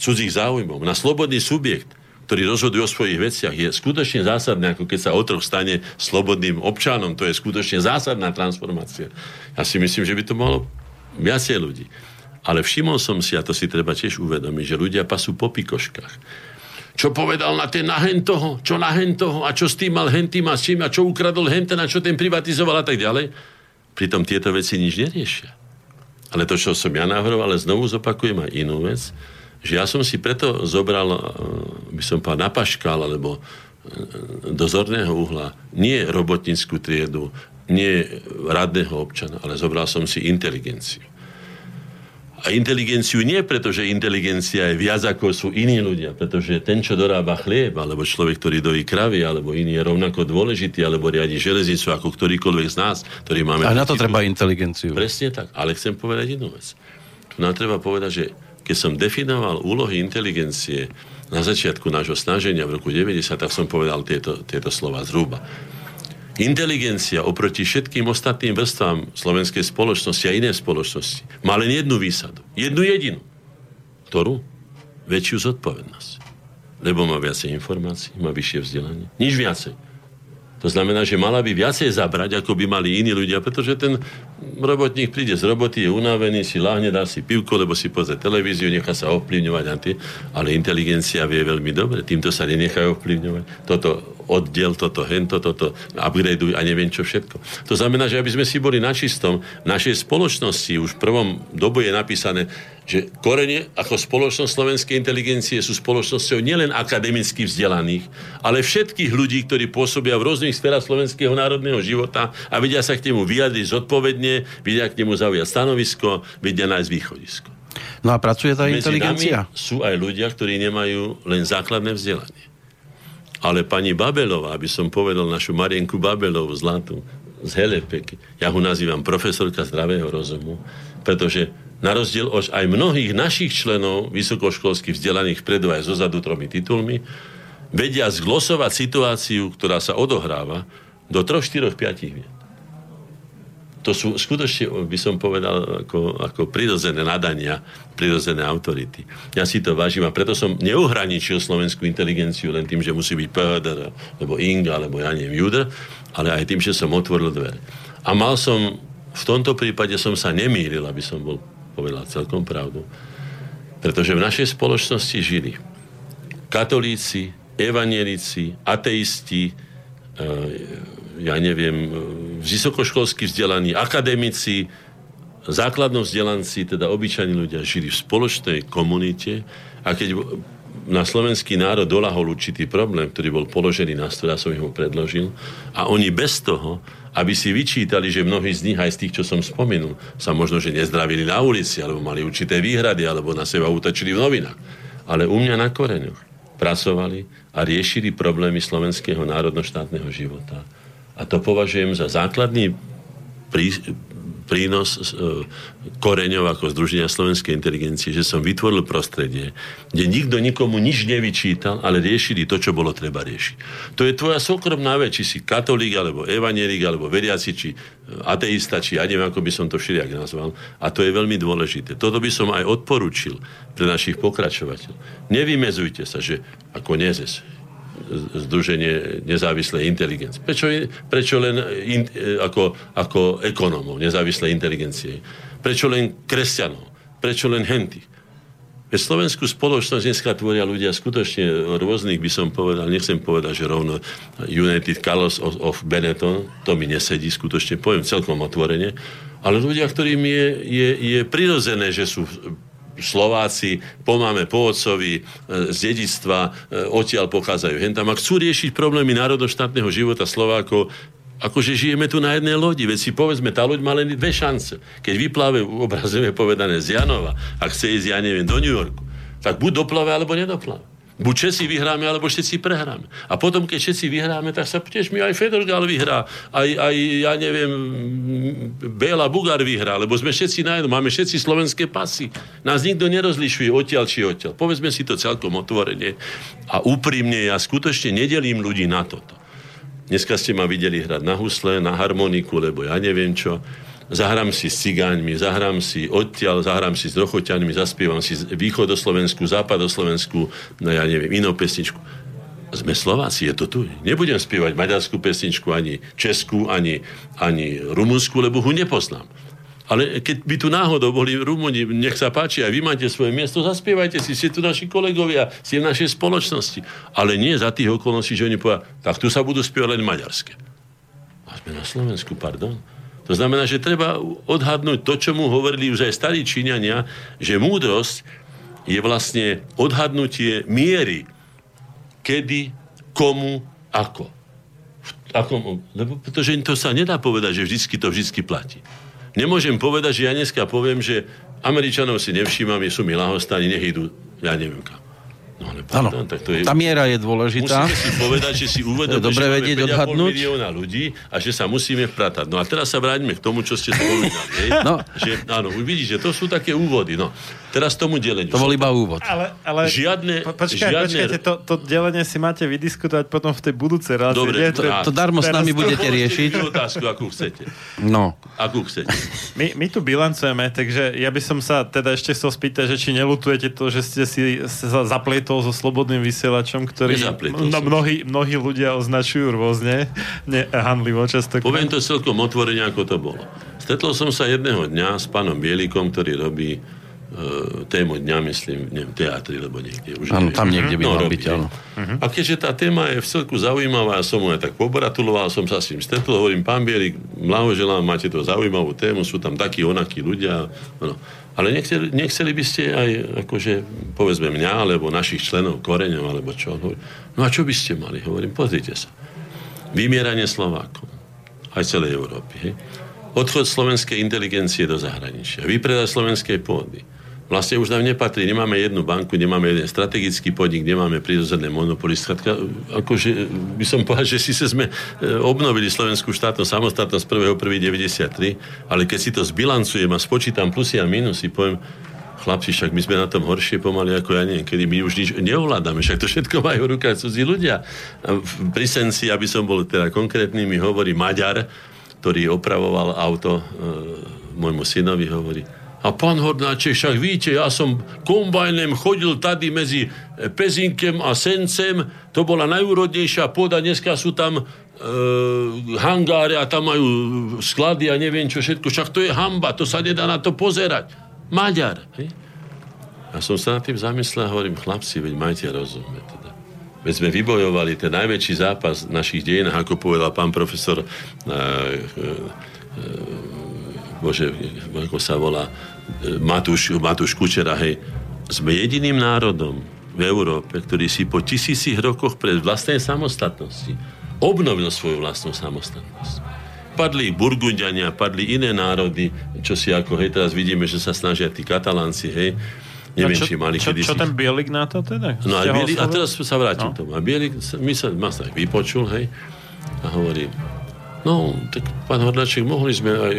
cudzích záujmov na slobodný subjekt, ktorý rozhoduje o svojich veciach, je skutočne zásadné, ako keď sa otrok stane slobodným občanom. To je skutočne zásadná transformácia. Ja si myslím, že by to malo viacej ľudí. Ale všimol som si, a to si treba tiež uvedomiť, že ľudia pasú po pikoškách. Čo povedal na ten nahen toho, čo nahen toho, a čo s tým mal hen tým a s čím, a čo ukradol hen ten, a čo ten privatizoval a tak ďalej. Pritom tieto veci nič neriešia. Ale to, čo som ja navrhoval, ale znovu zopakujem aj inú vec, že ja som si preto zobral, by som povedal, napaškal, alebo do zorného uhla, nie robotnícku triedu, nie radného občana, ale zobral som si inteligenciu. A inteligenciu nie, pretože inteligencia je viac ako sú iní ľudia, pretože ten, čo dorába chlieb, alebo človek, ktorý dojí kravy, alebo iný, je rovnako dôležitý, alebo riadi železnicu, ako ktorýkoľvek z nás, ktorý máme... A na to treba inteligenciu. Presne tak, ale chcem povedať jednu vec. Tu nám treba povedať, že keď som definoval úlohy inteligencie na začiatku nášho snaženia v roku 90, tak som povedal tieto slova zhruba. Inteligencia oproti všetkým ostatným vrstvám slovenskej spoločnosti a iné spoločnosti má len jednu výsadu. Jednu jedinú. Ktorú? Väčšiu zodpovednosť. Lebo má viacej informácií, má vyššie vzdelanie. Nič viacej. To znamená, že mala by viacej zabrať, ako by mali iní ľudia, pretože ten robotník príde z roboty, je unavený, si láhne, dá si pivko, lebo si pozrie televíziu, nechá sa ovplyvňovať. Ale inteligencia vie veľmi dobre, týmto sa nenechajú ovplyvňovať. Toto oddiel, toto hento, toto upgraduj a neviem čo všetko. To znamená, že aby sme si boli na čistom, v našej spoločnosti už v prvom dobu je napísané, že korene ako spoločnosť slovenskej inteligencie sú spoločnosťou nielen akademicky vzdelaných, ale všetkých ľudí, ktorí pôsobia v rôznych sférach slovenského národného života a vedia sa k nemu vyjadriť zodpovedne, vedia k nemu zaujať stanovisko, vedia nájsť východisko. No a pracuje tá inteligencia. Sú aj ľudia, ktorí nemajú len základné vzdelanie. Ale pani Babelová, aby som povedal našu Marienku Babelovú zlatú z Helepeky, ja ho nazývam profesorka zdravého rozumu, pretože na rozdiel od aj mnohých našich členov vysokoškolských vzdelaných vpredu aj zozadu tromi titulmi, vedia zglosovať situáciu, ktorá sa odohráva, do 3, 4, 5 vied. To sú skutočne, by som povedal, ako prirodzené nadania, prirodzené autority. Ja si to vážim a preto som neuhraničil slovenskú inteligenciu len tým, že musí byť PHD, alebo Inga, alebo ja neviem, Júder, ale aj tým, že som otvoril dvere. A mal som, v tomto prípade som sa nemýlil, aby som bol povedal celkom pravdu. Pretože v našej spoločnosti žili katolíci, evanjelici, ateisti, ja neviem, vysokoškolsky vzdelaní, akademici, základno vzdelanci, teda obyčajní ľudia žili v spoločnej komunite a keď na slovenský národ doľahol určitý problém, ktorý bol položený na stôl, ja som ho predložil a oni bez toho, aby si vyčítali, že mnohí z nich, aj z tých, čo som spomenul, sa možno, že nezdravili na ulici, alebo mali určité výhrady, alebo na seba utačili v novinách. Ale u mňa na koreňoch pracovali a riešili problémy slovenského národno-štátneho života. A to považujem za základný prínos koreňov ako Združenia slovenskej inteligencie, že som vytvoril prostredie, kde nikto nikomu nič nevyčítal, ale riešili to, čo bolo treba riešiť. To je tvoja súkromná vec, či si katolík, alebo evanjelik, alebo veriaci, či ateista, či ja neviem, ako by som to všelijak nazval. A to je veľmi dôležité. Toto by som aj odporučil pre našich pokračovateľov. Nevymezujte sa, že ako nezes. Združenie nezávislej inteligencie. Prečo len ako ekonómov nezávislej inteligencie? Prečo len kresťanov? Prečo len hentých? Veď slovenskú spoločnosť dneska tvoria ľudia skutočne rôznych, by som povedal, nechcem povedať, že rovno United Colors of Benetton, to mi nesedí, skutočne poviem celkom otvorene, ale ľudia, ktorým je prirodzené, že sú Slováci, pomáme po otcovi z dedičstva, odtiaľ pochádzajú hentam. A chcú riešiť problémy národno-štátneho života Slovákov, akože žijeme tu na jednej lodi. Veď si povedzme, tá loď má len dve šance. Keď vypláve, obrazujeme povedané, z Janova a chce ísť, ja neviem, do New Yorku, tak buď doplave, alebo nedoplave. Buď všetci vyhráme, alebo všetci prehráme. A potom, keď všetci vyhráme, tak sa potešme, aj Federgal vyhrá, aj ja neviem, Béla Bugár vyhrá, lebo sme všetci na jednom, máme všetci slovenské pasy. Nás nikto nerozlišuje odtiaľ či odtiaľ. Povedzme si to celkom otvorene a úprimne, ja skutočne nedelím ľudí na toto. Dneska ste ma videli hrať na husle, na harmoniku, lebo ja neviem čo. Zahrám si s cigáňmi, zahrám si odtiaľ, zahrám si s rochoťanmi, zaspievam si východoslovenskú, západoslovenskú, no ja neviem, inú pesničku. Sme Slováci, je to tu. Nebudem spievať maďarskú pesničku, ani českú, ani rumunskú, lebo ho nepoznám. Ale keď by tu náhodou boli Rumúni, nech sa páči, aj vy máte svoje miesto, zaspievajte si, ste tu naši kolegovia, ste v našej spoločnosti. Ale nie za tých okolností, že oni povedia, tak tu sa budú spievať len maďarské. A sme na Slovensku, pardon. To znamená, že treba odhadnúť to, čo mu hovorili už aj starí Číňania, že múdrosť je vlastne odhadnutie miery, kedy, komu, ako. Lebo pretože to sa nedá povedať, že vždycky platí. Nemôžem povedať, že ja dneska poviem, že Američanov si nevšímam, sú mi ľahostajní, nech idú, ja neviem kam. No, ale pardon, tak to je... Tá miera je dôležitá. Musíte si povedať, že si uvedomujeme, že máme 5,5 milióna ľudí a že sa musíme vpratať. No a teraz sa vráťme k tomu, čo ste spomínali. No. Že, áno, vidíš, že to sú také úvody. No. Teraz tomu deleniu. To bol iba úvod. Ale Počkajte, to delenie si máte vydiskutovať potom v tej budúcej relácii. Dobre, to darmo s nami budete riešiť. Otázku, akú chcete. No. Akú chcete. My tu bilancujeme, takže ja by som sa teda ešte chcel spýtať, že či neľutujete to, že ste si zapletli toho so Slobodným vysielačom, ktorý mnohí ľudia označujú rôzne, hanlivo často. Poviem to celkom otvorene, ako to bolo. Stretol som sa jedného dňa s pánom Bělíkom, ktorý robí tému dňa, myslím, TA3, lebo niekde už. Áno, tam niekde by mal byť, áno. A keďže tá téma je v celku zaujímavá, ja som mu aj tak pogratuloval, som sa s ním stretol, hovorím, pán Bělík, blahoželám, máte to zaujímavú tému, sú tam takí, onakí ľudia, no. Ale nechceli by ste aj, akože, povedzme mňa, alebo našich členov, koreňov, alebo čo. No a čo by ste mali? Hovorím, pozrite sa. Vymieranie Slovákov. Aj celej Európy. Hej? Odchod slovenskej inteligencie do zahraničia. Výpredaj slovenskej pôdy. vlastne už nám nepatrí. Nemáme jednu banku, nemáme jeden strategický podnik, nemáme prírodzené monopoly. Skrátka, akože by som povedal, že síce sme obnovili slovenskú štátnu samostatnosť 1.1.93, ale keď si to zbilancujem a spočítam plusy a minusy, poviem, chlapci, však my sme na tom horšie pomaly ako ja neviem, kedy my už nič neovládame, však to všetko majú v rukách cudzí ľudia. Pri senci, aby som bol teda konkrétny, mi hovorí Maďar, ktorý opravoval auto môjmu synovi, hovorí, a pán Hornáček, však víte, ja som kombajnem chodil tady medzi Pezinkem a Sencem, to bola najúrodnejšia pôda, dneska sú tam hangáre a tam majú sklady a neviem čo všetko, však to je hanba, to sa nedá na to pozerať. Maďar. Hej? Ja som sa nad tým zamyslel a hovorím, chlapci, veď majte rozum. Teda. Veď sme vybojovali ten najväčší zápas v našich dejinách, ako povedal pán profesor Bože, ako sa volá Matúš Kučera, hej. Sme jediným národom v Európe, ktorý si po 1000 rokoch pred vlastnej samostatnosti obnovil svoju vlastnú samostatnosť. Padli Burgundiania, padli iné národy, čo si ako, hej, teraz vidíme, že sa snažia tí Katalánci, hej. Neviem, čo, či mali kedysi. Čo ten Bielik na to teda? No a, Bielik, a teraz sa vrátim k tomu. A Bielik, ma sa vypočul, hej, a hovorí, no, tak pán Hornáček, mohli sme aj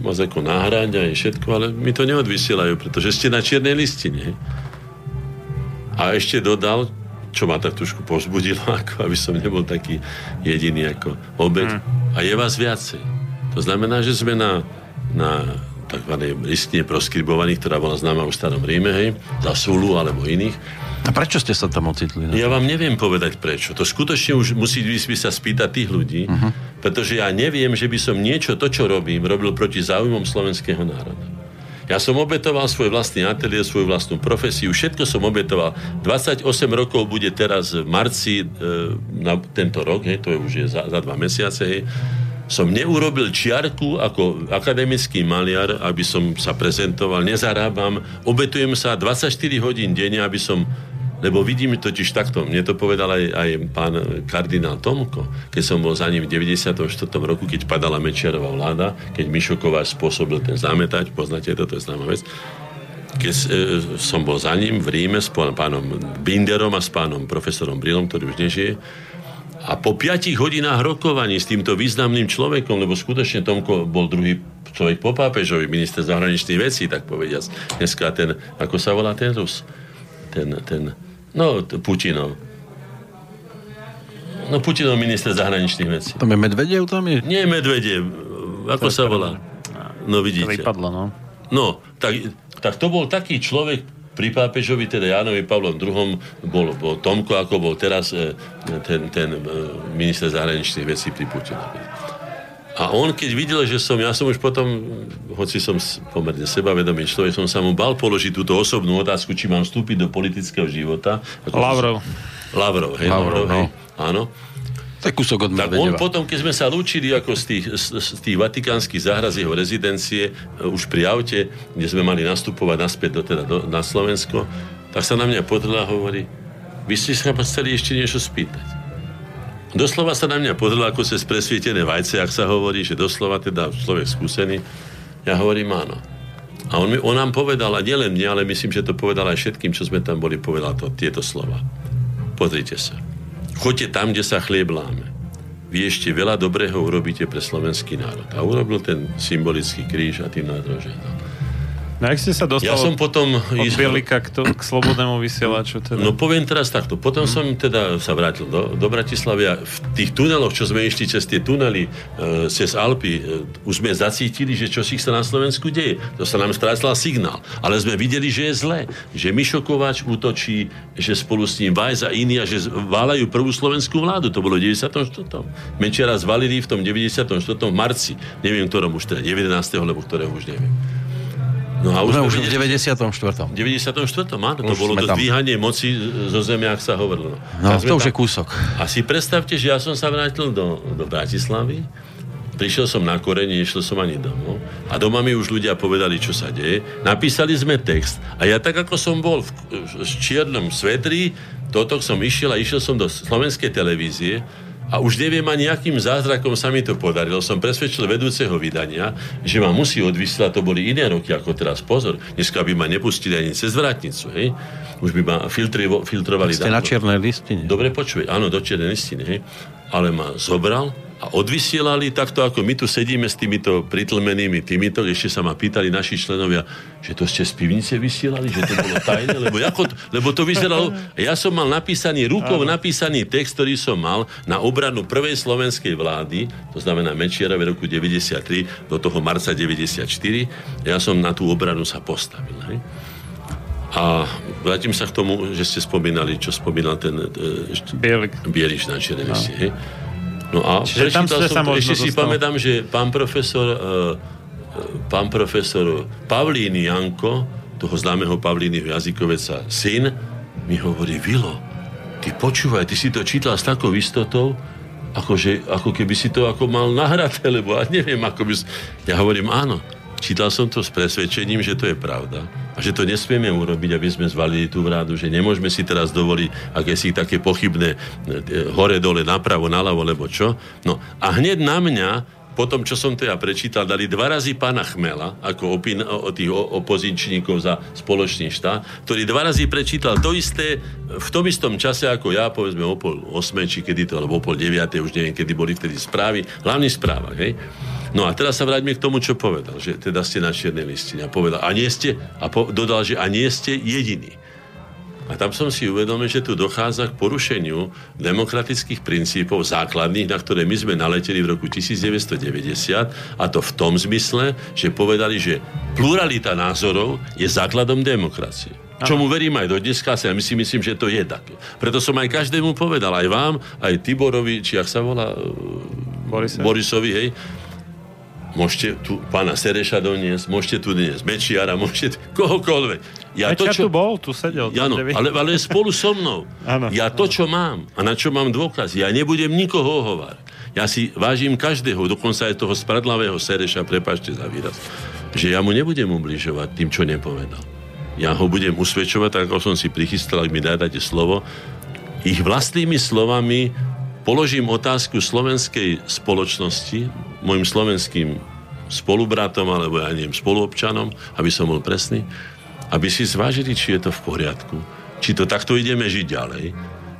vás ako nahrať, aj všetko, ale my to neodvysielajú, pretože ste na čiernej listine, hej. A ešte dodal, čo ma tak trošku povzbudilo, ako aby som nebol taký jediný ako obeď. A je vás viacej. To znamená, že sme na takzvanej listine proskribovaných, ktorá bola známa v starom Ríme, hej, za Sulu alebo iných. A prečo ste sa tam ocitli? Ja vám neviem povedať prečo. To skutočne už musí sa spýtať tých ľudí, pretože ja neviem, že by som niečo, to čo robil proti záujmom slovenského národa. Ja som obetoval svoj vlastný ateliér, svoju vlastnú profesiu, všetko som obetoval. 28 rokov bude teraz v marci na tento rok, hej, to je už je za 2 mesiace, hej. Som neurobil čiarku ako akademický maliar, aby som sa prezentoval, nezarábam, obetujem sa 24 hodín denne, aby som, lebo vidím totiž takto, mne to povedal aj pán kardinál Tomko, keď som bol za ním v 94. roku, keď padala Mečiarova vláda, keď Mišo Kováč spôsobil ten zametať, poznáte, toto je známa vec, keď som bol za ním v Ríme s pánom Binderom a s pánom profesorom Brillom, ktorý už nežije. A po 5 hodinách rokovaní s týmto významným človekom, lebo skutočne Tomko bol druhý človek po pápežovi, minister zahraničných vecí, tak povediac. Dneska ten, ako sa volá ten Rus? Putinov. No, Putinov minister zahraničných vecí. Tam je Medvedev, tam je? Nie Medvedev. Ako sa volá? No, vidíte. To vypadlo, no. No, tak to bol taký človek, pri pápežovi, teda Jánovi Pavlom II. Bol Tomko, ako bol teraz ten minister zahraničných vecí pri Putinovi. A on, keď videl, že ja som už potom, hoci som pomerne sebavedomý človek, som sa mu bal položiť túto osobnú otázku, či mám vstúpiť do politického života. Lavrov, hej, áno. Tak on potom, keď sme sa lúčili ako z tých vatikánskych záhrad z jeho rezidencie, už pri aute, kde sme mali nastupovať naspäť na Slovensko, tak sa na mňa podrela a hovorí, vy ste sa chceli ešte niečo spýtať. Doslova sa na mňa podrela ako cez presvietené vajce, ak sa hovorí, že doslova teda človek skúsený. Ja hovorím áno. A on nám povedal, a nielen mne, ale myslím, že to povedal aj všetkým, čo sme tam boli, povedal tieto slova. Pozrite sa. Choďte tam, kde sa chlieb láme. Vy ešte veľa dobrého urobíte pre slovenský národ. A urobil ten symbolický kríž a tým nadroženom. No jak ste sa dostal som potom od Bielika k Slobodnému vysielaču? Teda. No poviem teraz takto. Potom som teda sa vrátil do Bratislavy a v tých tuneloch, čo sme išli cez tie tunely, cez Alpy, už sme zacítili, že čosi sa na Slovensku deje. To sa nám strácal signál. Ale sme videli, že je zle. Že Mišo Kováč útočí, že spolu s ním Vajs a iní a že váľajú prvú slovenskú vládu. To bolo v 94. Mečiara zvalili v tom 94. marci. Neviem, ktorom už teda, 19. lebo ktorého už neviem. No a už v 94. áno, to bolo to zdvíhanie moci zo zeme, ak sa hovorilo. No, to už je kúsok. A si predstavte, že ja som sa vrátil do Bratislavy, prišiel som na Korene, nešiel som ani domov. A doma mi už ľudia povedali, čo sa deje. Napísali sme text. A ja tak, ako som bol v čiernom svetri, toto som išiel a išiel som do slovenskej televízie A už neviem, ani akým zázrakom sa mi to podarilo. Som presvedčil vedúceho vydania, že ma musí odvysielať, to boli iné roky ako teraz. Pozor, dneska by ma nepustili ani cez vrátnicu, hej. Už by ma filtrovali. Ste na čiernej listine. Dobre počuj, áno, do čiernej listiny, hej. Ale ma zobral a odvysielali takto, ako my tu sedíme s týmito pritlmenými týmito. Ešte sa ma pýtali naši členovia, že to ste z pivnice vysielali, že to bolo tajné, lebo to vyzeralo... Ja som mal napísaný, rukou napísaný text, ktorý som mal na obranu prvej slovenskej vlády, to znamená Mečiara v roku 93, do toho marca 94. Ja som na tú obranu sa postavil, hej. A vrátim sa k tomu, že ste spomínali, čo spomínal ten... Bielik na čiernej listine, hej. No a prečítal som, ešte si pamätám, že pán profesor Pavlín Janko, toho známeho Pavlínyho jazykoveca, syn, mi hovorí: Vilo, ty počúvaj, ty si to čítal s takou istotou, ako keby si to ako mal nahraté, lebo ja neviem, ako by... Ja hovorím, áno, čítal som to s presvedčením, že to je pravda a že to nesmieme urobiť, aby sme zvalili tú vládu, že nemôžeme si teraz dovoliť akési také pochybné hore, dole, napravo, naľavo, lebo čo. No a hneď na mňa, po tom, čo som to ja prečítal, dali 2 razy pána Chmela, ako tých opozičníkov za spoločný štát, ktorý 2 razy prečítal to isté v tom istom čase ako ja, povedzme o 7:30, či kedy to, alebo o 9:30, už neviem, kedy boli vtedy správy, hlavný správa, hej. No a teraz sa vráťme k tomu, čo povedal, že teda ste na čiernej listine. A povedal, a nie ste, dodal, že a nie ste jediní. A tam som si uvedomil, že tu dochádza k porušeniu demokratických princípov základných, na ktoré my sme naleteli v roku 1990, a to v tom zmysle, že povedali, že pluralita názorov je základom demokracie. Čomu verím aj do dneska, a my si myslím, že to je také. Preto som aj každému povedal, aj vám, aj Tiborovi, či jak sa volá, Borisovi, hej, môžete tu pána Sereša doniesť, môžete tu doniesť Mečiara, môžete kohokoľvek. Ja Mečiar tu bol, tu sedel. Áno, ale spolu so mnou. Ja to, čo mám a na čo mám dôkaz, ja nebudem nikoho ohovárať. Ja si vážim každého, dokonca aj toho spradlavého Sereša, prepáčte za výraz, že ja mu nebudem ubližovať tým, čo nepovedal. Ja ho budem usvedčovať, tak ako som si prichystal, ak mi dáte slovo, ich vlastnými slovami položím otázku slovenskej spoločnosti, môjim slovenským spolubratom, alebo ja neviem, spoluobčanom, aby som bol presný, aby si zvážili, či je to v poriadku, či to takto ideme žiť ďalej,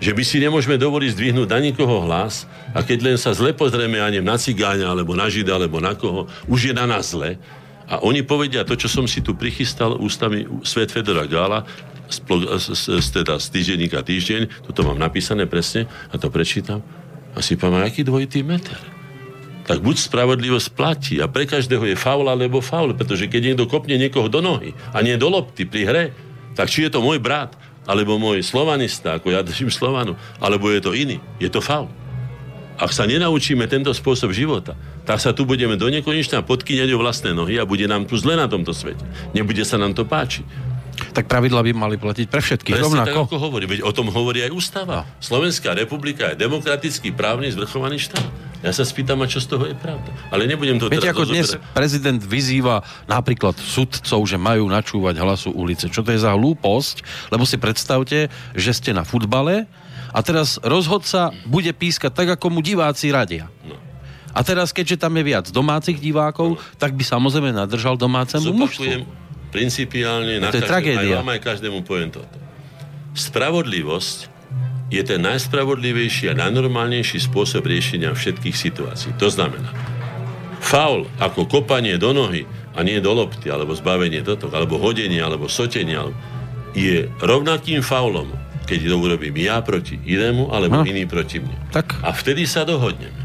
že by si nemôžeme dovoliť zdvihnúť na nikoho hlas, a keď len sa zle pozrieme, ja neviem, na cigáňa, alebo na žida, alebo na koho, už je na nás zle. A oni povedia to, čo som si tu prichystal ústami Svet Fedora Gála, z týždenníka Týždeň, toto mám napísané presne a to prečítam. A si pamätám, aký dvojitý meter. Tak buď spravodlivosť platí a pre každého je faul alebo faul, pretože keď niekto kopne niekoho do nohy a nie do lopty pri hre, tak či je to môj brat, alebo môj slovanista, ako ja držím Slovanu, alebo je to iný, je to faul. Ak sa nenaučíme tento spôsob života, tak sa tu budeme do nekonečna podkýňať o vlastné nohy a bude nám tu zle na tomto svete. Nebude sa nám to páčiť. Tak pravidlá by mali platiť pre všetkých. Presne tak, ako hovorí. Veď o tom hovorí aj ústava. Slovenská republika je demokratický, právny, zvrchovaný štát. Ja sa spýtam, a čo z toho je pravda. Ale nebudem to teraz rozoberať. Dnes prezident vyzýva napríklad sudcov, že majú načúvať hlasu ulice. Čo to je za hlúposť? Lebo si predstavte, že ste na futbale a teraz rozhodca bude pískať tak, ako mu diváci radia. No. A teraz, keďže tam je viac domácich divákov, tak by samozrejme nadržal domácemu mužstvu. Principiálne, na každému, aj každému poviem toto. Spravodlivosť je ten najspravodlivejší a najnormálnejší spôsob riešenia všetkých situácií. To znamená, faul ako kopanie do nohy a nie do lopty, alebo zbavenie dotok, alebo hodenie, alebo sotenie, je rovnakým faulom, keď to urobím ja proti inému, alebo iný proti mne. Tak. A vtedy sa dohodneme.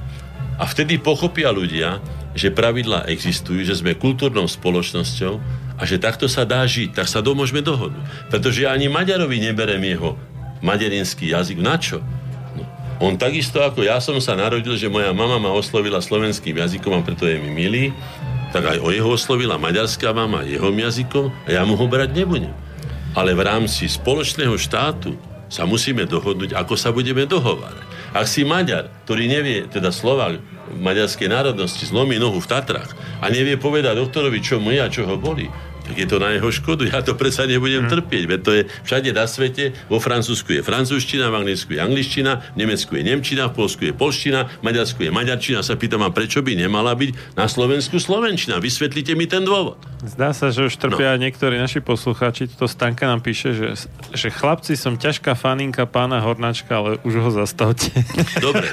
A vtedy pochopia ľudia, že pravidlá existujú, že sme kultúrnou spoločnosťou a že takto sa dá žiť, tak sa môžeme dohodnúť. Pretože ani Maďarovi neberem jeho maďarinský jazyk. Na čo? No. On takisto ako ja som sa narodil, že moja mama ma oslovila slovenským jazykom a preto je mi milý, tak aj o jeho oslovila maďarská mama jeho jazykom a ja mu ho brať nebudem. Ale v rámci spoločného štátu sa musíme dohodnúť, ako sa budeme dohovárať. Ak si Maďar, ktorý nevie, teda Slovák, maďarskej národnosti, zlomí nohu v Tatrách a nevie povedať doktorovi, čo mu je a čo ho bolí, tak je to na jeho škodu. Ja to predsa nebudem trpieť, veď to je všade na svete. Vo Francúzsku je francúzština, v Anglicku je angličtina, v Nemecku je nemčina, v Polsku je polština, v Maďarsku je maďarčina. Sa pýtam, a prečo by nemala byť na Slovensku slovenčina? Vysvetlite mi ten dôvod. Zdá sa, že už trpia niektorí naši poslucháči. Toto Stanka nám píše, že chlapci, som ťažká faninka pána Hornáčka, ale už ho zastavte. Dobre.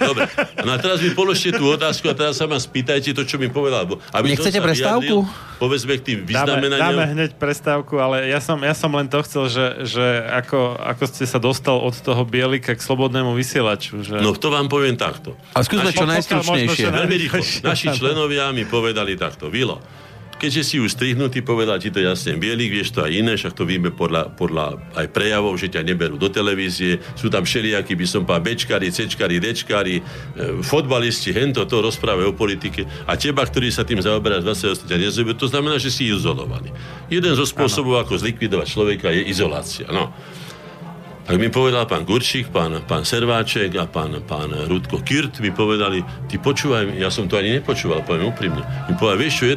No a teraz mi položte tú otázku a teraz sa ma spýtajte to, čo mi povedal. Nechcete prestávku? Povedzme k tým vyznamenaniam. Dáme hneď prestávku, ale ja som len to chcel, že ako ste sa dostal od toho Bielika k Slobodnému vysielaču. Že... No to vám poviem takto. A skúsme čo najstručnejšie. Naši členovia mi povedali takto. Vilo, keďže si už strihnutý, povedal ti to jasne Bielik, vieš to aj iné, však to víme podľa aj prejavov, že ťa neberú do televízie, sú tam všelijakí, by som pán bečkári, cečkári, dečkári, fotbalisti, hento, to rozprávajú o politike a teba, ktorý sa tým zaoberá z 28, ťa nezobie, to znamená, že si izolovaný. Jeden zo spôsobov, ako zlikvidovať človeka, je izolácia, no. Tak mi povedal pán Gurčík, pán Serváček a pán Rudko Kirt mi povedali, ty počúvaj, ja som to ani nepočúval, poviem úprimne. Mi povedal, vieš čo, je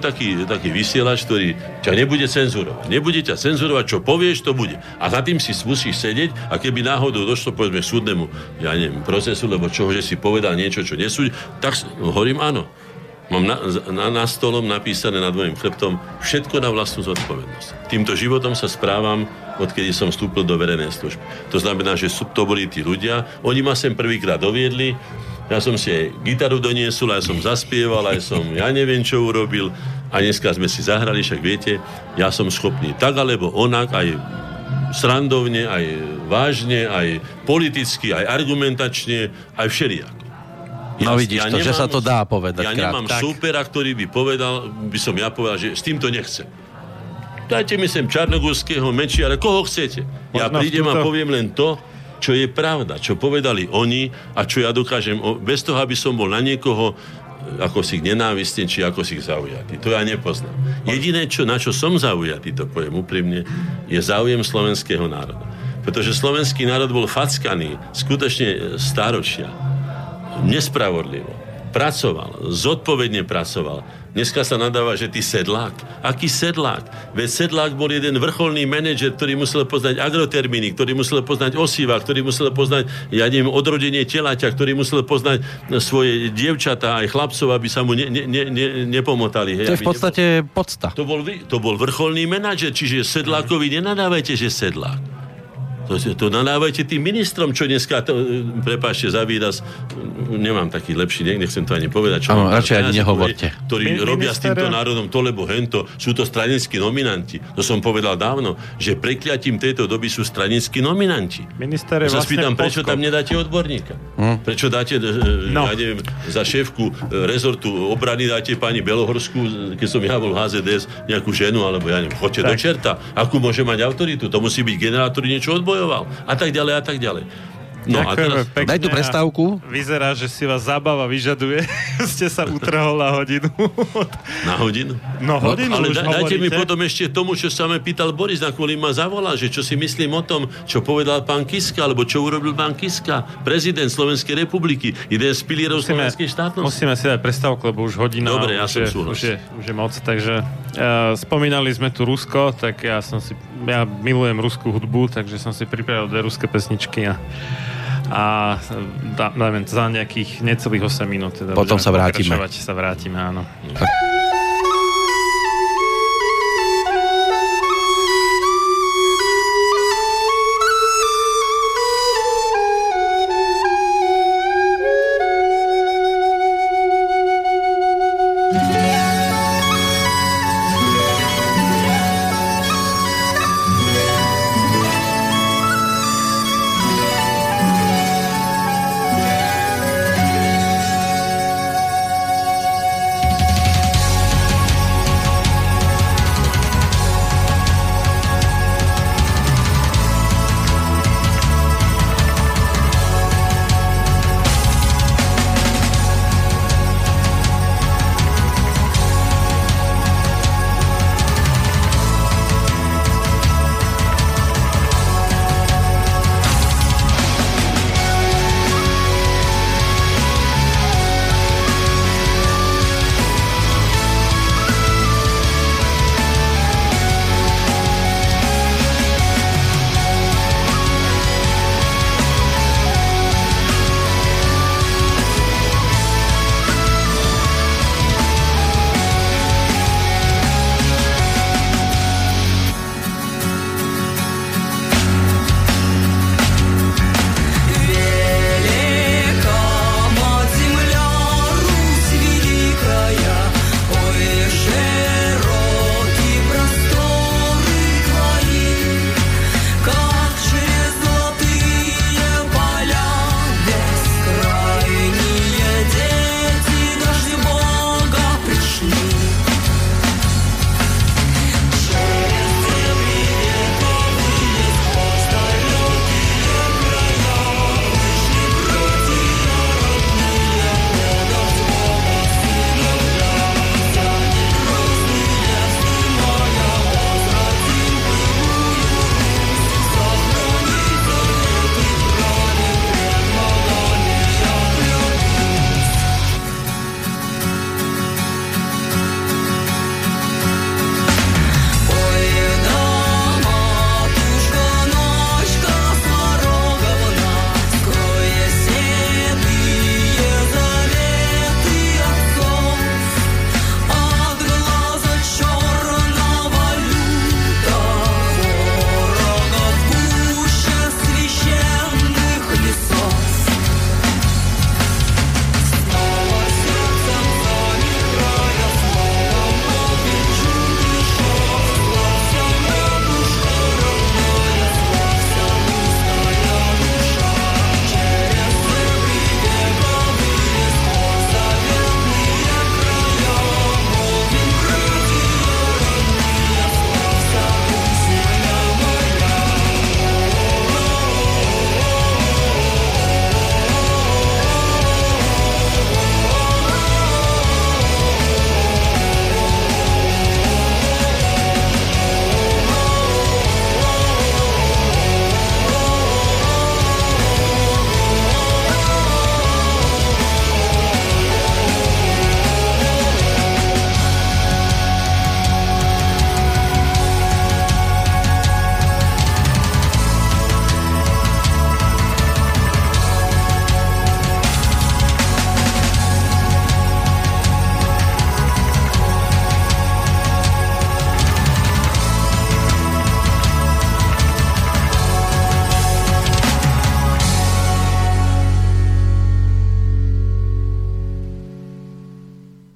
taký vysielač, ktorý ťa nebude cenzurovať. Nebude ťa cenzurovať, čo povieš, to bude. A za tým si musíš sedieť a keby náhodou došlo, povedzme, súdnemu, ja neviem, procesu, lebo čoho, že si povedal niečo, čo nesúdi, tak hovorím áno. Mám na stolom napísané nad mojím chrbtom všetko na vlastnú zodpovednosť. Týmto životom sa správam, odkedy som vstúpil do verejnej služby. To znamená, že to boli tí ľudia. Oni ma sem prvýkrát doviedli. Ja som si aj gitaru doniesol, aj som zaspieval, aj som ja neviem čo urobil. A dneska sme si zahrali, však viete, ja som schopný tak alebo onak, aj srandovne, aj vážne, aj politicky, aj argumentačne, aj všelijak. No vidíš to, že sa to dá povedať. Ja nemám supera, ktorý by som povedal, že s týmto nechcem. Dajte mi sem Čarnogurského, Mečiara, koho chcete. Ja prídem a poviem len to, čo je pravda, čo povedali oni a čo ja dokážem, bez toho, aby som bol na niekoho ako si ich nenávistný, či ako si ich zaujatý. To ja nepoznám. Jediné, na čo som zaujatý, to poviem úprimne, je záujem slovenského národa. Pretože slovenský národ bol fackaný skutočne staročia. Nespravodlivo. Pracoval, zodpovedne pracoval. Dneska sa nadáva, že ty sedlák. Aký sedlák? Veď sedlák bol jeden vrcholný manažer, ktorý musel poznať agrotermíny, ktorý musel poznať osiva, ktorý musel poznať, odrodenie telaťa, ktorý musel poznať svoje dievčatá aj chlapcov, aby sa mu nepomotali. Hej, to je v podstate podsta. To bol vrcholný manažer, čiže sedlákovi nenadávajte, že sedlák. To nadávajte tým ministrom, čo dneska, prepáčte za výraz, nemám taký lepší, nechcem to ani povedať. Áno, radšej ani nehovorte. Ktorí robia s týmto národom to, lebo hento, sú to stranickí nominanti. To som povedal dávno, že prekliatím tejto doby sú stranickí nominanti. Minister je vlastne spýtam, prečo tam nedáte odborníka? Prečo dáte, ja neviem, za šéfku rezortu obrany dáte pani Belohorskú, keď som ja bol v HZDS, nejakú ženu, alebo ja neviem, chodte do čerta. Akú môže mať autoritu? To musí byť generál, ktorý niečo odborní. A tak ďalej. No, a teraz... Daj tú prestávku. Vyzerá, že si vás zábava vyžaduje. Ste sa utrhol na hodinu. Na hodinu? No hodinu ale už dajte mi potom ešte tomu, čo sa ma pýtal Boris, na kvôli ma zavolal, že čo si myslím o tom, čo povedal pán Kiska, alebo čo urobil pán Kiska, prezident Slovenskej republiky, ide z pilierov slovenskej štátnosti. Musíme si dať prestávku, lebo už hodina. Dobre, ja som súhlasný. Už je moc, takže spomínali sme tu Rusko, tak ja milujem ruskú hudbu, takže som si pripravil dve ruské pesničky a dáme za nejakých necelých 8 minút. Teda potom sa vrátime, áno.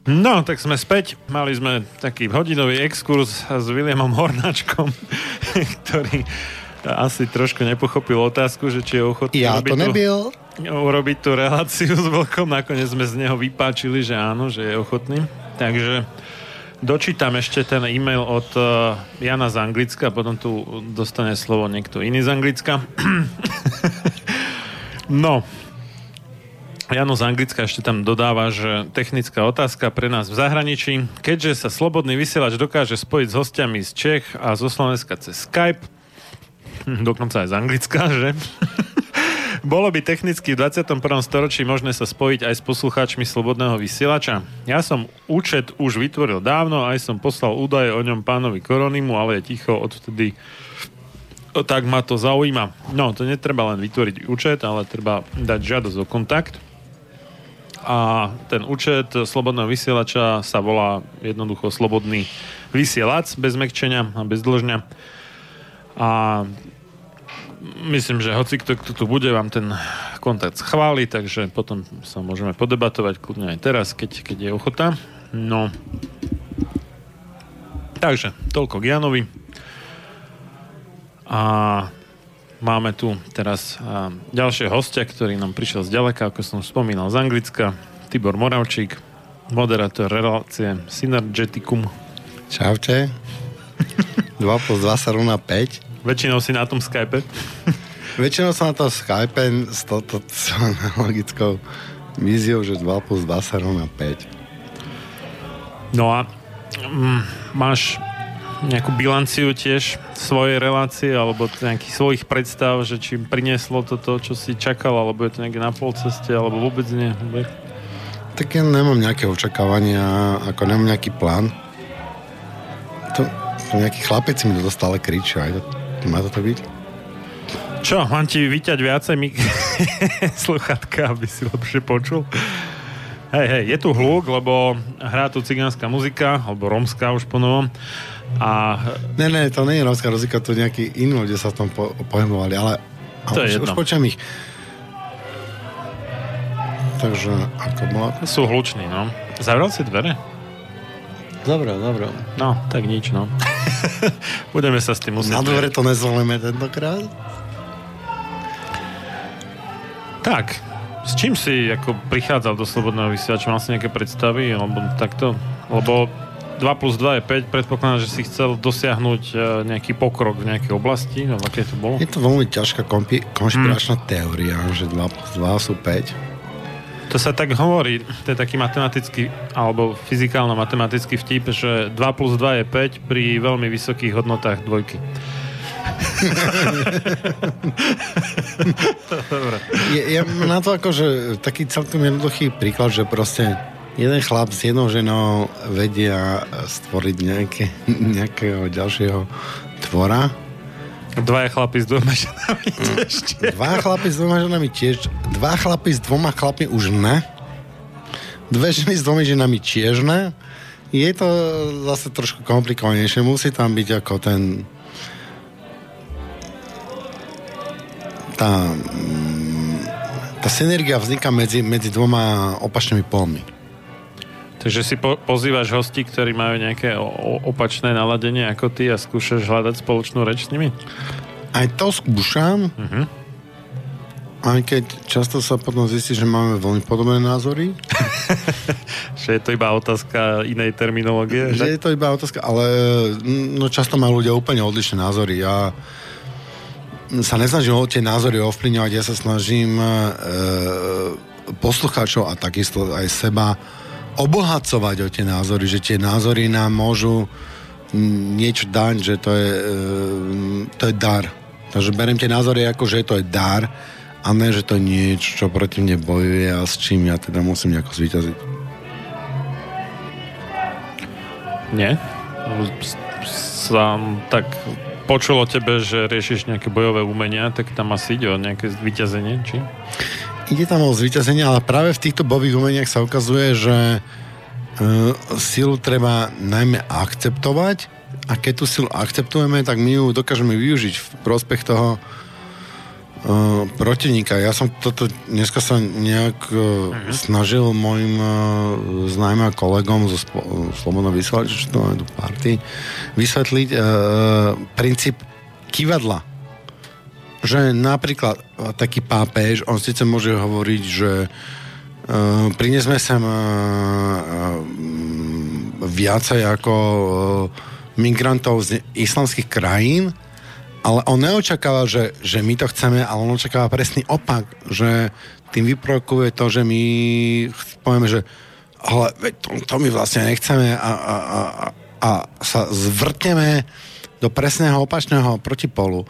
No, tak sme späť. Mali sme taký hodinový exkurs s Williamom Hornáčkom, ktorý asi trošku nepochopil otázku, že či je ochotný urobiť tú reláciu s Volkom. Nakoniec sme z neho vypáčili, že áno, že je ochotný. Takže dočítam ešte ten e-mail od Jana z Anglicka, potom tu dostane slovo niekto iný z Anglicka. No, Jano z Anglicka ešte tam dodáva, že technická otázka pre nás v zahraničí. Keďže sa slobodný vysielač dokáže spojiť s hostiami z Čech a zo Slovenska cez Skype, dokonca aj z Anglicka, že? Bolo by technicky v 21. storočí možné sa spojiť aj s poslucháčmi slobodného vysielača? Ja som účet už vytvoril dávno, aj som poslal údaje o ňom pánovi Koronimu, ale je ticho odvtedy. Tak ma to zaujíma. No, to netreba len vytvoriť účet, ale treba dať žiadosť o kontakt. A ten účet slobodného vysielača sa volá jednoducho slobodný vysielač bez mäkčenia a bez dĺžňa. A myslím, že hoci kto tu bude, vám ten kontakt schváli, takže potom sa môžeme podebatovať kľudne aj teraz, keď je ochota. No. Takže, toľko k Janovi. A máme tu teraz ďalšie hostia, ktorý nám prišiel zďaleka, ako som spomínal, z Anglicka. Tibor Moravčík, moderátor relácie Synergeticum. Čaute. 2+2 sa rovná 5. Väčšinou si na tom Skype? Väčšinou som na tom Skype s touto analogickou víziou, že 2+2 sa rovná 5. No a máš nejakú bilanciu tiež svojej relácie alebo nejakých svojich predstav, že či prinieslo toto, čo si čakal, alebo je to nejaké na polceste, alebo vôbec nie? Tak ja nemám nejaké očakávania, ako nemám nejaký plán. To nejaký chlapec mi to stále kričí, aj to má toto byť? Čo, mám ti vyťať viacej sluchatka, aby si lepšie počul? Hej, je tu hluk, lebo hrá tu cigánska muzika, alebo romská už po novom. A... Ne, to nie je romská muzika, to je nejaký iný, kde sa v tom pohybovali, ale to je už počujem ich. Takže, ako bolo? Sú hluční, no. Zavral si dvere? Zavral. No, tak nič, no. Budeme sa s tým musieť... Na dvere to nezvolíme tentokrát? Tak, s čím si ako prichádzal do slobodného vysielača? Mal si nejaké predstavy, alebo takto? Lebo 2+2 je 5, predpokladám, že si chcel dosiahnuť nejaký pokrok v nejakej oblasti, alebo aké to bolo? Je to veľmi ťažká konšpiračná teória, že 2+2 sú 5. To sa tak hovorí, to je taký matematický, alebo fyzikálno-matematický vtip, že 2+2 je 5 pri veľmi vysokých hodnotách dvojky. Ja na to akože taký celkom jednoduchý príklad, že proste jeden chlap s jednou ženou vedia stvoriť nejakého ďalšieho tvora. Dvaja chlapi s dvoma ženami ešte. Dva chlapi s dvoma ženami tiež. Dva chlapi s dvoma chlapmi už ne. Dve ženy s dvomi ženami tiež ne. Je to zase trošku komplikovanejšie. Musí tam byť ako ten tá synergia vzniká medzi dvoma opačnými polmi. Takže si pozývaš hostí, ktorí majú nejaké opačné naladenie ako ty a skúšaš hľadať spoločnú reč s nimi? Aj to skúšam. Uh-huh. Aj keď často sa potom zistí, že máme veľmi podobné názory. Že je to iba otázka inej terminológie? Že je to iba otázka, ale no, často majú ľudia úplne odlišné názory a sa nesnažím tie názory ovplyvňovať, ja sa snažím poslucháčov a takisto aj seba obohacovať o tie názory, že tie názory nám môžu niečo dať, že to je dar. Takže beriem tie názory ako, že to je dar a ne, že to je niečo, čo proti mne bojuje a s čím ja teda musím nejako zvíťaziť. Nie? Sám tak... Počulo tebe, že riešiš nejaké bojové umenia, tak tam asi ide o nejaké zvíťazenie, či? Ide tam o zvíťazenie, ale práve v týchto bojových umeniach sa ukazuje, že silu treba najmä akceptovať a keď tú silu akceptujeme, tak my ju dokážeme využiť v prospech toho protivníka. Ja som toto dneska sa nejak snažil mojim známym kolegom zo Slobodného vysielača, čo to máme do party, vysvetliť princíp kývadla. Že napríklad taký pápež, on síce môže hovoriť, že prinesme sem viacej ako migrantov z islamských krajín, ale on neočakáva, že my to chceme, ale on očakáva presný opak, že tým vyprovokuje to, že my povieme, že ale to my vlastne nechceme a sa zvrtneme do presného opačného protipolu.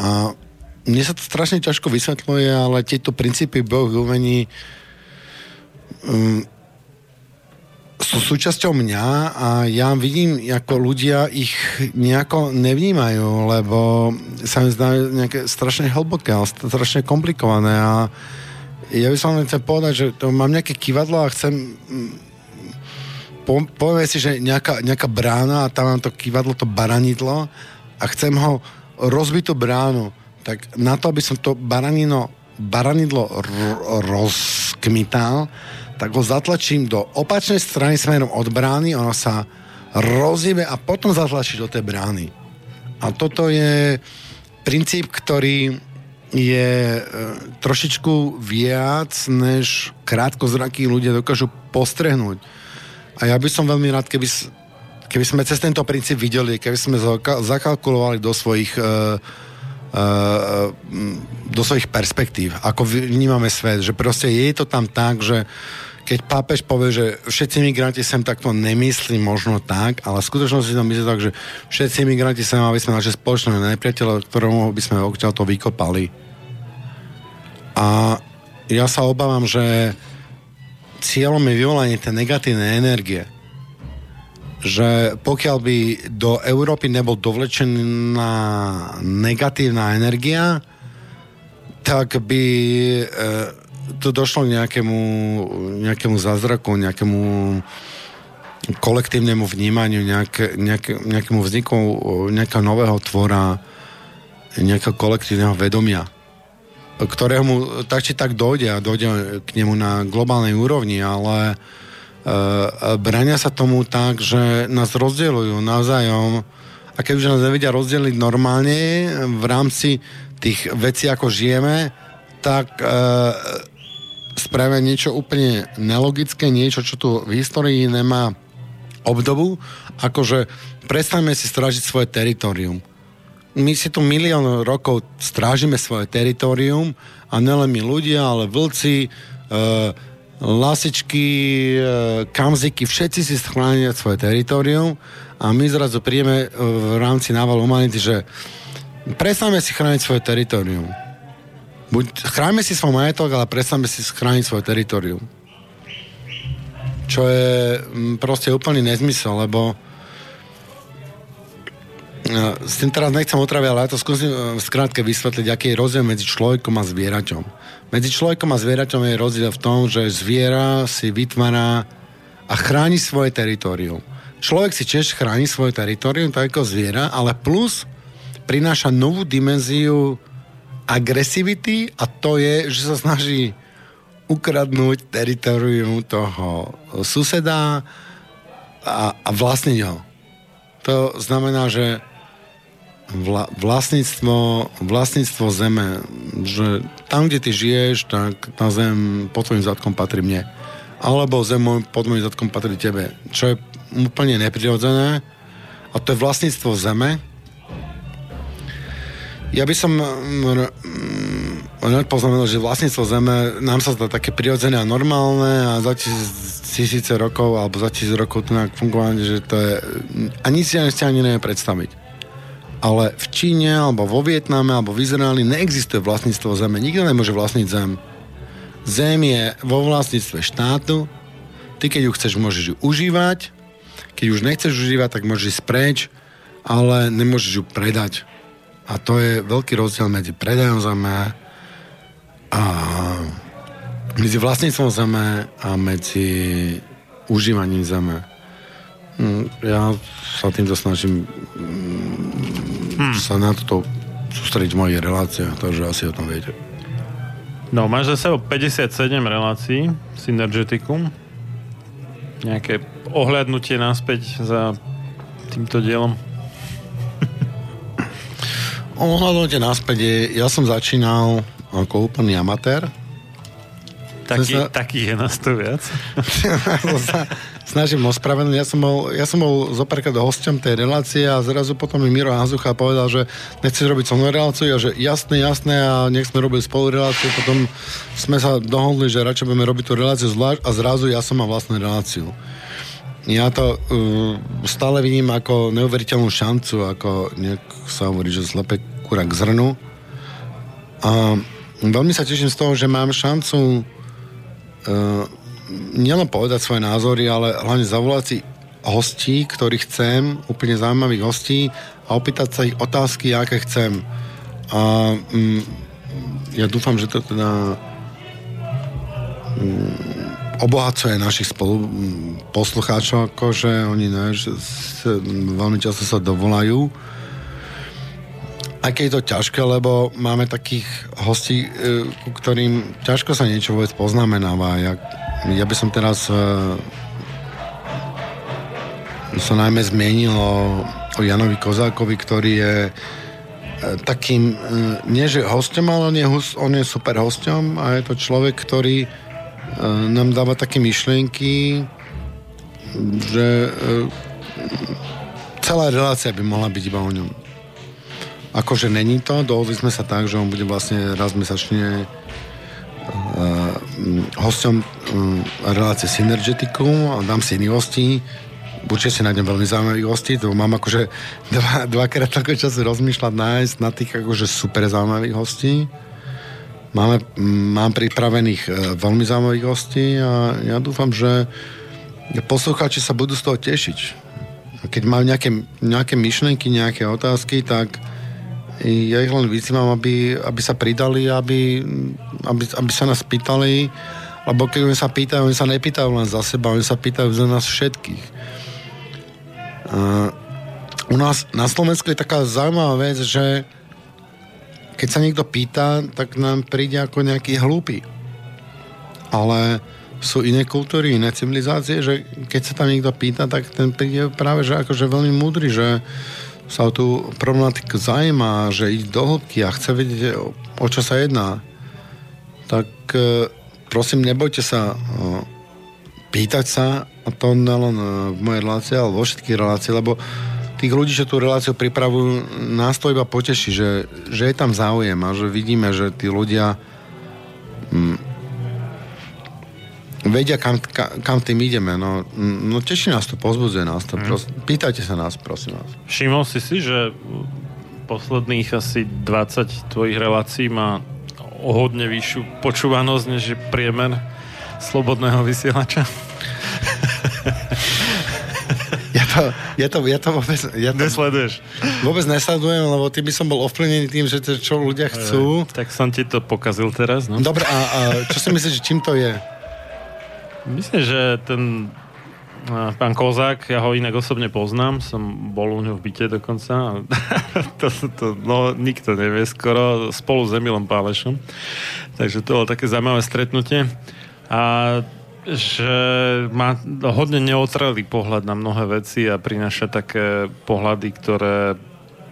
A mne sa to strašne ťažko vysvetľuje, ale tieto princípy Boh umení sú súčasťou mňa a ja vidím, ako ľudia ich nejako nevnímajú, lebo sa mi zdá nejaké strašne hlboké, strašne komplikované a ja by som len chcel povedať, že to mám nejaké kývadlo a chcem poviem si, že nejaká brána a tam mám to kývadlo, to baranidlo a chcem ho rozbiť tú bránu, tak na to, aby som to baranidlo rozkmital, tak ho zatlačím do opačnej strany smerom od brány, ono sa rozjebe a potom zatlačí do tej brány. A toto je princíp, ktorý je trošičku viac, než krátkozrakí ľudia dokážu postrehnúť. A ja by som veľmi rád, keby sme cez tento princíp videli, keby sme zakalkulovali do svojich perspektív, ako vnímame svet, že proste je to tam tak, že keď pápež povie, že všetci migranti sem, tak to nemyslí možno tak, ale v skutočnosti to myslí tak, že všetci migranti sem, aby sme naše spoločné nepriateľa, ktorému by sme odtiaľ to vykopali. A ja sa obávam, že cieľom je vyvolanie tej negatívnej energie. Že pokiaľ by do Európy nebol dovlečená negatívna energia, tak by to došlo k nejakému zázraku, nejakému kolektívnemu vnímaniu, nejakému vzniku nejakého nového tvora, nejakého kolektívneho vedomia, ktorému tak či tak dojde a dojde k nemu na globálnej úrovni, ale bránia sa tomu tak, že nás rozdielujú navzájom a keď už nás nevedia rozdeliť normálne v rámci tých vecí, ako žijeme, tak spravia niečo úplne nelogické, niečo, čo tu v histórii nemá obdobu, akože prestaňme si strážiť svoje teritorium. My si tu milión rokov strážime svoje teritorium a nelen my ľudia, ale vlci, lasičky, kamziky, všetci si schránia svoje teritorium a my zrazu príjeme v rámci návalu humanity, že prestaňme si chrániť svoje teritorium. Chráňme si svoj majetok, ale prestaňme si chrániť svoje teritorium. Čo je proste úplný nezmysel, lebo s tým teraz nechcem otraviť, ale ja to skúsim v skratke vysvetliť, aký je rozdiel medzi človekom a zvieraťom. Medzi človekom a zvieraťom je rozdiel v tom, že zviera si vytvára a chráni svoje teritorium. Človek si tiež chráni svoje teritorium, tak ako zviera, ale plus prináša novú dimenziu agresivity a to je, že sa snaží ukradnúť teritorium toho suseda a vlastniť ho. To znamená, že vlastníctvo zeme, že tam, kde ty žiješ, tak tá zem pod tvojim zadkom patrí mne. Alebo zem pod môjim zadkom patrí tebe. Čo je úplne neprirodzené. A to je vlastníctvo zeme. Ja by som poznamenal, že vlastníctvo zeme nám sa zdá také prirodzené a normálne a za tisíce rokov alebo za 1000 rokov to fungovanie, že to je ani si ani neviem predstaviť. Ale v Číne, alebo vo Vietname, alebo v Izraeli neexistuje vlastníctvo zeme. Nikto nemôže vlastniť zem. Zem je vo vlastníctve štátu. Ty, keď ju chceš, môžeš ju užívať. Keď už nechceš užívať, tak môžeš ísť preč, ale nemôžeš ju predať. A to je veľký rozdiel medzi predajom zeme a medzi vlastníctvom zeme a medzi užívaním zeme. Ja sa týmto snažím sa na toto sústrediť v mojich reláciách, takže asi o tom viete. No, máš za sebou 57 relácií Synergeticum. Nejaké ohľadnutie naspäť za týmto dielom? Ohľadnutie naspäť je, ja som začínal ako úplný amatér. Taký je nás tu viac. Snažím ospravedlniť. Ja som bol zopárkrát hosťom tej relácie a zrazu potom mi Miro Hazucha povedal, že nechceš robiť so mnou reláciu a že jasné a nech sme robili spolu reláciu. Potom sme sa dohodli, že radšej budeme robiť tú reláciu zvlášť a zrazu ja som mal vlastnú reláciu. Ja to stále vidím ako neuveriteľnú šancu, ako nejak sa hovorí, že slepé kura k zrnu. A veľmi sa teším z toho, že mám šancu nielen povedať svoje názory, ale hlavne zavolať si hostí, ktorých chcem, úplne zaujímavých hostí a opýtať sa ich otázky, aké chcem. A ja dúfam, že to teda obohacuje našich poslucháčov, akože oni veľmi často sa dovolajú. Aj keď je to ťažké, lebo máme takých hostí, ktorým ťažko sa niečo vôbec poznamenáva. Ja by som teraz sa najmä zmienil o Jánovi Kozákovi, ktorý je takým, nie že hostom, ale on je super hostom a je to človek, ktorý nám dáva také myšlienky, že celá relácia by mohla byť iba o ňom. Akože není to, dohodli sme sa tak, že on bude vlastne raz mesačne hosťom relácie Synergeticum a dám si iných hostí. Určite si nájdem veľmi zaujímavých hostí, to mám akože dvakrát toľko času rozmýšľať, nájsť na tých akože super zaujímavých hostí. Mám pripravených veľmi zaujímavých hostí a ja dúfam, že poslucháči sa budú z toho tešiť. Keď mám nejaké myšlenky, nejaké otázky, tak ja ich len vyzývam, aby sa pridali, aby sa nás pýtali, lebo keď oni sa pýtajú, oni sa nepýtajú len za seba, oni sa pýtajú za nás všetkých. U nás na Slovensku je taká zaujímavá vec, že keď sa niekto pýta, tak nám príde ako nejaký hlúpy. Ale sú iné kultúry, iné civilizácie, že keď sa tam niekto pýta, tak ten príde práve že akože veľmi múdry, že sa o tú problematiku zaujíma, že ide do hĺbky a chce vedieť, o čo sa jedná. Tak prosím, nebojte sa pýtať sa, a to nelen v mojej relácii, ale vo všetkých reláciách, lebo tých ľudí, čo tú reláciu pripravujú, nás to iba poteší, že je tam záujem a že vidíme, že tí ľudia vedia, kam tým ideme. No teší nás to, pozbudzuje nás to. Pýtajte sa nás, prosím vás. Všimol si, že posledných asi 20 tvojich relácií má ohodne vyššiu počúvanosť, než je priemer Slobodného vysielača? Ja to nesleduješ. Vôbec nesledujem, lebo ty by som bol ovplyvnený tým, že čo ľudia chcú. Tak som ti to pokazil teraz. No? Dobre, a čo si myslíš, čím to je? Myslím, že ten pán Kozák, ja ho inak osobne poznám, som bol u ňo v byte dokonca, to nikto nevie skoro, spolu s Emilom Pálešom, takže to bolo také zaujímavé stretnutie a že má hodne neotrelý pohľad na mnohé veci a prináša také pohľady, ktoré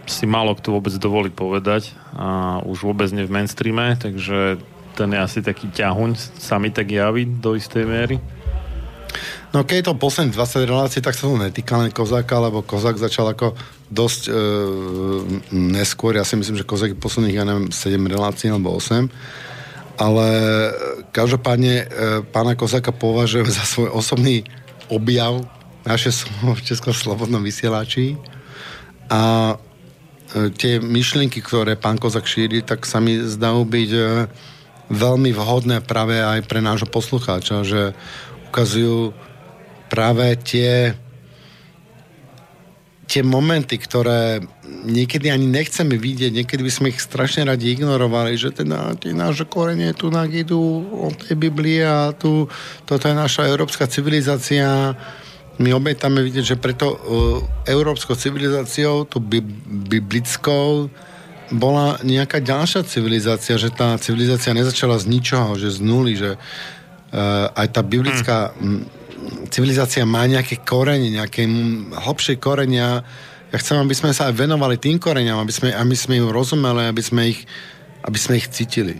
si málo kto vôbec dovolí povedať a už vôbec nie v mainstreame, takže ten je asi taký ťahuň, sa mi tak javí do istej miery. No keď je to posledných 20 relácií, tak sa to netýka len Kozáka, lebo Kozák začal ako dosť neskôr, ja si myslím, že Kozák je posledných, ja neviem, 7 relácií alebo 8, ale každopádne pána Kozáka považujem za svoj osobný objav naše slovo v Českom slobodnom vysielači a tie myšlienky, ktoré pán Kozák šíri, tak sa mi zdajú byť veľmi vhodné práve aj pre nášho poslucháča, že ukazujú práve tie momenty, ktoré niekedy ani nechceme vidieť, niekedy by sme ich strašne radi ignorovali, že tie naše korenie tu idú od tej Biblie a tu, toto je naša európska civilizácia. My obetame vidieť, že preto európskou civilizáciou, tú biblickou, bola nejaká ďalšia civilizácia, že tá civilizácia nezačala z ničoho, že z nuly, že aj tá biblická civilizácia má nejaké korene, nejaké hlbšie korenia. Ja chcem, aby sme sa aj venovali tým koreniam, aby sme im rozumeli, aby sme ich cítili.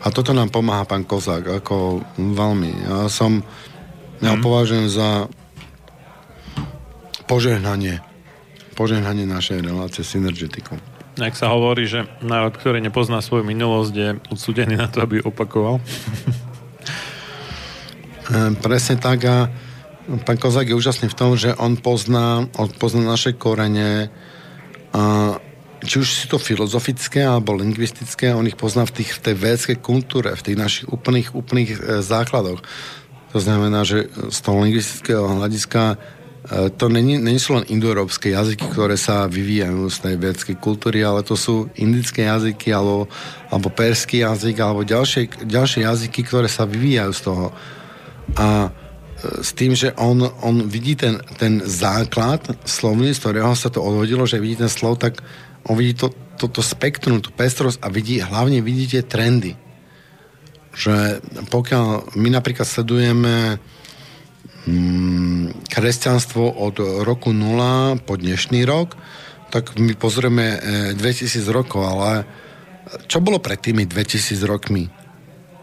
A toto nám pomáha pán Kozák, ako veľmi. Ja považujem za požehnanie našej relácie synergetikou. Ak sa hovorí, že národ, ktorý nepozná svoju minulosť, je odsúdený na to, aby opakoval. Presne tak a pán Kozák je úžasný v tom, že on pozná naše korene a či už sú to filozofické alebo lingvistické, on ich pozná v tej védskej kultúre, v tých našich úplných základoch. To znamená, že z toho lingvistického hľadiska to není sú len indoeurópske jazyky, ktoré sa vyvíjajú z tej védskej kultúry, ale to sú indické jazyky alebo perský jazyk alebo ďalšie jazyky, ktoré sa vyvíjajú z toho. A s tým, že on vidí ten základ slovný, z ktorého sa to odhodilo, že vidí ten slov, tak on vidí toto spektrum, tú pestrosť a hlavne vidí tie trendy. Že pokiaľ my napríklad sledujeme kresťanstvo od roku 0 po dnešný rok, tak my pozrieme 2000 rokov, ale čo bolo pred tými 2000 rokmi?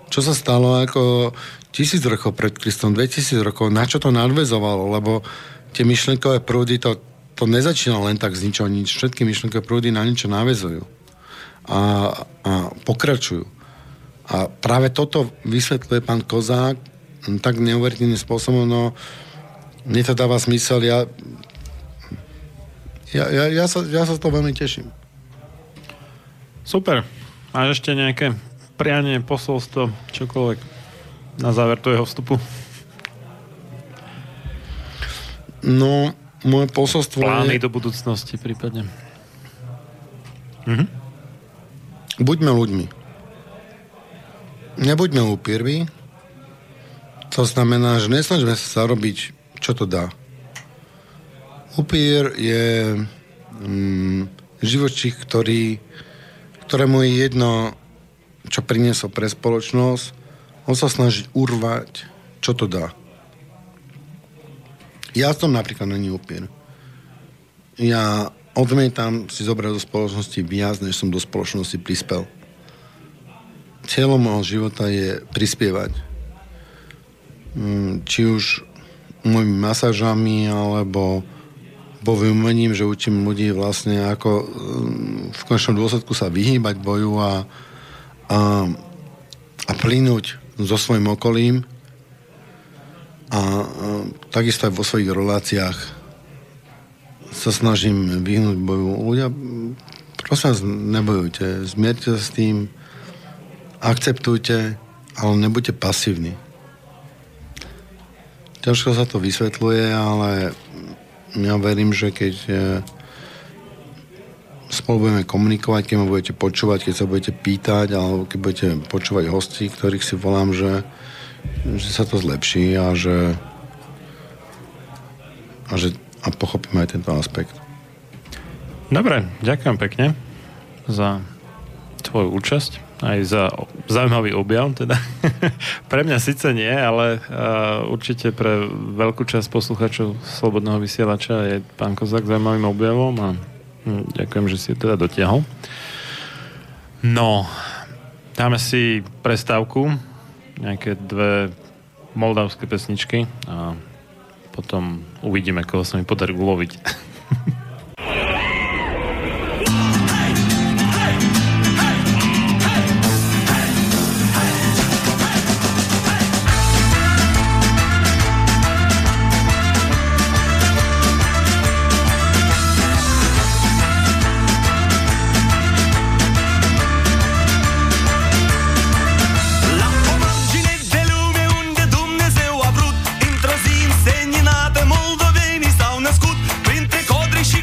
Čo sa stalo ako 1000 rokov pred Kristom, 2000 rokov? Na čo to nadväzovalo? Lebo tie myšlenkové prúdy to nezačínalo len tak z ničoho nič. Všetky myšlenkové prúdy na niečo naväzujú a pokračujú. A práve toto vysvetľuje pán Kozák tak neuveriteľným spôsobom, no mne to dáva zmysel, ja sa z toho veľmi teším. Super. Máš ešte nejaké prianie, posolstvo, čokoľvek na záver tvojho vstupu? No, moje posolstvo plány do budúcnosti prípadne. Buďme ľuďmi. Nebuďme upírvi. To znamená, že nesnažme sa zarobiť, čo to dá. Upír je živočích, ktorému je jedno, čo priniesol pre spoločnosť. On sa snaží urvať, čo to dá. Ja som napríklad není upír. Ja odmietam si zobrať do spoločnosti viac, než som do spoločnosti prispel. Cieľom môjho života je prispievať. Či už mojimi masážami, alebo umením, že učím ľudí vlastne ako v konečnom dôsledku sa vyhýbať boju a plynúť so svojím okolím a takisto aj vo svojich reláciách sa snažím vyhnúť boju. Ľudia, prosím vás, nebojujte. Zmierte sa s tým, akceptujte, ale nebuďte pasívni. Ťažko sa to vysvetľuje, ale ja verím, že keď spolu budeme komunikovať, keď ma budete počúvať, keď sa budete pýtať, alebo keď budete počúvať hostí, ktorých si volám, že sa to zlepší a pochopím aj tento aspekt. Dobre, ďakujem pekne za tvoju účasť. Aj za zaujímavý objav, teda. Pre mňa síce nie, ale určite pre veľkú časť posluchačov Slobodného vysielača je pán Kozák zaujímavým objavom a ďakujem, že si ju teda dotiahol. No, dáme si prestávku, nejaké dve moldavské pesničky a potom uvidíme, koho sa mi podarí uloviť. She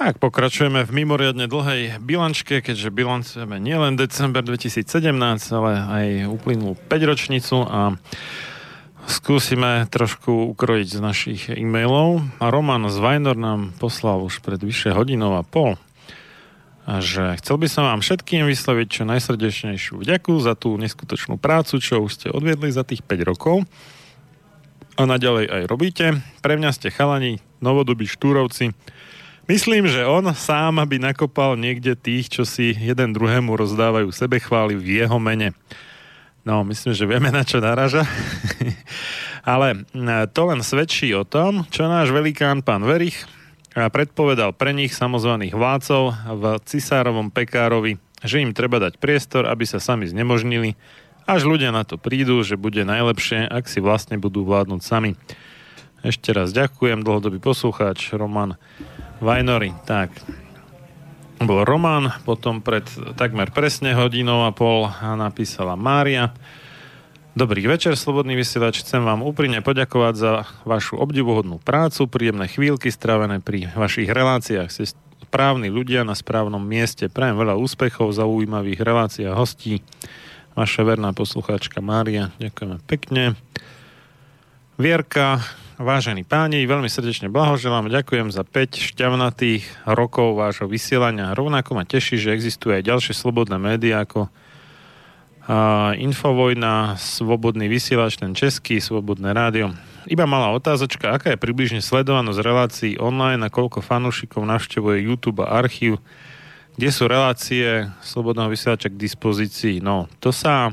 Tak, pokračujeme v mimoriadne dlhej bilančke, keďže bilancujeme nielen december 2017, ale aj uplynulú 5-ročnicu a skúsime trošku ukrojiť z našich e-mailov. A Roman z Vajnor nám poslal už pred vyššie hodinou a pol, že chcel by som vám všetkým vysloviť čo najsrdečnejšiu vďaku za tú neskutočnú prácu, čo už ste odviedli za tých 5 rokov a naďalej aj robíte. Pre mňa ste chalani, novodobí štúrovci. Myslím, že on sám by nakopal niekde tých, čo si jeden druhému rozdávajú sebechvály v jeho mene. No, myslím, že vieme, na čo naraža. Ale to len svedčí o tom, čo náš velikán pán Verich predpovedal pre nich, samozvaných vládcov, v Cisárovom Pekárovi, že im treba dať priestor, aby sa sami znemožnili, až ľudia na to prídu, že bude najlepšie, ak si vlastne budú vládnuť sami. Ešte raz ďakujem, dlhodobý poslucháč Roman Vajnory. Tak, bol Roman, potom pred takmer presne hodinou a pol napísala Mária. Dobrý večer, Slobodný vysielač. Chcem vám úprimne poďakovať za vašu obdivuhodnú prácu, príjemné chvíľky strávené pri vašich reláciách. Ste správni ľudia na správnom mieste. Prajem veľa úspechov, zaujímavých relácií a hostí. Vaša verná poslucháčka Mária. Ďakujeme pekne. Vierka, vážení páni, veľmi srdečne blahoželám, ďakujem za 5 šťavnatých rokov vášho vysielania. Rovnako ma teší, že existuje aj ďalšie slobodné médiá ako Infovojna, Slobodný vysielač, ten český, Slobodné rádio. Iba malá otázočka, aká je približne sledovanosť relácií online a koľko fanúšikov navštevuje YouTube a archív, kde sú relácie Slobodného vysielača k dispozícii. No, to sa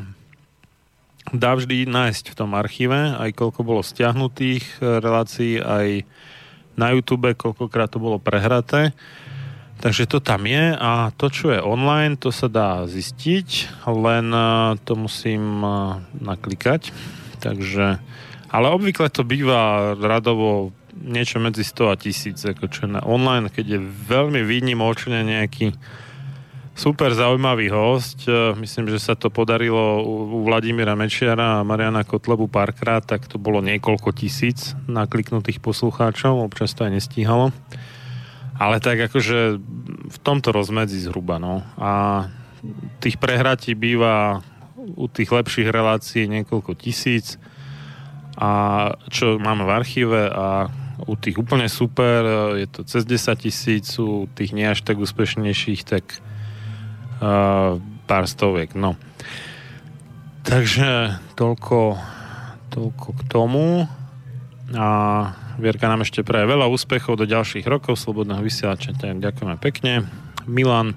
dá vždy nájsť v tom archíve, aj koľko bolo stiahnutých relácií, aj na YouTube, koľkokrát to bolo prehraté. Takže to tam je a to, čo je online, to sa dá zistiť, len to musím naklikať. Takže, ale obvykle to býva radovo niečo medzi 100 a 1000, ako čo je online, keď je veľmi výnimočne nejaký super zaujímavý host. Myslím, že sa to podarilo u Vladimíra Mečiara a Mariána Kotlebu párkrát, tak to bolo niekoľko tisíc nakliknutých poslucháčov, občas to aj nestíhalo. Ale tak akože v tomto rozmedzi zhruba, no. A tých prehratí býva u tých lepších relácií niekoľko tisíc, a čo máme v archíve, a u tých úplne super je to cez 10 000, u tých nie až tak úspešnejších, tak pár stoviek, no. Takže toľko k tomu a Vierka nám ešte praje veľa úspechov do ďalších rokov Slobodného vysielača. Ďakujeme pekne. Milan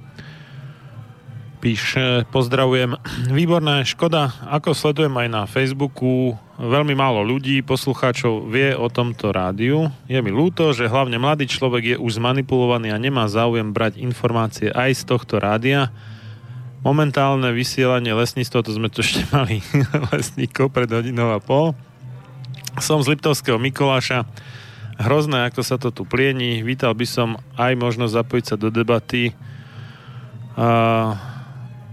píše, pozdravujem, výborné, škoda, ako sledujem aj na Facebooku, veľmi málo ľudí, poslucháčov vie o tomto rádiu. Je mi ľúto, že hlavne mladý človek je už zmanipulovaný a nemá záujem brať informácie aj z tohto rádia. Momentálne vysielanie lesníctva, to sme tu ešte mali lesníkov pred hodinou a pol. Som z Liptovského Mikuláša. Hrozné, ako sa to tu pliení. Vítal by som aj možnosť zapojiť sa do debaty.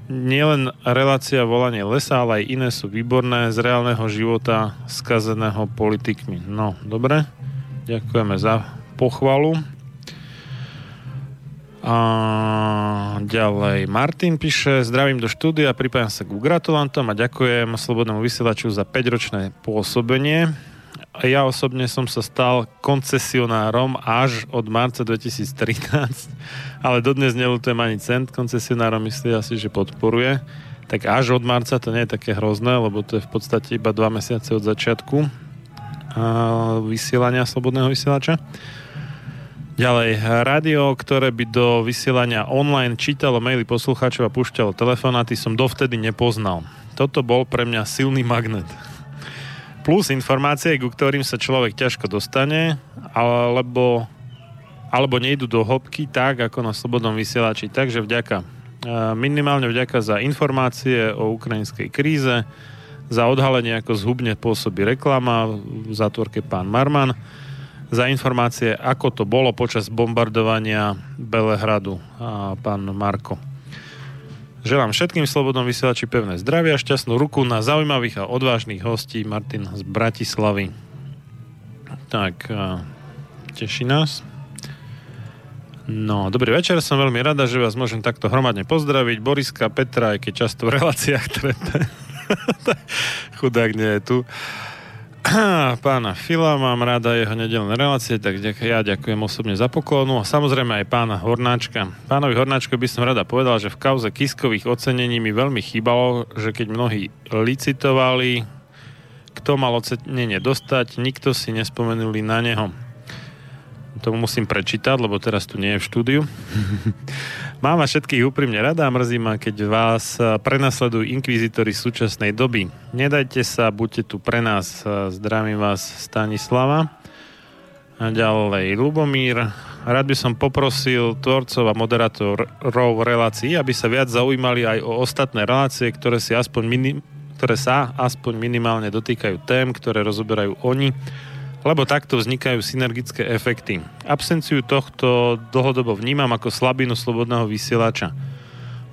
Nielen relácia Volanie lesa, ale aj iné sú výborné z reálneho života skazeného politikmi. No, dobre. Ďakujeme za pochvalu. A ďalej Martin píše, zdravím do štúdia, pripájam sa k gratulantom a ďakujem Slobodnému vysielaču za 5-ročné pôsobenie. Ja osobne som sa stal koncesionárom až od marca 2013, ale dodnes neľutujem ani cent. Koncesionárom myslí asi, že podporuje. Tak až od marca to nie je také hrozné, lebo to je v podstate iba 2 mesiace od začiatku vysielania Slobodného vysielača. Ďalej, rádio, ktoré by do vysielania online čítalo maily poslucháčov a púšťalo telefonáty, som dovtedy nepoznal. Toto bol pre mňa silný magnet. Plus informácie, ku ktorým sa človek ťažko dostane, alebo nejdu do hĺbky tak, ako na Slobodnom vysielači. Takže vďaka. Minimálne vďaka za informácie o ukrajinskej kríze, za odhalenie, ako zhubne pôsobí reklama v zátvorke pán Marman, za informácie, ako to bolo počas bombardovania Belehradu a pán Marko. Želám všetkým Slobodnom vysielači pevné zdravie a šťastnú ruku na zaujímavých a odvážnych hostí. Martin z Bratislavy. Tak, teší nás. No, dobrý večer, som veľmi rada, že vás môžem takto hromadne pozdraviť. Boriska, Petra, aj keď často v reláciách trepe. Chudák nie je tu. Pána Fila, mám ráda jeho nedelné relácie, tak ja ďakujem osobne za poklonu a samozrejme aj pána Hornáčka. Pánovi Hornáčku by som rada povedal, že v kauze Kiskových ocenení mi veľmi chýbalo, že keď mnohí licitovali, kto mal ocenenie dostať, nikto si nespomenuli na neho. To musím prečítať, lebo teraz tu nie je v štúdiu. Mám vás všetkých úprimne rada a mrzí ma, keď vás prenasledujú inkvizitori súčasnej doby. Nedajte sa, buďte tu pre nás. Zdravím vás, Stanislava. A ďalej, Lubomír. Rád by som poprosil tvorcov a moderátorov relácií, aby sa viac zaujímali aj o ostatné relácie, ktoré sa aspoň minimálne dotýkajú tém, ktoré rozoberajú oni, lebo takto vznikajú synergické efekty. Absenciu tohto dlhodobo vnímam ako slabinu slobodného vysielača.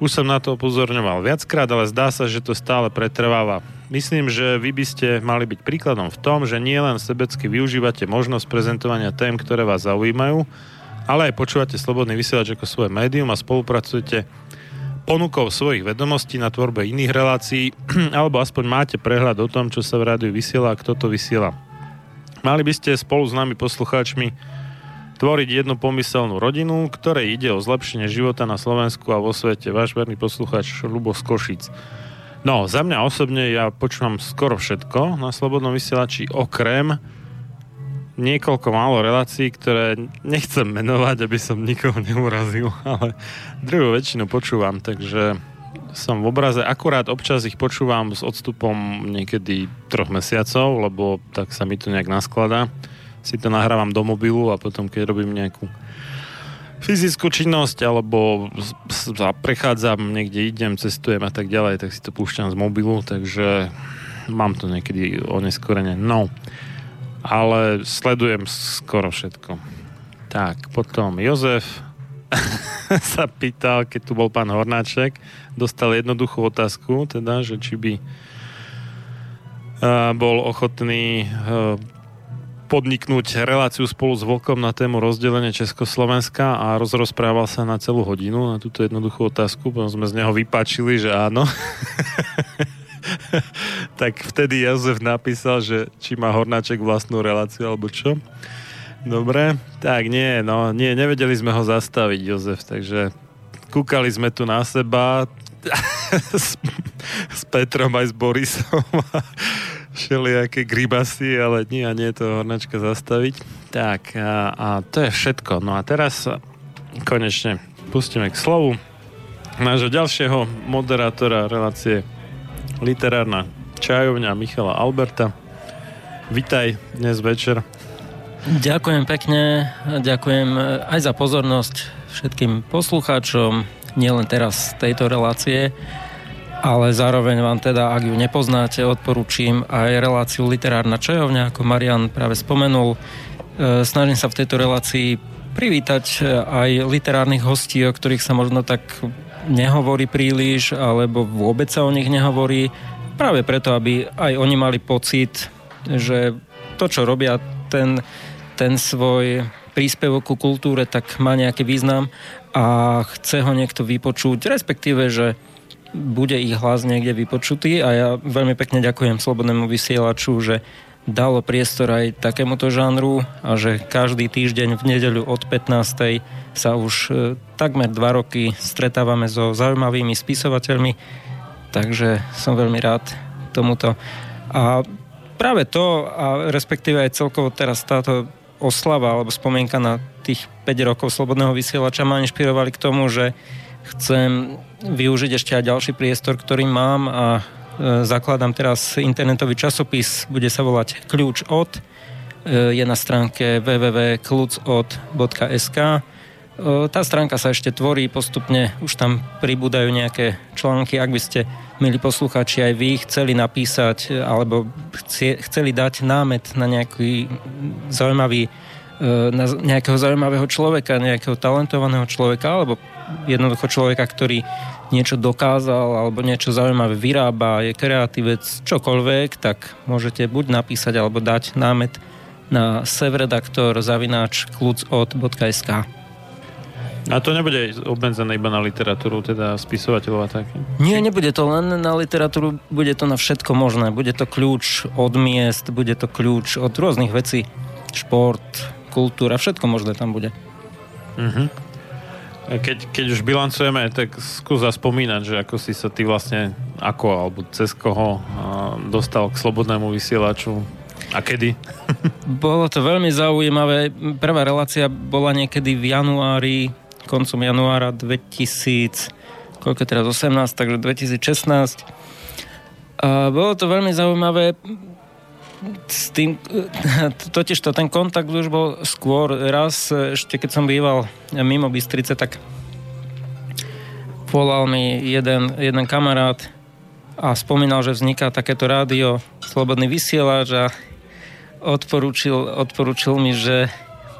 Už som na to upozorňoval viackrát, ale zdá sa, že to stále pretrváva. Myslím, že vy by ste mali byť príkladom v tom, že nielen sebecky využívate možnosť prezentovania tém, ktoré vás zaujímajú, ale aj počúvate slobodný vysielač ako svoje médium a spolupracujete ponukou svojich vedomostí na tvorbe iných relácií, alebo aspoň máte prehľad o tom, čo sa v rádiu vysiela a kto to vysiela. Mali by ste spolu s nami poslucháčmi tvoriť jednu pomyselnú rodinu, ktorej ide o zlepšenie života na Slovensku a vo svete. Váš verný poslucháč Ľubo z Košíc. No, za mňa osobne ja počúvam skoro všetko na slobodnom vysielači, okrem niekoľko málo relácií, ktoré nechcem menovať, aby som nikoho neurazil, ale druhú väčšinu počúvam, takže som v obraze. Akurát občas ich počúvam s odstupom niekedy 3 mesiacov, lebo tak sa mi to nejak naskladá. Si to nahrávam do mobilu a potom, keď robím nejakú fyzickú činnosť alebo prechádzam, niekde idem, cestujem a tak ďalej, tak si to púšťam z mobilu, takže mám to niekedy oneskorene. No, ale sledujem skoro všetko. Tak, potom Jozef sa pýtal, keď tu bol pán Hornáček, dostal jednoduchú otázku, teda, že či by bol ochotný podniknúť reláciu spolu s Volkom na tému rozdelenie Československa a rozprával sa na celú hodinu na túto jednoduchú otázku, potom sme z neho vypáčili, že áno. Tak vtedy Jozef napísal, že či má Hornáček vlastnú reláciu alebo čo. Dobre, tak nie, nevedeli sme ho zastaviť, Jozef, takže kúkali sme tu na seba s Petrom aj s Borisom a všelijaké gribasy, ale nie to Hornáčka zastaviť. Tak a to je všetko. No a teraz konečne pustíme k slovu nášho ďalšieho moderátora relácie Literárna čajovňa Michala Alberta. Vitaj dnes večer. Ďakujem pekne, ďakujem aj za pozornosť všetkým poslucháčom, nielen teraz tejto relácie, ale zároveň vám teda, ak ju nepoznáte, odporúčim aj reláciu Literárna čajovňa, ako Marian práve spomenul. Snažím sa v tejto relácii privítať aj literárnych hostí, o ktorých sa možno tak nehovorí príliš, alebo vôbec sa o nich nehovorí, práve preto, aby aj oni mali pocit, že to, čo robia, ten svoj príspevok ku kultúre, tak má nejaký význam a chce ho niekto vypočuť, respektíve, že bude ich hlas niekde vypočutý a ja veľmi pekne ďakujem Slobodnému vysielaču, že dalo priestor aj takémuto žánru a že každý týždeň v nedeľu od 15. sa už takmer 2 roky stretávame so zaujímavými spisovateľmi, takže som veľmi rád tomuto. A práve to, a respektíve aj celkovo teraz táto oslava alebo spomienka na tých 5 rokov slobodného vysielača ma inšpirovali k tomu, že chcem využiť ešte aj ďalší priestor, ktorý mám a zakladám teraz internetový časopis, bude sa volať Kľúč od, je na stránke www.klucod.sk. Tá stránka sa ešte tvorí postupne, už tam pribúdajú nejaké články. Ak by ste, milí poslucháči, aj vy chceli napísať alebo chceli dať námet na nejaký zaujímavý, na nejakého zaujímavého človeka, nejakého talentovaného človeka alebo jednoducho človeka, ktorý niečo dokázal alebo niečo zaujímavé vyrába, je kreatívec, čokoľvek, tak môžete buď napísať alebo dať námet na sevredaktor@klucod.sk. A to nebude obmedzené iba na literatúru, teda spisovateľov a také? Nie, nebude to len na literatúru, bude to na všetko možné. Bude to kľúč od miest, bude to kľúč od rôznych vecí. Šport, kultúra, všetko možné tam bude. Mhm. Keď už bilancujeme, tak skús zaspomínať, že ako si sa ty vlastne, ako alebo cez koho dostal k Slobodnému vysielaču a kedy? Bolo to veľmi zaujímavé. Prvá relácia bola niekedy v januári, koncom januára 2018, takže 2016. A bolo to veľmi zaujímavé s tým, totižto ten kontakt už bol skôr raz, ešte keď som býval mimo Bystrice, tak volal mi jeden kamarát a spomínal, že vzniká takéto rádio Slobodný vysielač a odporúčil mi, že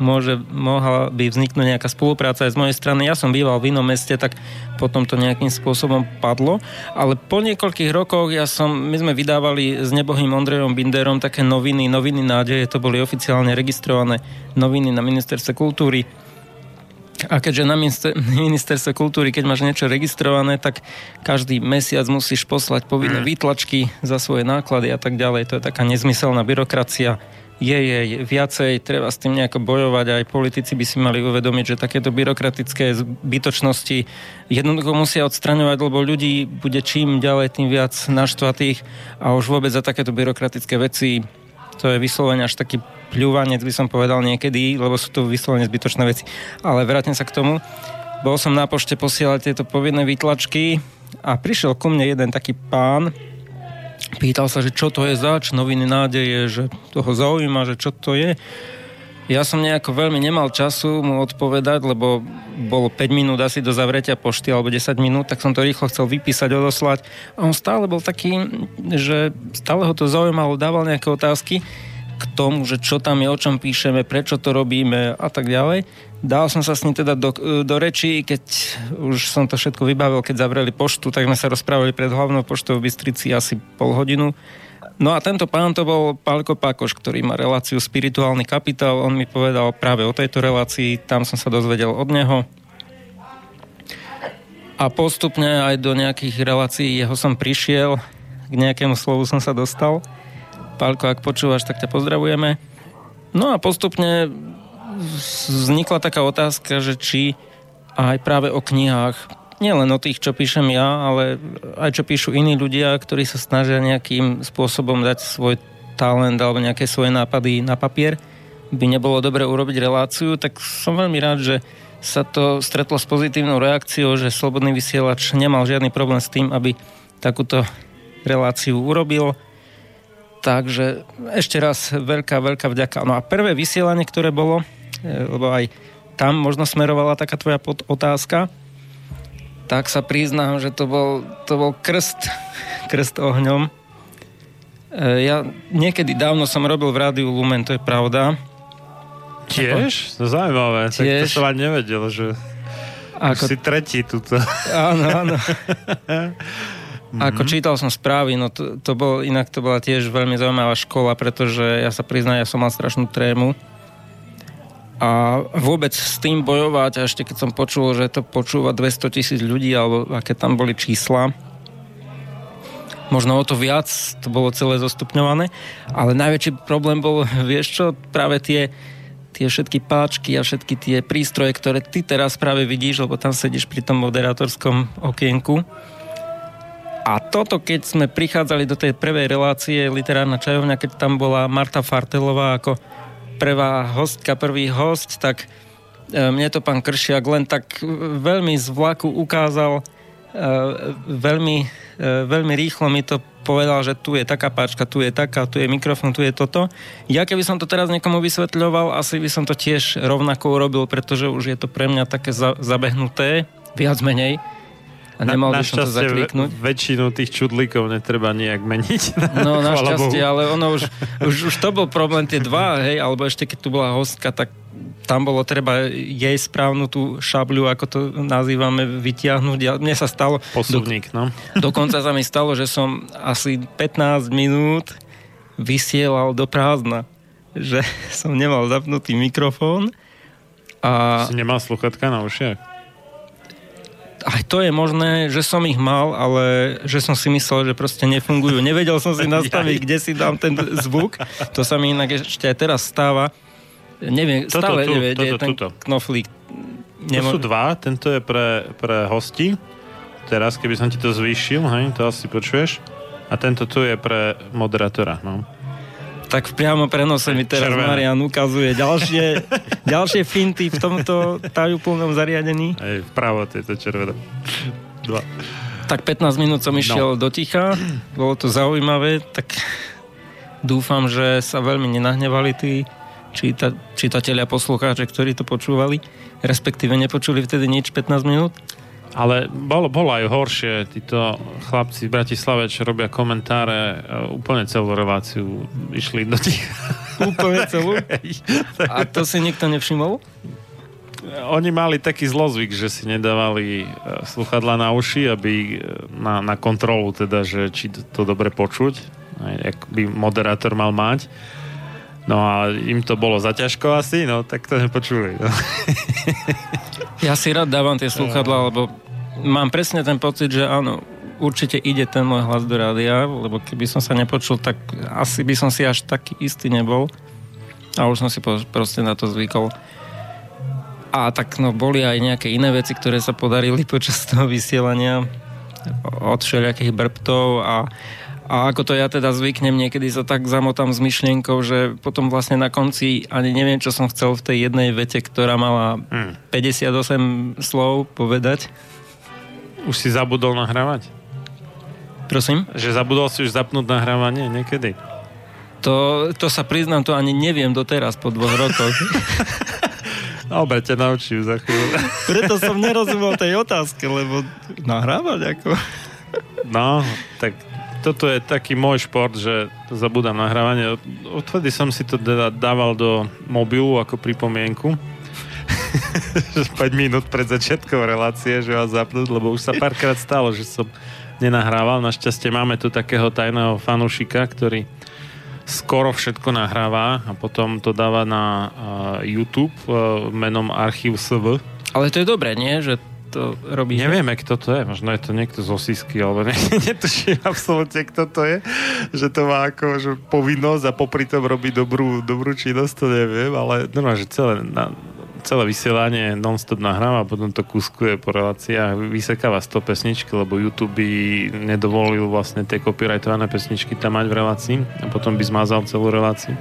mohla by vzniknúť nejaká spolupráca aj z mojej strany. Ja som býval v inom meste, tak potom to nejakým spôsobom padlo. Ale po niekoľkých rokoch my sme vydávali s nebohým Ondrejom Binderom také noviny nádeje, to boli oficiálne registrované noviny na Ministerstve kultúry. A keďže na Ministerstve kultúry, keď máš niečo registrované, tak každý mesiac musíš poslať povinné výtlačky za svoje náklady a tak ďalej. To je taká nezmyselná byrokracia. Je viacej, treba s tým nejako bojovať a aj politici by si mali uvedomiť, že takéto byrokratické zbytočnosti jednoducho musia odstraňovať, lebo ľudí bude čím ďalej tým viac naštvatých a už vôbec za takéto byrokratické veci to je vyslovene až taký pľúvanec, by som povedal niekedy, lebo sú to vyslovene zbytočné veci. Ale vrátim sa k tomu. Bol som na pošte posielať tieto povinné výtlačky a prišiel ku mne jeden taký pán, pýtal sa, že čo to je zač, noviny nádeje, že toho zaujíma, že čo to je. Ja som nejako veľmi nemal času mu odpovedať, lebo bolo 5 minút asi do zavretia pošty, alebo 10 minút, tak som to rýchlo chcel vypísať, odoslať. A on stále bol taký, že stále ho to zaujímalo, dával nejaké otázky k tomu, že čo tam je, o čom píšeme, prečo to robíme a tak ďalej. Dal som sa s ním teda do reči, keď už som to všetko vybavil, keď zavreli poštu, tak sme sa rozprávali pred hlavnou poštou v Bystrici asi pol hodinu. No a tento pán to bol Pálko Pakoš, ktorý má reláciu Spirituálny kapitál. On mi povedal práve o tejto relácii, tam som sa dozvedel od neho. A postupne aj do nejakých relácií jeho som prišiel, k nejakému slovu som sa dostal. Pálko, ak počúvaš, tak ťa pozdravujeme. No a postupne vznikla taká otázka, že či aj práve o knihách, nielen o tých, čo píšem ja, ale aj čo píšu iní ľudia, ktorí sa snažia nejakým spôsobom dať svoj talent alebo nejaké svoje nápady na papier, by nebolo dobre urobiť reláciu, tak som veľmi rád, že sa to stretlo s pozitívnou reakciou, že Slobodný vysielač nemal žiadny problém s tým, aby takúto reláciu urobil. Takže ešte raz veľká vďaka. No a prvé vysielanie, ktoré bolo, lebo aj tam možno smerovala taká tvoja otázka, tak sa priznám, že to bol krst ohňom. Ja niekedy dávno som robil v Rádiu Lumen, to je pravda. Tiež? To zaujímavé. Tiež. Tak to som aj nevedel, že si tretí tuto. Áno. Ako čítal som správy, no to bola tiež veľmi zaujímavá škola, pretože ja sa priznám, ja som mal strašnú trému. A vôbec s tým bojovať, a ešte keď som počul, že to počúva 200,000 ľudí, alebo aké tam boli čísla, možno o to viac, to bolo celé zostupňované, ale najväčší problém bol, vieš čo, práve tie všetky páčky a všetky tie prístroje, ktoré ty teraz práve vidíš, lebo tam sedíš pri tom moderátorskom okienku. A toto, keď sme prichádzali do tej prvej relácie Literárna čajovňa, keď tam bola Marta Fartelová ako prvá hostka, prvý host, tak mne to pán Kršiak len tak veľmi z vlaku ukázal, veľmi rýchlo mi to povedal, že tu je taká páčka, tu je taká, tu je mikrofón, tu je toto. Ja keby som to teraz niekomu vysvetľoval, asi by som to tiež rovnako urobil, pretože už je to pre mňa také zabehnuté, viac menej. A nemal by som to zakliknúť. Väčšinu tých čudlíkov netreba nejak meniť. No našťastie, ale ono už to bol problém, tie dva, hej, alebo ešte keď tu bola hostka, tak tam bolo treba jej správnu tú šabľu, ako to nazývame, vytiahnuť. A mne sa stalo... Posuvník, no. Dokonca sa mi stalo, že som asi 15 minút vysielal do prázdna. Že som nemal zapnutý mikrofón. A... Si nemal sluchatka na ušiach? aj to je možné, že som ich mal, ale že som si myslel, že proste nefungujú. Nevedel som si nastaviť, kde si dám ten zvuk. To sa mi inak ešte aj teraz stáva. Neviem, stále neviem, kde je ten knoflík. To sú dva, tento je pre hosti. Teraz, keby som ti to zvýšil, hej, to asi počuješ. A tento tu je pre moderátora, no. Tak priamo prenose mi teraz Marián ukazuje ďalšie finty v tomto tajúplnom zariadení. Hej, vpravo, to je to červené. Dva. Tak 15 minút som išiel do ticha, bolo to zaujímavé, tak dúfam, že sa veľmi nenahnevali tí čitatelia, poslucháči, ktorí to počúvali, respektíve nepočuli vtedy nič 15 minút. Ale bolo aj horšie. Títo chlapci v Bratislave, čo robia komentáre, úplne celú reláciu išli do tých... Úplne celú? A to si nikto nevšimol? Oni mali taký zlozvyk, že si nedávali slúchadlá na uši, aby na kontrolu teda, že či to dobre počuť, jak by moderátor mal mať. No a im to bolo zaťažko asi, no tak to nepočuli. No. Ja si rád dávam tie slúchadlá, lebo mám presne ten pocit, že áno, určite ide ten môj hlas do rádia, lebo keby som sa nepočul, tak asi by som si až taký istý nebol. A už som si proste na to zvykol. A tak no, boli aj nejaké iné veci, ktoré sa podarili počas toho vysielania od všelijakých brptov a ako to ja teda zvyknem, niekedy sa tak zamotám s myšlienkou, že potom vlastne na konci ani neviem, čo som chcel v tej jednej vete, ktorá mala 58 slov povedať. Už si zabudol nahrávať? Prosím? Že zabudol si už zapnúť nahrávanie niekedy? To sa priznám, to ani neviem doteraz po 2 rokoch. Dobre, ťa naučím za chvíľu. Preto som nerozumel tej otázke, lebo nahrávať ako... No, tak... Toto je taký môj šport, že zabudám nahrávanie. Odvtedy som si to dával do mobilu ako pripomienku. 5 minút pred začiatkom relácie, že vás zapnúť, lebo už sa párkrát stalo, že som nenahrával. Našťastie máme tu takého tajného fanúšika, ktorý skoro všetko nahráva a potom to dáva na YouTube menom Archív SV. Ale to je dobré, nie? Že to robí. Nevieme, kto to je. Možno je to niekto z Osisky, alebo netuším absolútne, kto to je. Že to má ako že povinnosť a popri tom robí dobrú činnosť, to neviem, ale normálne, že celé vysielanie non-stop nahráva a potom to kúskuje po reláciách, vysekáva 100 pesničky, lebo YouTube by nedovolil vlastne tie copyrightované pesničky tam mať v relácii a potom by zmazal celú reláciu.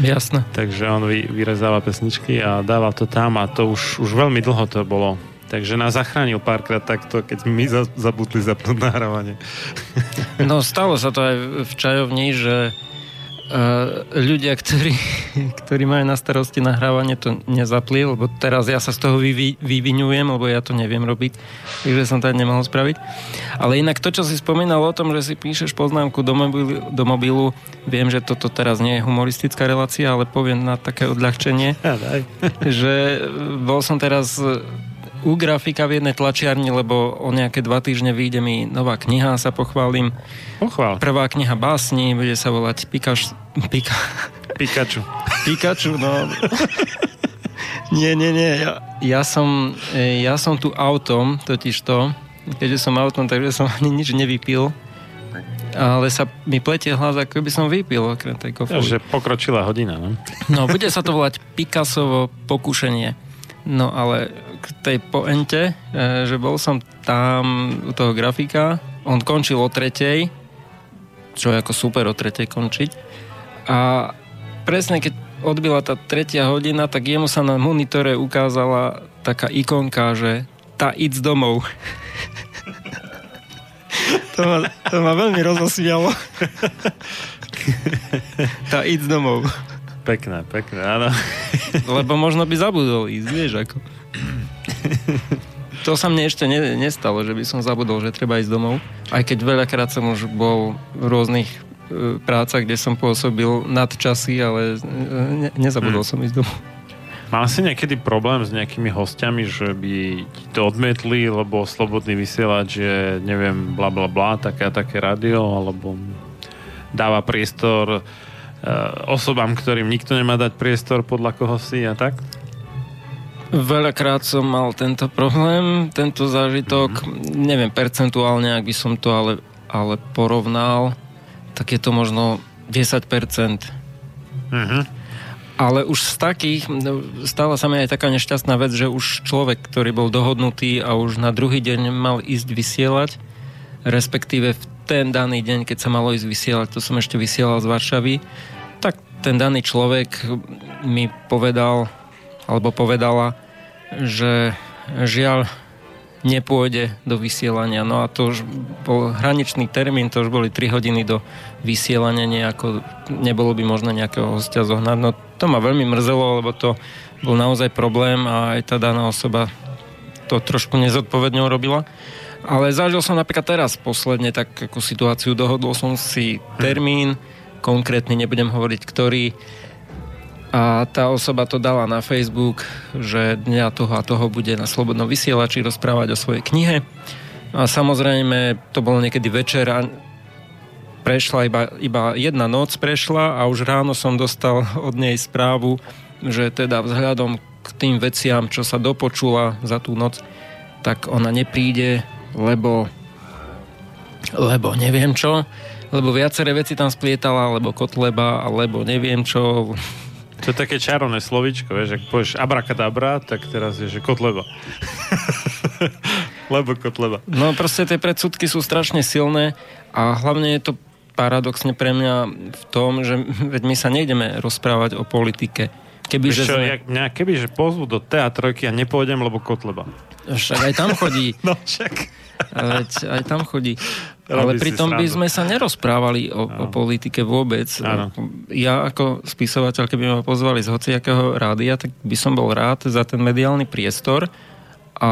Jasné. Takže on vyrezáva pesničky a dáva to tam a to už veľmi dlho to bolo. Takže nás zachránil párkrát takto, keď my zabudli zapnúť nahrávanie. No stalo sa to aj v čajovni, že ľudia, ktorí majú na starosti nahrávanie, to nezapli, lebo teraz ja sa z toho vyvinujem, lebo ja to neviem robiť, takže som to nemohol spraviť. Ale inak to, čo si spomínal o tom, že si píšeš poznámku do mobilu, viem, že toto teraz nie je humoristická relácia, ale poviem na také odľahčenie, že bol som teraz... u grafika v jednej tlačiarni, lebo o nejaké 2 týždne vyjde mi nová kniha, sa pochválim. Pochvál. Prvá kniha básni, bude sa volať Pikachu. Pikachu, no. Nie. Ja som tu autom, totiž to. Keďže som autom, takže som ani nič nevypil. Ale sa mi pletie hlas, ako by som vypil okrem tej kofoli. Takže pokročila hodina, no. No, bude sa to volať Picassovo pokušenie. No, ale k tej poente, že bol som tam u toho grafika, on končil o 3:00, čo je ako super o 3:00 končiť. A presne keď odbila tá 3:00 hodina, tak jemu sa na monitore ukázala taká ikonka, že tá idz domov. To ma veľmi rozosmialo. Tá idz domov. Pekné, áno. Lebo možno by zabudol ísť, vieš, ako. To sa mne ešte nestalo, že by som zabudol, že treba ísť domov. Aj keď veľakrát som už bol v rôznych prácach, kde som pôsobil nadčasy, ale nezabudol som ísť domov. Mal si niekedy problém s nejakými hostiami, že by ti to odmietli, lebo slobodný vysielač je, neviem, bla bla bla, také a také rádio, alebo dáva priestor osobám, ktorým nikto nemá dať priestor, podľa koho si a tak? Veľakrát som mal tento problém, tento zážitok. Neviem percentuálne, ak by som to ale porovnal, tak je to možno 10%. Ale už z takých stala sa mi aj taká nešťastná vec, že už človek, ktorý bol dohodnutý a už na druhý deň mal ísť vysielať, respektíve v ten daný deň, keď sa malo ísť vysielať, to som ešte vysielal z Varšavy, tak ten daný človek mi povedal, alebo povedala, že žiaľ nepôjde do vysielania. No a to už bol hraničný termín, to už boli 3 hodiny do vysielania, nejako nebolo by možné nejakého hostia zohnať. No to ma veľmi mrzelo, lebo to bol naozaj problém a aj tá daná osoba to trošku nezodpovedne robila. Ale zažil som napríklad teraz posledne takú situáciu, dohodol som si termín, konkrétny nebudem hovoriť, ktorý, a tá osoba to dala na Facebook, že dňa toho a toho bude na Slobodnom vysielači rozprávať o svojej knihe. A samozrejme, to bolo niekedy večer a prešla iba jedna noc prešla a už ráno som dostal od nej správu, že teda vzhľadom k tým veciam, čo sa dopočula za tú noc, tak ona nepríde, lebo neviem čo, lebo viaceré veci tam splietala, alebo Kotleba, alebo neviem čo. To je také čarovné slovíčko, vieš, ak povieš abrakadabra, tak teraz je, že Kotleba. Lebo Kotleba. No proste tie predsudky sú strašne silné a hlavne je to paradoxne pre mňa v tom, že veď my sa nejdeme rozprávať o politike. Kebyže pozvu do TA3 a nepôjdem, lebo Kotleba. Však aj tam chodí. No však. Veď aj tam chodí. Ale pritom by sme sa nerozprávali o politike vôbec. Áno. Ja ako spisovateľ, keby ma pozvali z hocijakého rádia, tak by som bol rád za ten mediálny priestor a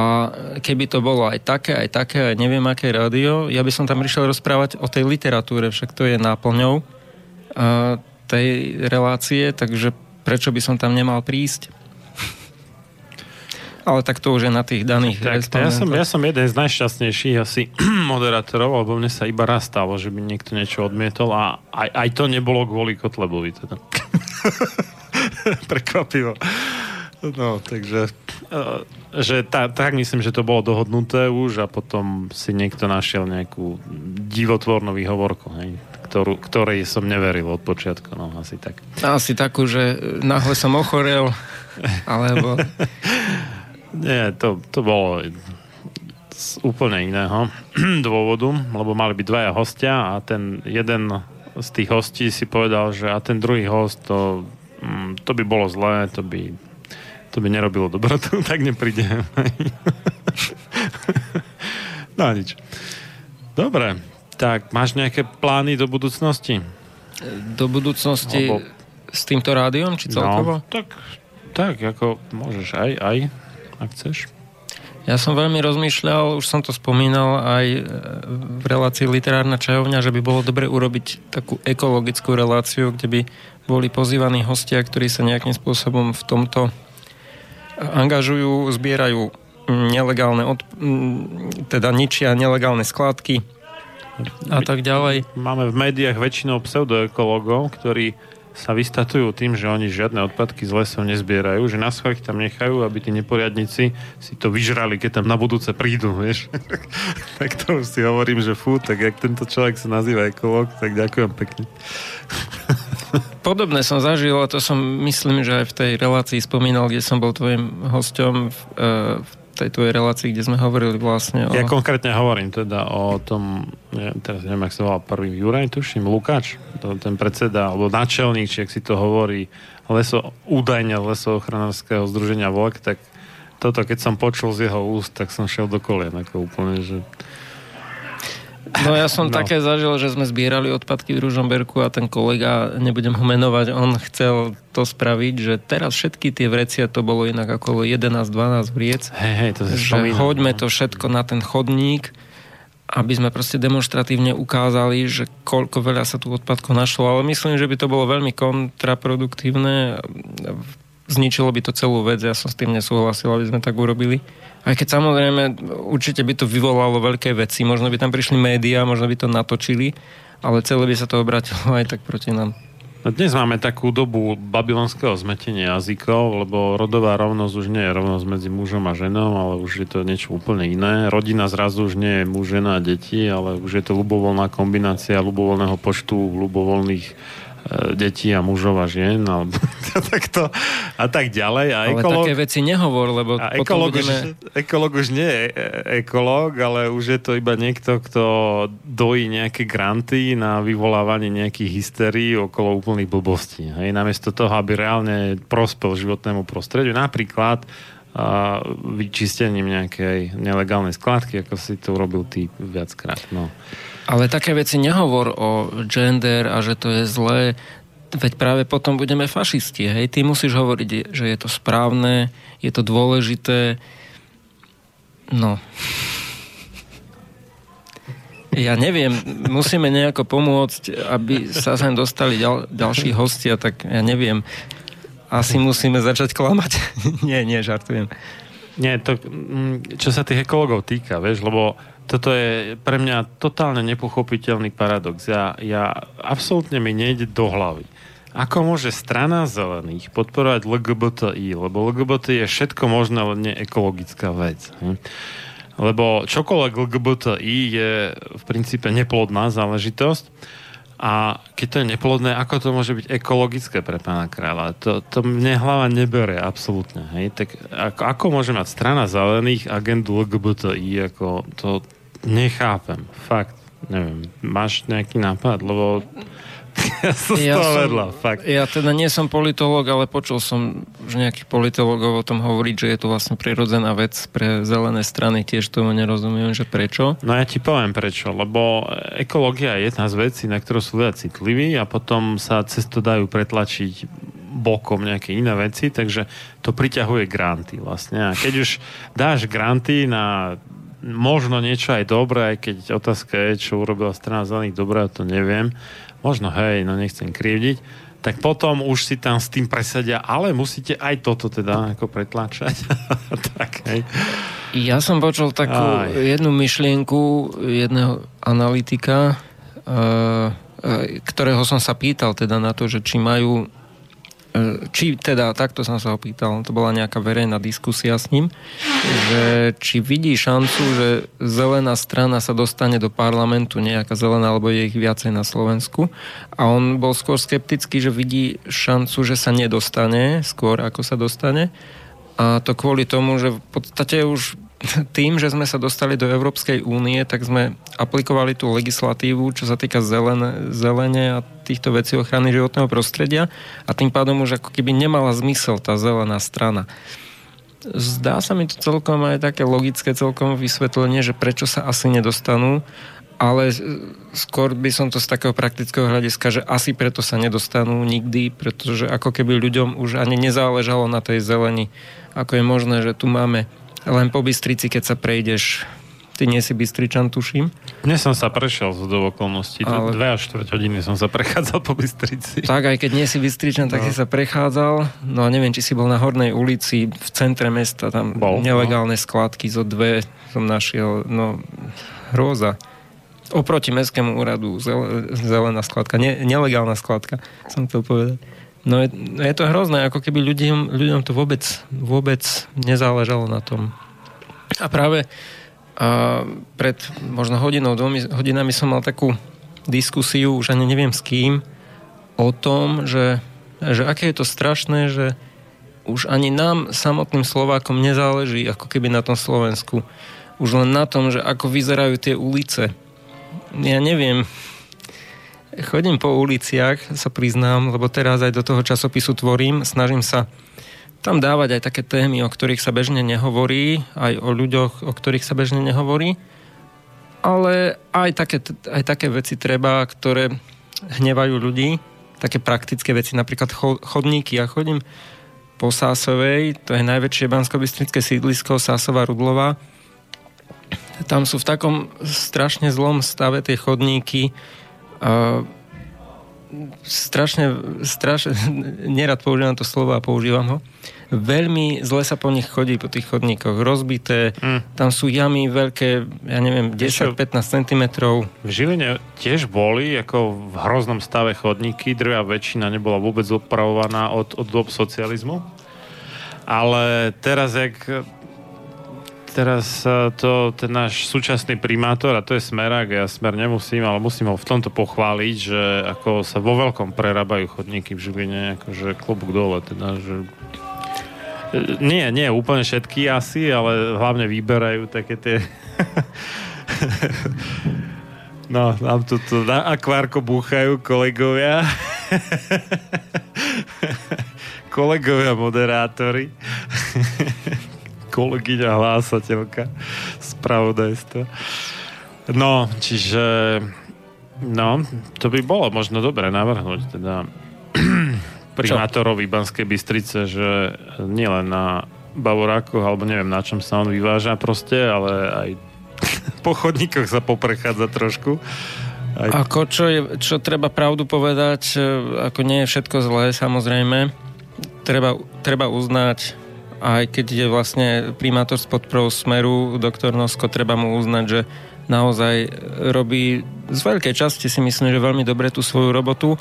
keby to bolo aj také, aj neviem aké rádio, ja by som tam prišiel rozprávať o tej literatúre, však to je náplňou tej relácie, takže prečo by som tam nemal prísť? Ale tak to už je na tých daných respondentoch. Ja som jeden z najšťastnejších asi moderátorov, lebo mne sa iba raz stalo, že by niekto niečo odmietol a aj to nebolo kvôli Kotlebovi. Teda. Prekvapivo. No, takže že tak myslím, že to bolo dohodnuté už a potom si niekto našiel nejakú divotvornú výhovorku, hej, ktorej som neveril od počiatku, no asi tak. Asi takú, že náhle som ochorel, alebo... Nie, to bolo z úplne iného dôvodu, lebo mali byť dvaja hostia a ten jeden z tých hostí si povedal, že a ten druhý host to by bolo zlé, to by nerobilo dobrotu, tak neprídem. No nič. Dobre, tak máš nejaké plány do budúcnosti? Do budúcnosti s týmto rádiom, či celkovo? No, tak ako môžeš aj ak chceš. Ja som veľmi rozmýšľal, už som to spomínal aj v relácii Literárna čajovňa, že by bolo dobre urobiť takú ekologickú reláciu, kde by boli pozývaní hostia, ktorí sa nejakým spôsobom v tomto angažujú, zbierajú nelegálne teda ničia nelegálne skládky a tak ďalej. Máme v médiách väčšinou pseudoekologov, ktorí sa vystatujú tým, že oni žiadne odpadky z lesov nezbierajú, že na svojich tam nechajú, aby tí neporiadnici si to vyžrali, keď tam na budúce prídu, vieš. Tak to už si hovorím, že fú, tak jak tento človek sa nazýva ekológ, tak ďakujem pekne. Podobné som zažil, a to som myslím, že aj v tej relácii spomínal, kde som bol tvojim hosťom v tej tvojej relácii, kde sme hovorili vlastne o... Ja konkrétne hovorím teda o tom, teraz neviem, jak sa volá prvý Juraj, tuším, Lukáč, ten predseda, alebo náčelník, či ak si to hovorí, údajne lesoochranárskeho združenia Volk, tak toto, keď som počul z jeho úst, tak som šiel do kolien, ako úplne, že... No ja som také zažil, že sme zbierali odpadky v Ružomberku a ten kolega, nebudem ho menovať, on chcel to spraviť, že teraz všetky tie vrecia, to bolo inak okolo 11-12 vriec, to že hoďme to všetko na ten chodník, aby sme proste demonstratívne ukázali, že koľko veľa sa tu odpadkov našlo, ale myslím, že by to bolo veľmi kontraproduktívne, zničilo by to celú vec, ja som s tým nesúhlasil, aby sme tak urobili. Aj keď samozrejme, určite by to vyvolalo veľké veci, možno by tam prišli médiá, možno by to natočili, ale celé by sa to obratilo aj tak proti nám. No dnes máme takú dobu babylonského zmetenia jazykov, lebo rodová rovnosť už nie je rovnosť medzi mužom a ženou, ale už je to niečo úplne iné. Rodina zrazu už nie je muž, žena a deti, ale už je to ľubovoľná kombinácia ľubovoľného počtu ľubovoľných detí a mužov a žien alebo takto a tak ďalej. A ale také veci nehovor, lebo ekológ budeme... už nie je ekológ, ale už je to iba niekto, kto dojí nejaké granty na vyvolávanie nejakých hysterií okolo úplných blbostí. Hej? Namiesto toho, aby reálne prospel životnému prostrediu. Napríklad vyčistením nejakej nelegálnej skládky, ako si to urobil ty viackrát. No. Ale také veci nehovor o gender a že to je zlé, veď práve potom budeme fašisti, hej? Ty musíš hovoriť, že je to správne, je to dôležité. No. Ja neviem, musíme nejako pomôcť, aby sa sem dostali ďalší hostia, tak ja neviem. Asi musíme začať klamať. Nie, žartujem. Nie, to, čo sa tých ekológov týka, vieš, lebo toto je pre mňa totálne nepochopiteľný paradox. Ja absolútne mi nejde do hlavy. Ako môže strana zelených podporovať LGBTI? Lebo LGBTI je všetko možné, ale nie ekologická vec. Lebo čokoľvek LGBTI je v princípe neplodná záležitosť. A keď to je neplodné, ako to môže byť ekologické pre pána kráľa? To mne hlava neberie, absolútne. Hej? Tak ako môže mať strana zelených agendu LGBTI? Ako, to nechápem. Fakt, neviem. Máš nejaký nápad? Lebo ja som z toho vedľa, fakt. Ja teda nie som politológ, ale počul som už nejakých politológov o tom hovoriť, že je to vlastne prirodzená vec pre zelené strany, tiež tomu nerozumiem, že prečo. No ja ti poviem prečo, lebo ekológia je jedna z vecí, na ktorú sú ľudia citliví a potom sa cez to dajú pretlačiť bokom nejaké iné veci, takže to priťahuje granty vlastne. A keď už dáš granty na možno niečo aj dobré, aj keď otázka je, čo urobila strana zelených dobré, to neviem. Možno, hej, no nechcem krivdiť, tak potom už si tam s tým presadia, ale musíte aj toto teda ako pretláčať. Tak, hej. Ja som počul takú jednu myšlienku jedného analytika, ktorého som sa pýtal teda na to, že či majú, či teda, takto som sa ho pýtal, to bola nejaká verejná diskusia s ním, že či vidí šancu, že zelená strana sa dostane do parlamentu, nejaká zelená, alebo je ich viacej na Slovensku. A on bol skôr skeptický, že vidí šancu, že sa nedostane, skôr ako sa dostane. A to kvôli tomu, že v podstate už tým, že sme sa dostali do Európskej únie, tak sme aplikovali tú legislatívu, čo sa týka zelene a týchto vecí ochrany životného prostredia a tým pádom už ako keby nemala zmysel tá zelená strana. Zdá sa mi to celkom aj také logické celkom vysvetlenie, že prečo sa asi nedostanú, ale skôr by som to z takého praktického hľadiska, že asi preto sa nedostanú nikdy, pretože ako keby ľuďom už ani nezáležalo na tej zeleni. Ako je možné, že tu máme len po Bystrici, keď sa prejdeš. Ty nie si Bystričan, tuším. Dnes som sa prešiel do okolností. Ale... 2 a 4 hodiny som sa prechádzal po Bystrici. Tak, aj keď nie si Bystričan, tak si sa prechádzal. No a neviem, či si bol na Hornej ulici v centre mesta. Tam bol, nelegálne skládky zo 2 som našiel. No, hrôza. Oproti mestskému úradu. Zelená skládka. Nelegálna skládka, som chcel povedať. No je to hrozné, ako keby ľuďom to vôbec nezáležalo na tom. A práve pred možno hodinou, 2 hodinami som mal takú diskusiu, už ani neviem s kým, o tom, že aké je to strašné, že už ani nám samotným Slovákom nezáleží ako keby na tom Slovensku. Už len na tom, že ako vyzerajú tie ulice. Ja neviem... Chodím po uliciach, sa priznám, lebo teraz aj do toho časopisu tvorím, snažím sa tam dávať aj také témy, o ktorých sa bežne nehovorí, aj o ľuďoch, o ktorých sa bežne nehovorí, ale aj také veci treba, ktoré hnevajú ľudí, také praktické veci, napríklad chodníky. Ja chodím po Sásovej, to je najväčšie banskobystrické sídlisko Sásova Rudlova. Tam sú v takom strašne zlom stave tie chodníky, strašne nerad používam to slovo a používam ho. Veľmi zle sa po nich chodí, po tých chodníkoch. Rozbité, tam sú jamy veľké, ja neviem, 10-15 cm. V Žiline tiež boli ako v hroznom stave chodníky, drvia väčšina nebola vôbec opravovaná od dôb socializmu. Ale teraz to ten náš súčasný primátor, a to je Smerák, ja Smer nemusím, ale musím ho v tomto pochváliť, že ako sa vo veľkom prerábajú chodníky v Žiline, akože klobúk dole, teda, že nie úplne všetky asi, ale hlavne vyberajú také tie no, nám toto na akvárko búchajú kolegovia moderátori kolegyňa hlásateľka spravodajstva. No, čiže to by bolo možno dobre navrhnúť teda primátorovi Banskej Bystrice, že nielen na bavorákoch, alebo neviem na čom sa on vyváža proste, ale aj po chodníkoch sa poprechádza trošku. Aj... Ako čo treba pravdu povedať, ako nie je všetko zlé, samozrejme. Treba uznať, aj keď je vlastne primátor z podprou Smeru, doktor Nosko, treba mu uznať, že naozaj robí z veľkej časti, si myslím, že veľmi dobre tú svoju robotu.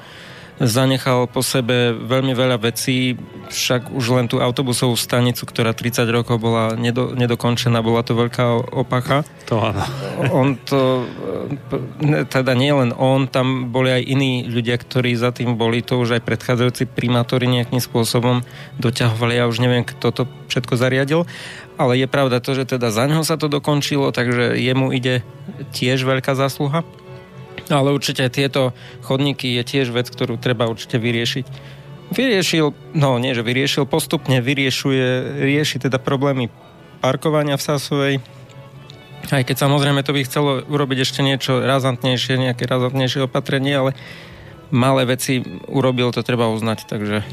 Zanechal po sebe veľmi veľa vecí, však už len tú autobusovú stanicu, ktorá 30 rokov bola nedokončená, bola to veľká opacha. To áno. On to, teda nie len on, tam boli aj iní ľudia, ktorí za tým boli, to už aj predchádzajúci primátori nejakým spôsobom doťahovali, ja už neviem, kto to všetko zariadil, ale je pravda to, že teda za ňoho sa to dokončilo, takže jemu ide tiež veľká zásluha. Ale určite tieto chodníky je tiež vec, ktorú treba určite vyriešiť. Postupne rieši teda problémy parkovania v Sasovej. Aj keď samozrejme to by chcelo urobiť ešte niečo razantnejšie, nejaké razantnejšie opatrenie, ale malé veci urobil, to treba uznať, takže...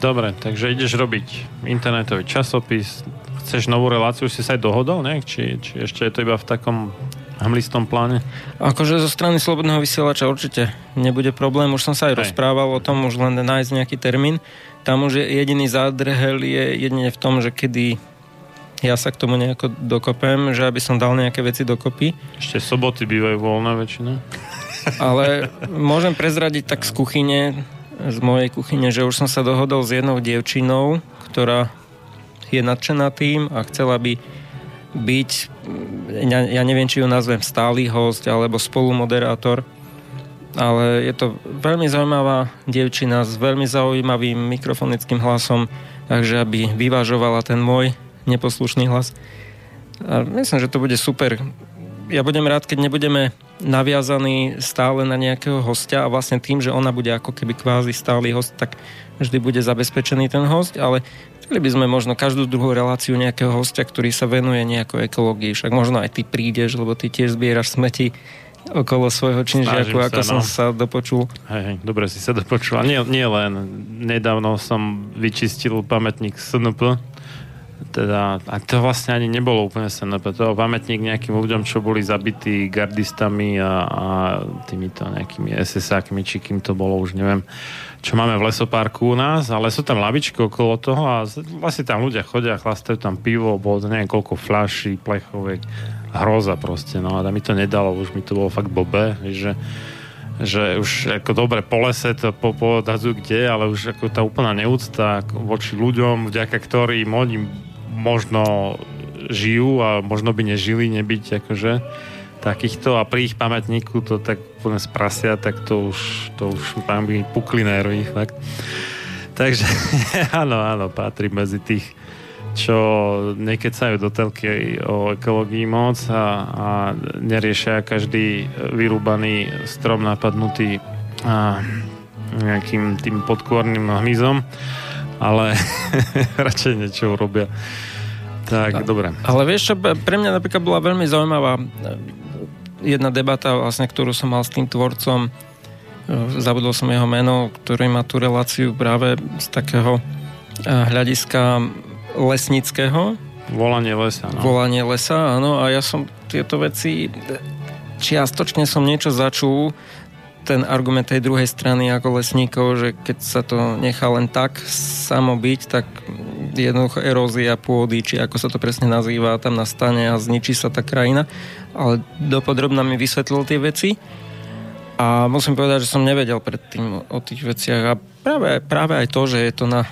Dobre, takže ideš robiť internetový časopis, chceš novú reláciu, si sa aj dohodol, ne? Či ešte je to iba v takom... hmlistom pláne? Akože zo strany Slobodného vysielača určite nebude problém. Už som sa aj rozprával o tom, už len nájsť nejaký termín. Tam už je jediný zádrhel je jedine v tom, že kedy ja sa k tomu nejako dokopem, že aby som dal nejaké veci dokopy. Ešte soboty bývajú voľná väčšina. Ale môžem prezradiť tak z kuchyne, z mojej kuchyne, že už som sa dohodol s jednou dievčinou, ktorá je nadšená tým a chcela by byť, ja neviem, či ju nazvem stály host alebo spolumoderátor, ale je to veľmi zaujímavá dievčina s veľmi zaujímavým mikrofonickým hlasom, takže aby vyvážovala ten môj neposlušný hlas. A myslím, že to bude super. Ja budem rád, keď nebudeme naviazaní stále na nejakého hostia a vlastne tým, že ona bude ako keby kvázi stály host, tak vždy bude zabezpečený ten host, ale chceli by sme možno každú druhú reláciu nejakého hostia, ktorý sa venuje nejakou ekológii. Však možno aj ty prídeš, lebo ty tiež zbieraš smeti okolo svojho činžiaku, ako som sa dopočul. Hej, dobre si sa dopočul. A nie len. Nedávno som vyčistil pamätník SNP. Teda, a to vlastne ani nebolo úplne SNP. To pamätník nejakým ľuďom, čo boli zabití gardistami a týmito nejakými SS-ákmi, či kým to bolo, už neviem. Čo máme v lesopárku u nás, ale sú tam lavičky okolo toho a vlastne tam ľudia chodia, chlastajú tam pivo, bolo to neviem koľko fľaší, plechovek, hroza proste, no a mi to nedalo, už mi to bolo fakt blbé, že už ako dobre po lese to povedajú kde, ale už ako tá úplná neúcta voči ľuďom, vďaka ktorým oni možno žijú a možno by nežili nebyť akože takýchto a pri ich pamätníku to tak úplne sprasia, tak to už tam by pukli nervy, fakt. Takže áno, patrí medzi tých, čo nekecajú do telky o ekológii moc a neriešia každý vyrúbaný strom napadnutý nejakým tým podkôrnym hmyzom, ale radšej niečo urobia. Tak, dobre. Ale vieš čo, pre mňa napríklad bola veľmi zaujímavá jedna debata, vlastne, ktorú som mal s tým tvorcom, zabudol som jeho meno, ktorý má tú reláciu práve z takého hľadiska lesnického. Volanie lesa, no. Volanie lesa, áno, a ja som tieto veci čiastočne som niečo začul, ten argument tej druhej strany ako lesníkov, že keď sa to nechá len tak samo byť, tak jednoducho erózia pôdy, či ako sa to presne nazýva, tam nastane a zničí sa tá krajina. Ale dopodrobne mi vysvetlil tie veci a musím povedať, že som nevedel predtým o tých veciach a práve aj to, že je to na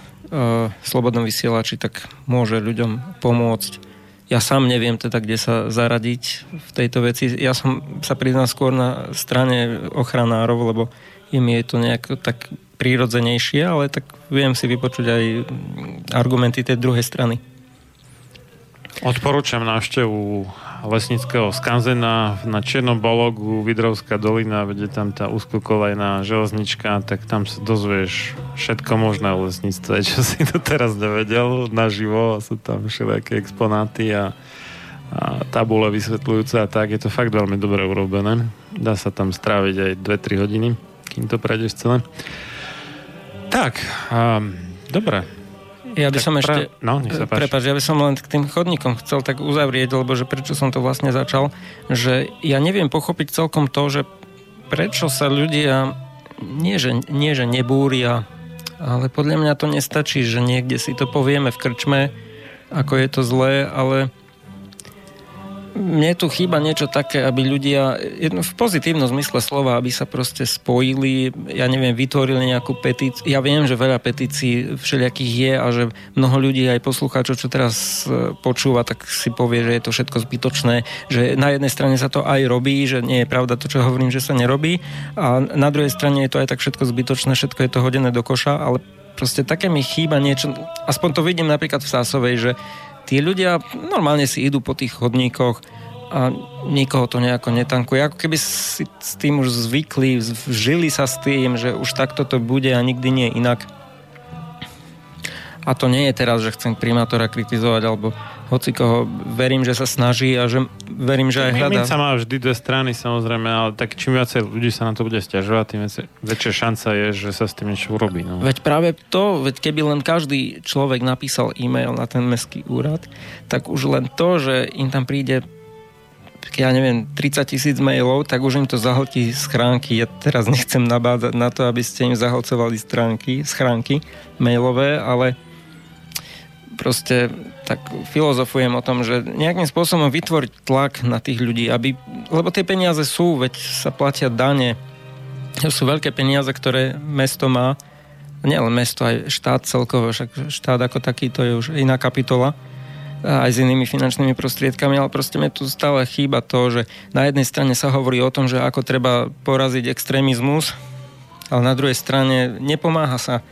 Slobodnom vysielači, tak môže ľuďom pomôcť. Ja sám neviem teda, kde sa zaradiť v tejto veci. Ja som sa priznal skôr na strane ochranárov, lebo im je to nejak tak prírodzenejšie, ale tak viem si vypočuť aj argumenty tej druhej strany. Odporúčam návštevu lesnického skanzena na Čiernom Bologu, Vidrovská dolina, vedie tam tá úzkokolejná železnička, tak tam sa dozvieš všetko možné o lesníctve, čo si to teraz nevedel naživo, a sú tam všelijaké exponáty a tabule vysvetľujúce a tak. Je to fakt veľmi dobre urobené. Dá sa tam stráviť aj 2-3 hodiny, kým to prejdeš celé. Tak, dobre. Ja by tak som ešte... No, prepáč, ja by som len k tým chodníkom chcel tak uzavrieť, lebo že prečo som to vlastne začal, že ja neviem pochopiť celkom to, že prečo sa ľudia nie že nebúria, ale podľa mňa to nestačí, že niekde si to povieme v krčme, ako je to zlé, ale mne tu chýba niečo také, aby ľudia v pozitívnom zmysle slova, aby sa proste spojili, ja neviem, vytvorili nejakú petíciu. Ja viem, že veľa petícií všelijakých je a že mnoho ľudí, aj poslucháčov, čo teraz počúva, tak si povie, že je to všetko zbytočné, že na jednej strane sa to aj robí, že nie je pravda to, čo hovorím, že sa nerobí, a na druhej strane je to aj tak všetko zbytočné, všetko je to hodené do koša, ale proste také mi chýba niečo, aspoň to vidím napríklad v Sásovej, že tí ľudia normálne si idú po tých chodníkoch a nikoho to nejako netankuje. Ako keby si s tým už zvykli, žili sa s tým, že už takto to bude a nikdy nie inak. A to nie je teraz, že chcem primátora kritizovať, alebo hocikoho, verím, že sa snaží a že verím, že aj hľadá. Minca má vždy dve strany, samozrejme, ale tak čím viacej ľudí sa na to bude sťažovať, tým väčšia šanca je, že sa s tým niečo urobí. No. Veď práve to, keby len každý človek napísal e-mail na ten mestský úrad, tak už len to, že im tam príde, ja neviem, 30 000 mailov, tak už im to zahltí schránky. Ja teraz nechcem nabádzať na to, aby ste im zahlcovali schránky mailové, ale proste tak filozofujem o tom, že nejakým spôsobom vytvoriť tlak na tých ľudí, aby, lebo tie peniaze sú, veď sa platia dane. To sú veľké peniaze, ktoré mesto má. Nie len mesto, aj štát celkovo, však štát ako taký, to je už iná kapitola. Aj s inými finančnými prostriedkami, ale proste mi tu stále chýba to, že na jednej strane sa hovorí o tom, že ako treba poraziť extrémizmus, ale na druhej strane nepomáha sa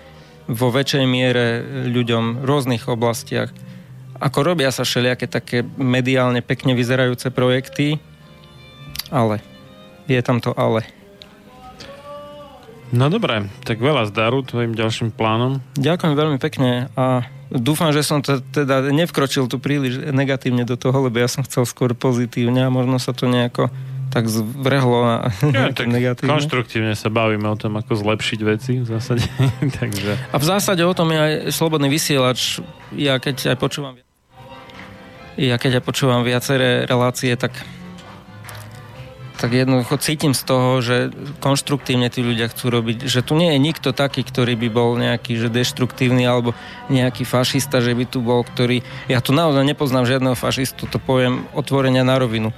vo väčšej miere ľuďom v rôznych oblastiach. Ako robia sa všelijaké také mediálne pekne vyzerajúce projekty, ale je tam to ale. No dobre, tak veľa zdaru tvojim ďalším plánom. Ďakujem veľmi pekne a dúfam, že som teda nevkročil tu príliš negatívne do toho, lebo ja som chcel skôr pozitívne a možno sa to nejako tak zvrhlo a negatívne. Konštruktívne sa bavíme o tom, ako zlepšiť veci v zásade. Takže... A v zásade o tom je aj Slobodný vysielač. Ja keď počúvam viaceré relácie, tak jednoducho cítim z toho, že konštruktívne tí ľudia chcú robiť, že tu nie je nikto taký, ktorý by bol nejaký, že deštruktívny alebo nejaký fašista, že by tu bol, ktorý... Ja tu naozaj nepoznám žiadneho fašistu, to poviem otvorenia na rovinu.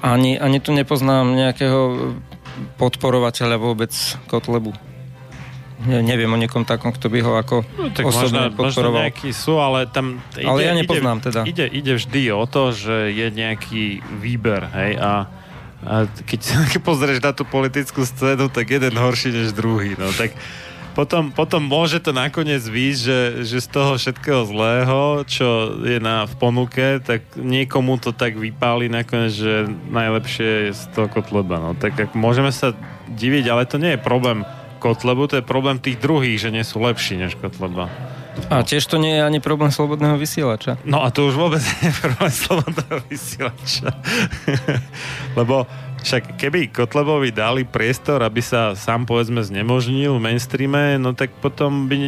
Ani tu nepoznám nejakého podporovateľa vôbec Kotlebu. Neviem o niekom takom, kto by ho ako osobne podporoval. Možno nejakí sú, ale tam... Ale ja nepoznám teda. Ide vždy o to, že je nejaký výber, hej, a keď pozrieš na tú politickú scénu, tak jeden horší než druhý, no tak... Potom môže to nakoniec výjsť, že z toho všetkého zlého, čo je v ponuke, tak niekomu to tak vypáli nakoniec, že najlepšie je z toho Kotleba. No, tak môžeme sa diviť, ale to nie je problém Kotlebu, to je problém tých druhých, že nie sú lepší než Kotleba. A tiež to nie je ani problém slobodného vysielača. No a to už vôbec nie je problém slobodného vysielača. Lebo však keby Kotlebovi dali priestor, aby sa sám povedzme znemožnil v mainstreame, no tak potom by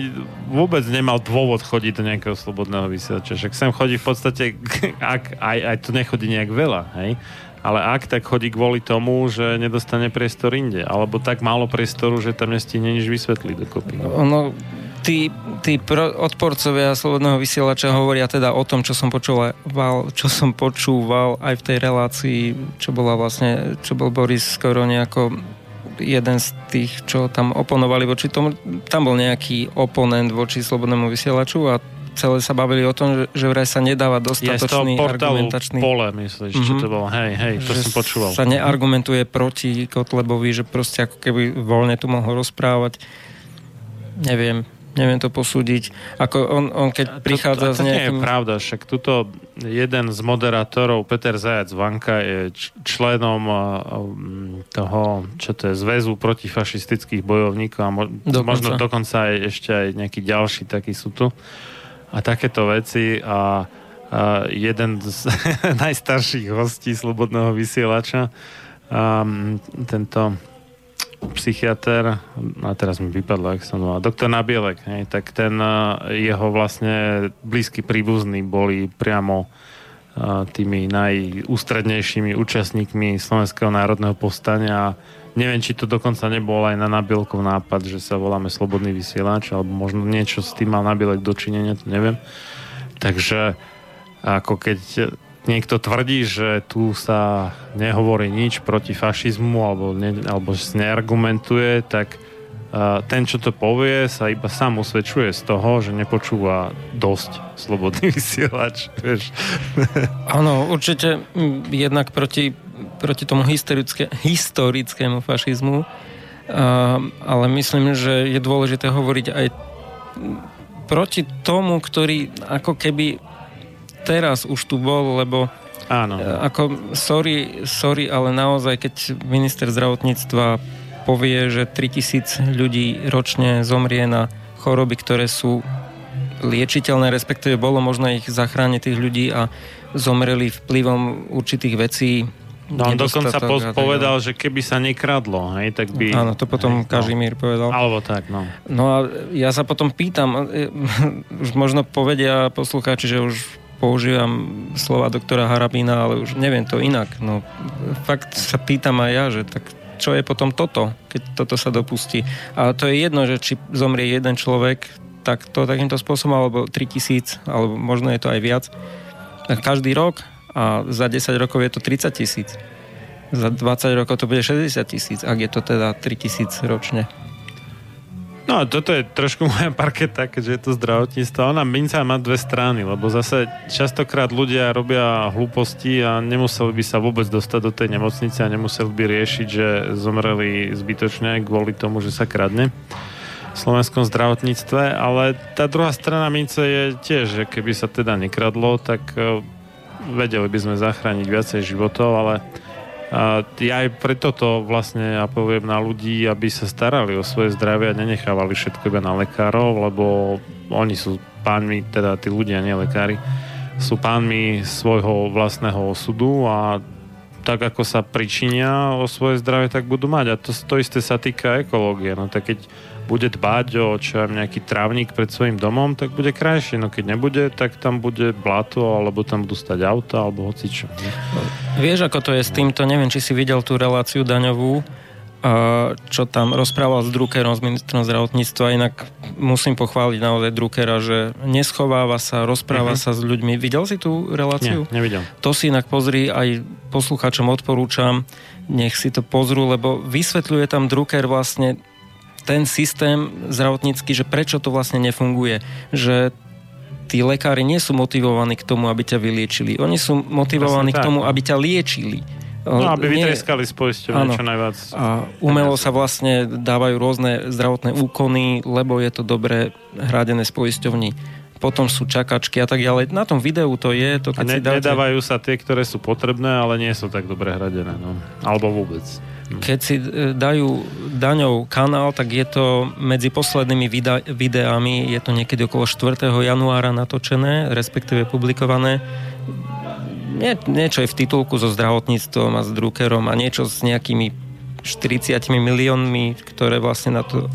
vôbec nemal dôvod chodiť do nejakého slobodného vysielača. Však sem chodí v podstate, ak, aj tu nechodí nejak veľa, hej? Ale ak, tak chodí kvôli tomu, že nedostane priestor inde. Alebo tak málo priestoru, že tam nestihne nič vysvetliť dokopy. Ono, tí odporcovia slobodného vysielača hovoria teda o tom, čo som počúval aj v tej relácii, čo bol Boris Koroni ako jeden z tých, čo tam oponovali voči tomu. Tam bol nejaký oponent voči slobodnému vysielaču a celé sa bavili o tom, že vraj sa nedáva dostatočný argumentačný... Je z toho portálu Pole, myslíš, čo to bolo? Hej, to som počúval. Sa neargumentuje proti Kotlebovi, že proste ako keby voľne tu mohol rozprávať. Neviem to posúdiť. Ako on keď prichádza to s nejakým... To nie je pravda, však tuto jeden z moderátorov, Peter Zajac Vanka, je členom toho, čo to je, zväzu protifašistických bojovníkov a možno dokonca aj, ešte aj nejaký ďalší taký sú tu. A takéto veci a jeden z najstarších hostí slobodného vysielača tento psychiater, a teraz mi vypadlo, jak som volal, doktor Nabielek, hej, tak ten jeho vlastne blízky príbuzní boli priamo tými najústrednejšími účastníkmi Slovenského národného povstania. Neviem, či to dokonca nebol aj na Nabielkov nápad, že sa voláme Slobodný vysielač, alebo možno niečo s tým mal Nabielek dočinenia, to neviem. Takže ako keď niekto tvrdí, že tu sa nehovorí nič proti fašizmu alebo neargumentuje, tak ten, čo to povie, sa iba sám usvedčuje z toho, že nepočúva dosť slobodný vysielač. Áno, určite jednak proti tomu historickému fašizmu, ale myslím, že je dôležité hovoriť aj proti tomu, ktorý ako keby teraz už tu bol, lebo áno. Ako sorry, ale naozaj, keď minister zdravotníctva povie, že 3000 ľudí ročne zomrie na choroby, ktoré sú liečiteľné, respektíve bolo možné ich zachrániť tých ľudí a zomreli vplyvom určitých vecí. No on dokonca povedal, že keby sa nekradlo, hej, tak by... Áno, to potom Kažimír povedal. Alebo tak, no. No a ja sa potom pýtam, už možno povedia poslucháči, že už používam slova doktora Harabína, ale už neviem to inak. No fakt sa pýtam aj ja, že tak čo je potom toto, keď toto sa dopustí. A to je jedno, že či zomrie jeden človek takýmto spôsobom, alebo 3000, alebo možno je to aj viac. Každý rok a za 10 rokov je to 30 000. Za 20 rokov to bude 60 000, ak je to teda 3000 ročne. No toto je trošku moja parketa, keďže je to zdravotníctvo. Ona minca má dve strany, lebo zase častokrát ľudia robia hlúposti a nemuseli by sa vôbec dostať do tej nemocnice a nemuseli by riešiť, že zomreli zbytočne kvôli tomu, že sa kradne v slovenskom zdravotníctve. Ale tá druhá strana mince je tiež, že keby sa teda nekradlo, tak vedeli by sme zachrániť viacej životov, ale... A ja aj preto to vlastne apelujem na ľudí, aby sa starali o svoje zdravie a nenechávali všetko iba na lekárov, lebo oni sú pánmi, teda tí ľudia, nie lekári, sú pánmi svojho vlastného osudu a tak ako sa pričinia o svoje zdravie, tak budú mať. A to isté sa týka ekológie. No tak keď bude dbať o čo aj nejaký trávnik pred svojím domom, tak bude krajšie. No keď nebude, tak tam bude blato, alebo tam budú stať auta, alebo hocičo. Vieš, ako to je s týmto? Neviem, či si videl tú reláciu daňovú, čo tam rozprával s Druckerom, s ministrom zdravotníctva. Inak musím pochváliť naozaj Druckera, že neschováva sa, rozpráva sa s ľuďmi. Videl si tú reláciu? Nie, nevidel. To si inak pozri, aj poslucháčom odporúčam, nech si to pozrú, lebo vysvetľuje tam Drucker vlastne ten systém zdravotnícky, že prečo to vlastne nefunguje. Že tí lekári nie sú motivovaní k tomu, aby ťa vyliečili. Oni sú motivovaní k tomu, aby ťa liečili. No, aby vytreskali z poisťovne čo najviac. A umelo sa vlastne dávajú rôzne zdravotné úkony, lebo je to dobre hradené z poisťovní. Potom sú čakačky a tak ďalej. Na tom videu to je. To, keď a nedávajú sa tie, ktoré sú potrebné, ale nie sú tak dobre hradené. No. Alebo vôbec. Keď si dajú daňov kanál, tak je to medzi poslednými videami, je to niekedy okolo 4. januára natočené, respektíve publikované. Niečo je v titulku so zdravotníctvom a s Druckerom a niečo s nejakými 40 miliónmi, ktoré vlastne na to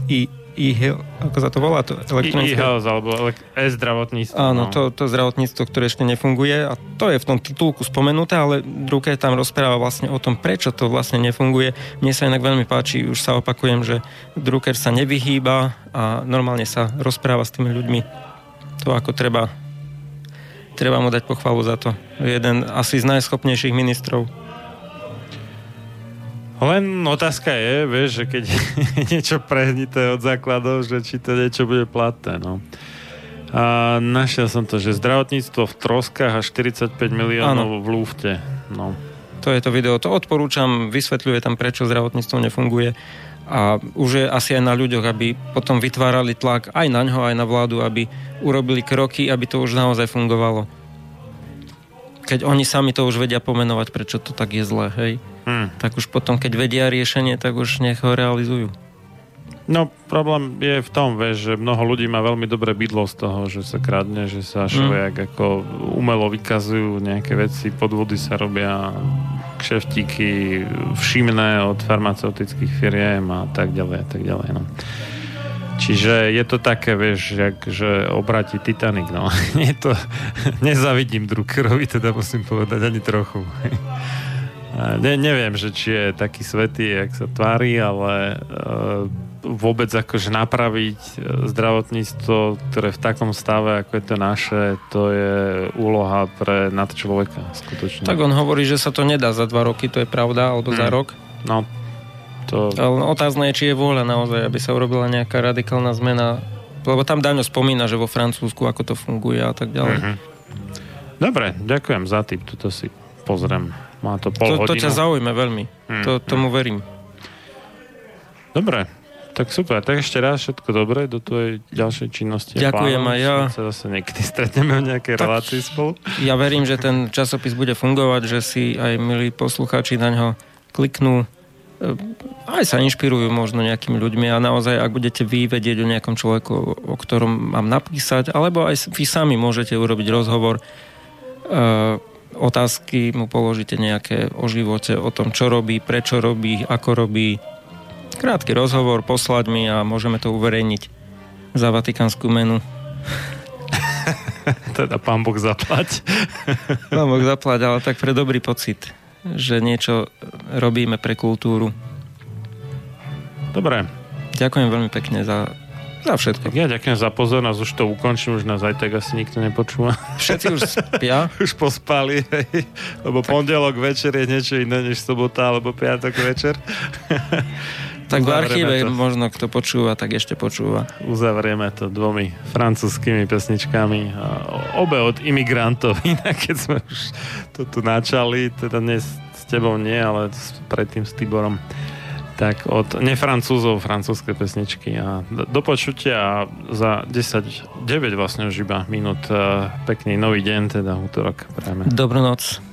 ako sa to volá? To e-health alebo e-zdravotníctvo. Áno, to zdravotníctvo, ktoré ešte nefunguje a to je v tom titulku spomenuté, ale Drucker tam rozpráva vlastne o tom, prečo to vlastne nefunguje. Mne sa inak veľmi páči, už sa opakujem, že Drucker sa nevyhýba a normálne sa rozpráva s tými ľuďmi. To ako treba mu dať pochvalu za to. Jeden asi z najschopnejších ministrov. Len otázka je, vieš, že keď je niečo prehnité od základov, že či to niečo bude platné, no. A našiel som to, že zdravotníctvo v troskách a 45 miliónov v lúfte, no. To je to video, to odporúčam, vysvetľuje tam, prečo zdravotníctvo nefunguje a už je asi aj na ľuďoch, aby potom vytvárali tlak aj na ňoho, aj na vládu, aby urobili kroky, aby to už naozaj fungovalo. Keď oni sami to už vedia pomenovať, prečo to tak je zlé, hej? Tak už potom, keď vedia riešenie, tak už nech ho realizujú. No, problém je v tom, vieš, že mnoho ľudí má veľmi dobré bydlo z toho, že sa kradne, že sa šliak ako umelo vykazujú nejaké veci, podvody sa robia, kšeftíky všimné od farmaceutických firiem a tak ďalej, no. Čiže je to také, vieš, že obráti Titanic, no. Nezavidím Druckerovi, teda musím povedať ani trochu. Neviem, že či je taký svätý, jak sa tvári, ale vôbec akože napraviť zdravotníctvo, ktoré v takom stave, ako je to naše, to je úloha pre nadčloveka, skutočne. Tak on hovorí, že sa to nedá za 2 roky, to je pravda, alebo za rok. No, otázne je, či je vôľa naozaj, aby sa urobila nejaká radikálna zmena, lebo tam Daňo spomína, že vo Francúzsku ako to funguje a tak ďalej. Dobre, ďakujem za tip, toto si pozriem, má to pol hodinu. To ťa zaujme veľmi, tomu verím. Dobre, tak super, tak ešte raz všetko dobré do tvojej ďalšej činnosti. Ďakujem aj ja. Sa zase niekedy stretneme v nejakej relácii spolu. Ja verím, že ten časopis bude fungovať, že si aj milí poslucháči naňho kliknú, aj sa inšpirujú možno nejakými ľuďmi a naozaj, ak budete vy vedieť o nejakom človeku, o ktorom mám napísať, alebo aj vy sami môžete urobiť rozhovor, otázky mu položíte nejaké o živote, o tom, čo robí, prečo robí, ako robí, krátky rozhovor, poslať mi a môžeme to uverejniť za vatikánsku menu. Teda pán Boh zaplať. Pán Boh zaplať, ale tak pre dobrý pocit, že niečo robíme pre kultúru. Dobre. Ďakujem veľmi pekne za všetko. Tak ja ďakujem za pozornosť, už to ukončím, už nás aj tak asi nikto nepočúva. Všetci už spia. Už pospali, hej. Lebo tak pondelok večer je niečo iné než sobota alebo piatok večer. Tak v archíve možno kto počúva, tak ešte počúva. Uzavrieme to 2 francúzskými pesničkami. Obe od imigrantov. Inak keď sme už to tu načali, teda dnes s tebou nie, ale predtým s Tiborom. Tak od nefrancúzov francúzske pesničky. A do počutia za 9 vlastne už iba minút. Pekný nový deň, teda útorok. Prajeme. Dobrú noc.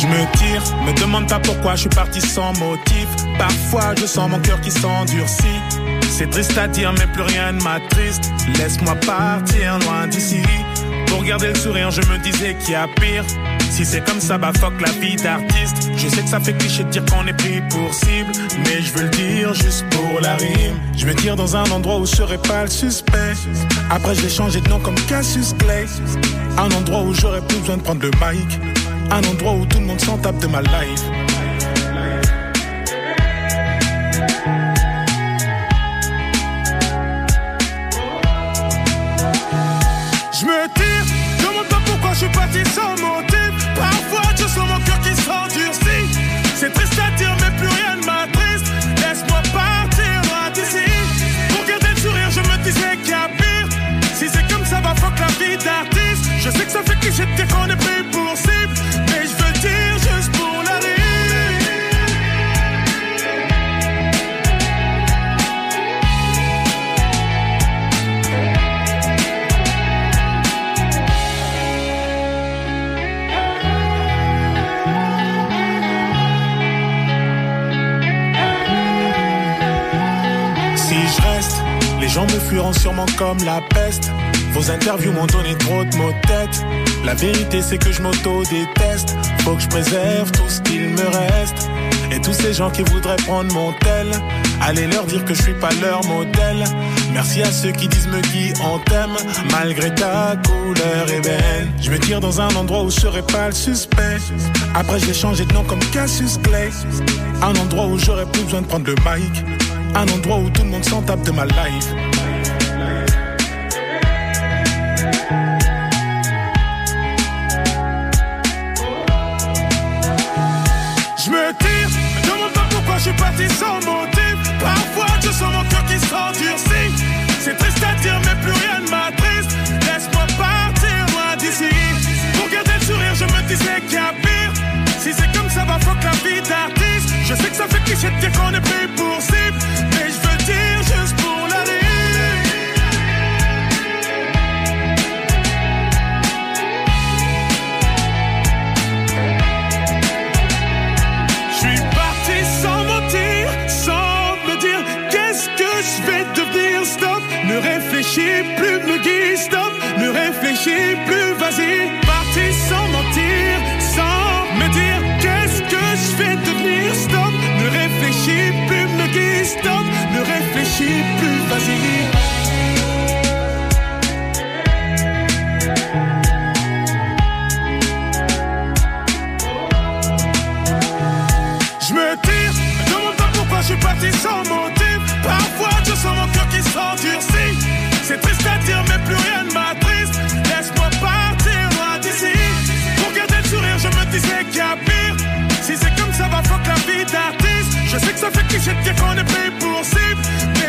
Je me tire, me demande pas pourquoi je suis parti sans motif. Parfois je sens mon cœur qui s'endurcit. C'est triste à dire mais plus rien ne m'attriste. Laisse-moi partir loin d'ici. Pour garder le sourire je me disais qu'il y a pire. Si c'est comme ça bah fuck la vie d'artiste. Je sais que ça fait cliché de dire qu'on est pris pour cible, mais je veux le dire juste pour la rime. Je me tire dans un endroit où je serais pas le suspect. Après je vais changer de nom comme Cassius Clay. Un endroit où j'aurais plus besoin de prendre le mic. Un endroit où tout le monde s'en tape de ma life. Je me tire, demande pas pourquoi je suis parti sans motif. Parfois je sens mon cœur qui s'endurcit. C'est triste à dire mais plus rien ne m'attriste. Laisse-moi partir loin d'ici. Pour garder le sourire je me disais qu'il y a pire. Si c'est comme ça va fuck la vie d'artiste. Je sais que ça fait cliché de dire qu'on est pris pour cible. Si je reste, les gens me fuiront sûrement comme la peste. Vos interviews m'ont donné trop de maux de tête. La vérité c'est que je m'auto-déteste. Faut que je préserve tout ce qu'il me reste. Et tous ces gens qui voudraient prendre mon tel, allez leur dire que je suis pas leur modèle. Merci à ceux qui disent me qui en t'aiment, malgré ta couleur ébène. Je me tire dans un endroit où je serai pas le suspect. Après j'ai changé de nom comme Cassius Clay. Un endroit où j'aurais plus besoin de prendre le mic. Un endroit où tout le monde s'en tape de ma life. Je me tire, je me demande pas pourquoi je suis parti sans motif. Parfois je sens mon cœur qui s'endurcit. C'est triste à dire mais plus rien ne m'attriste. Laisse-moi partir loin d'ici. Pour garder le sourire je me disais qu'il y a pire. Si c'est comme ça va fuck la vie d'artiste. Je sais que ça fait cliché de dire qu'on est pris pour cible. Mais je veux dire juste pour l'aller. Ne réfléchis plus, me guise, stop. Ne réfléchis plus, vas-y. Parti sans mentir, sans me dire qu'est-ce que je vais devenir, stop. Ne réfléchis plus, me guise, stop. Ne réfléchis plus, vas-y. Je suis parti sans motif. Parfois je sens mon cœur qui s'endurcit. C'est triste à dire mais plus rien ne m'attriste. Laisse-moi partir loin d'ici. Pour garder le sourire je me disais qu'il y a pire. Si c'est comme ça va fuck la vie d'artiste. Je sais que ça fait cliché de dire qu'on est pris pour cible.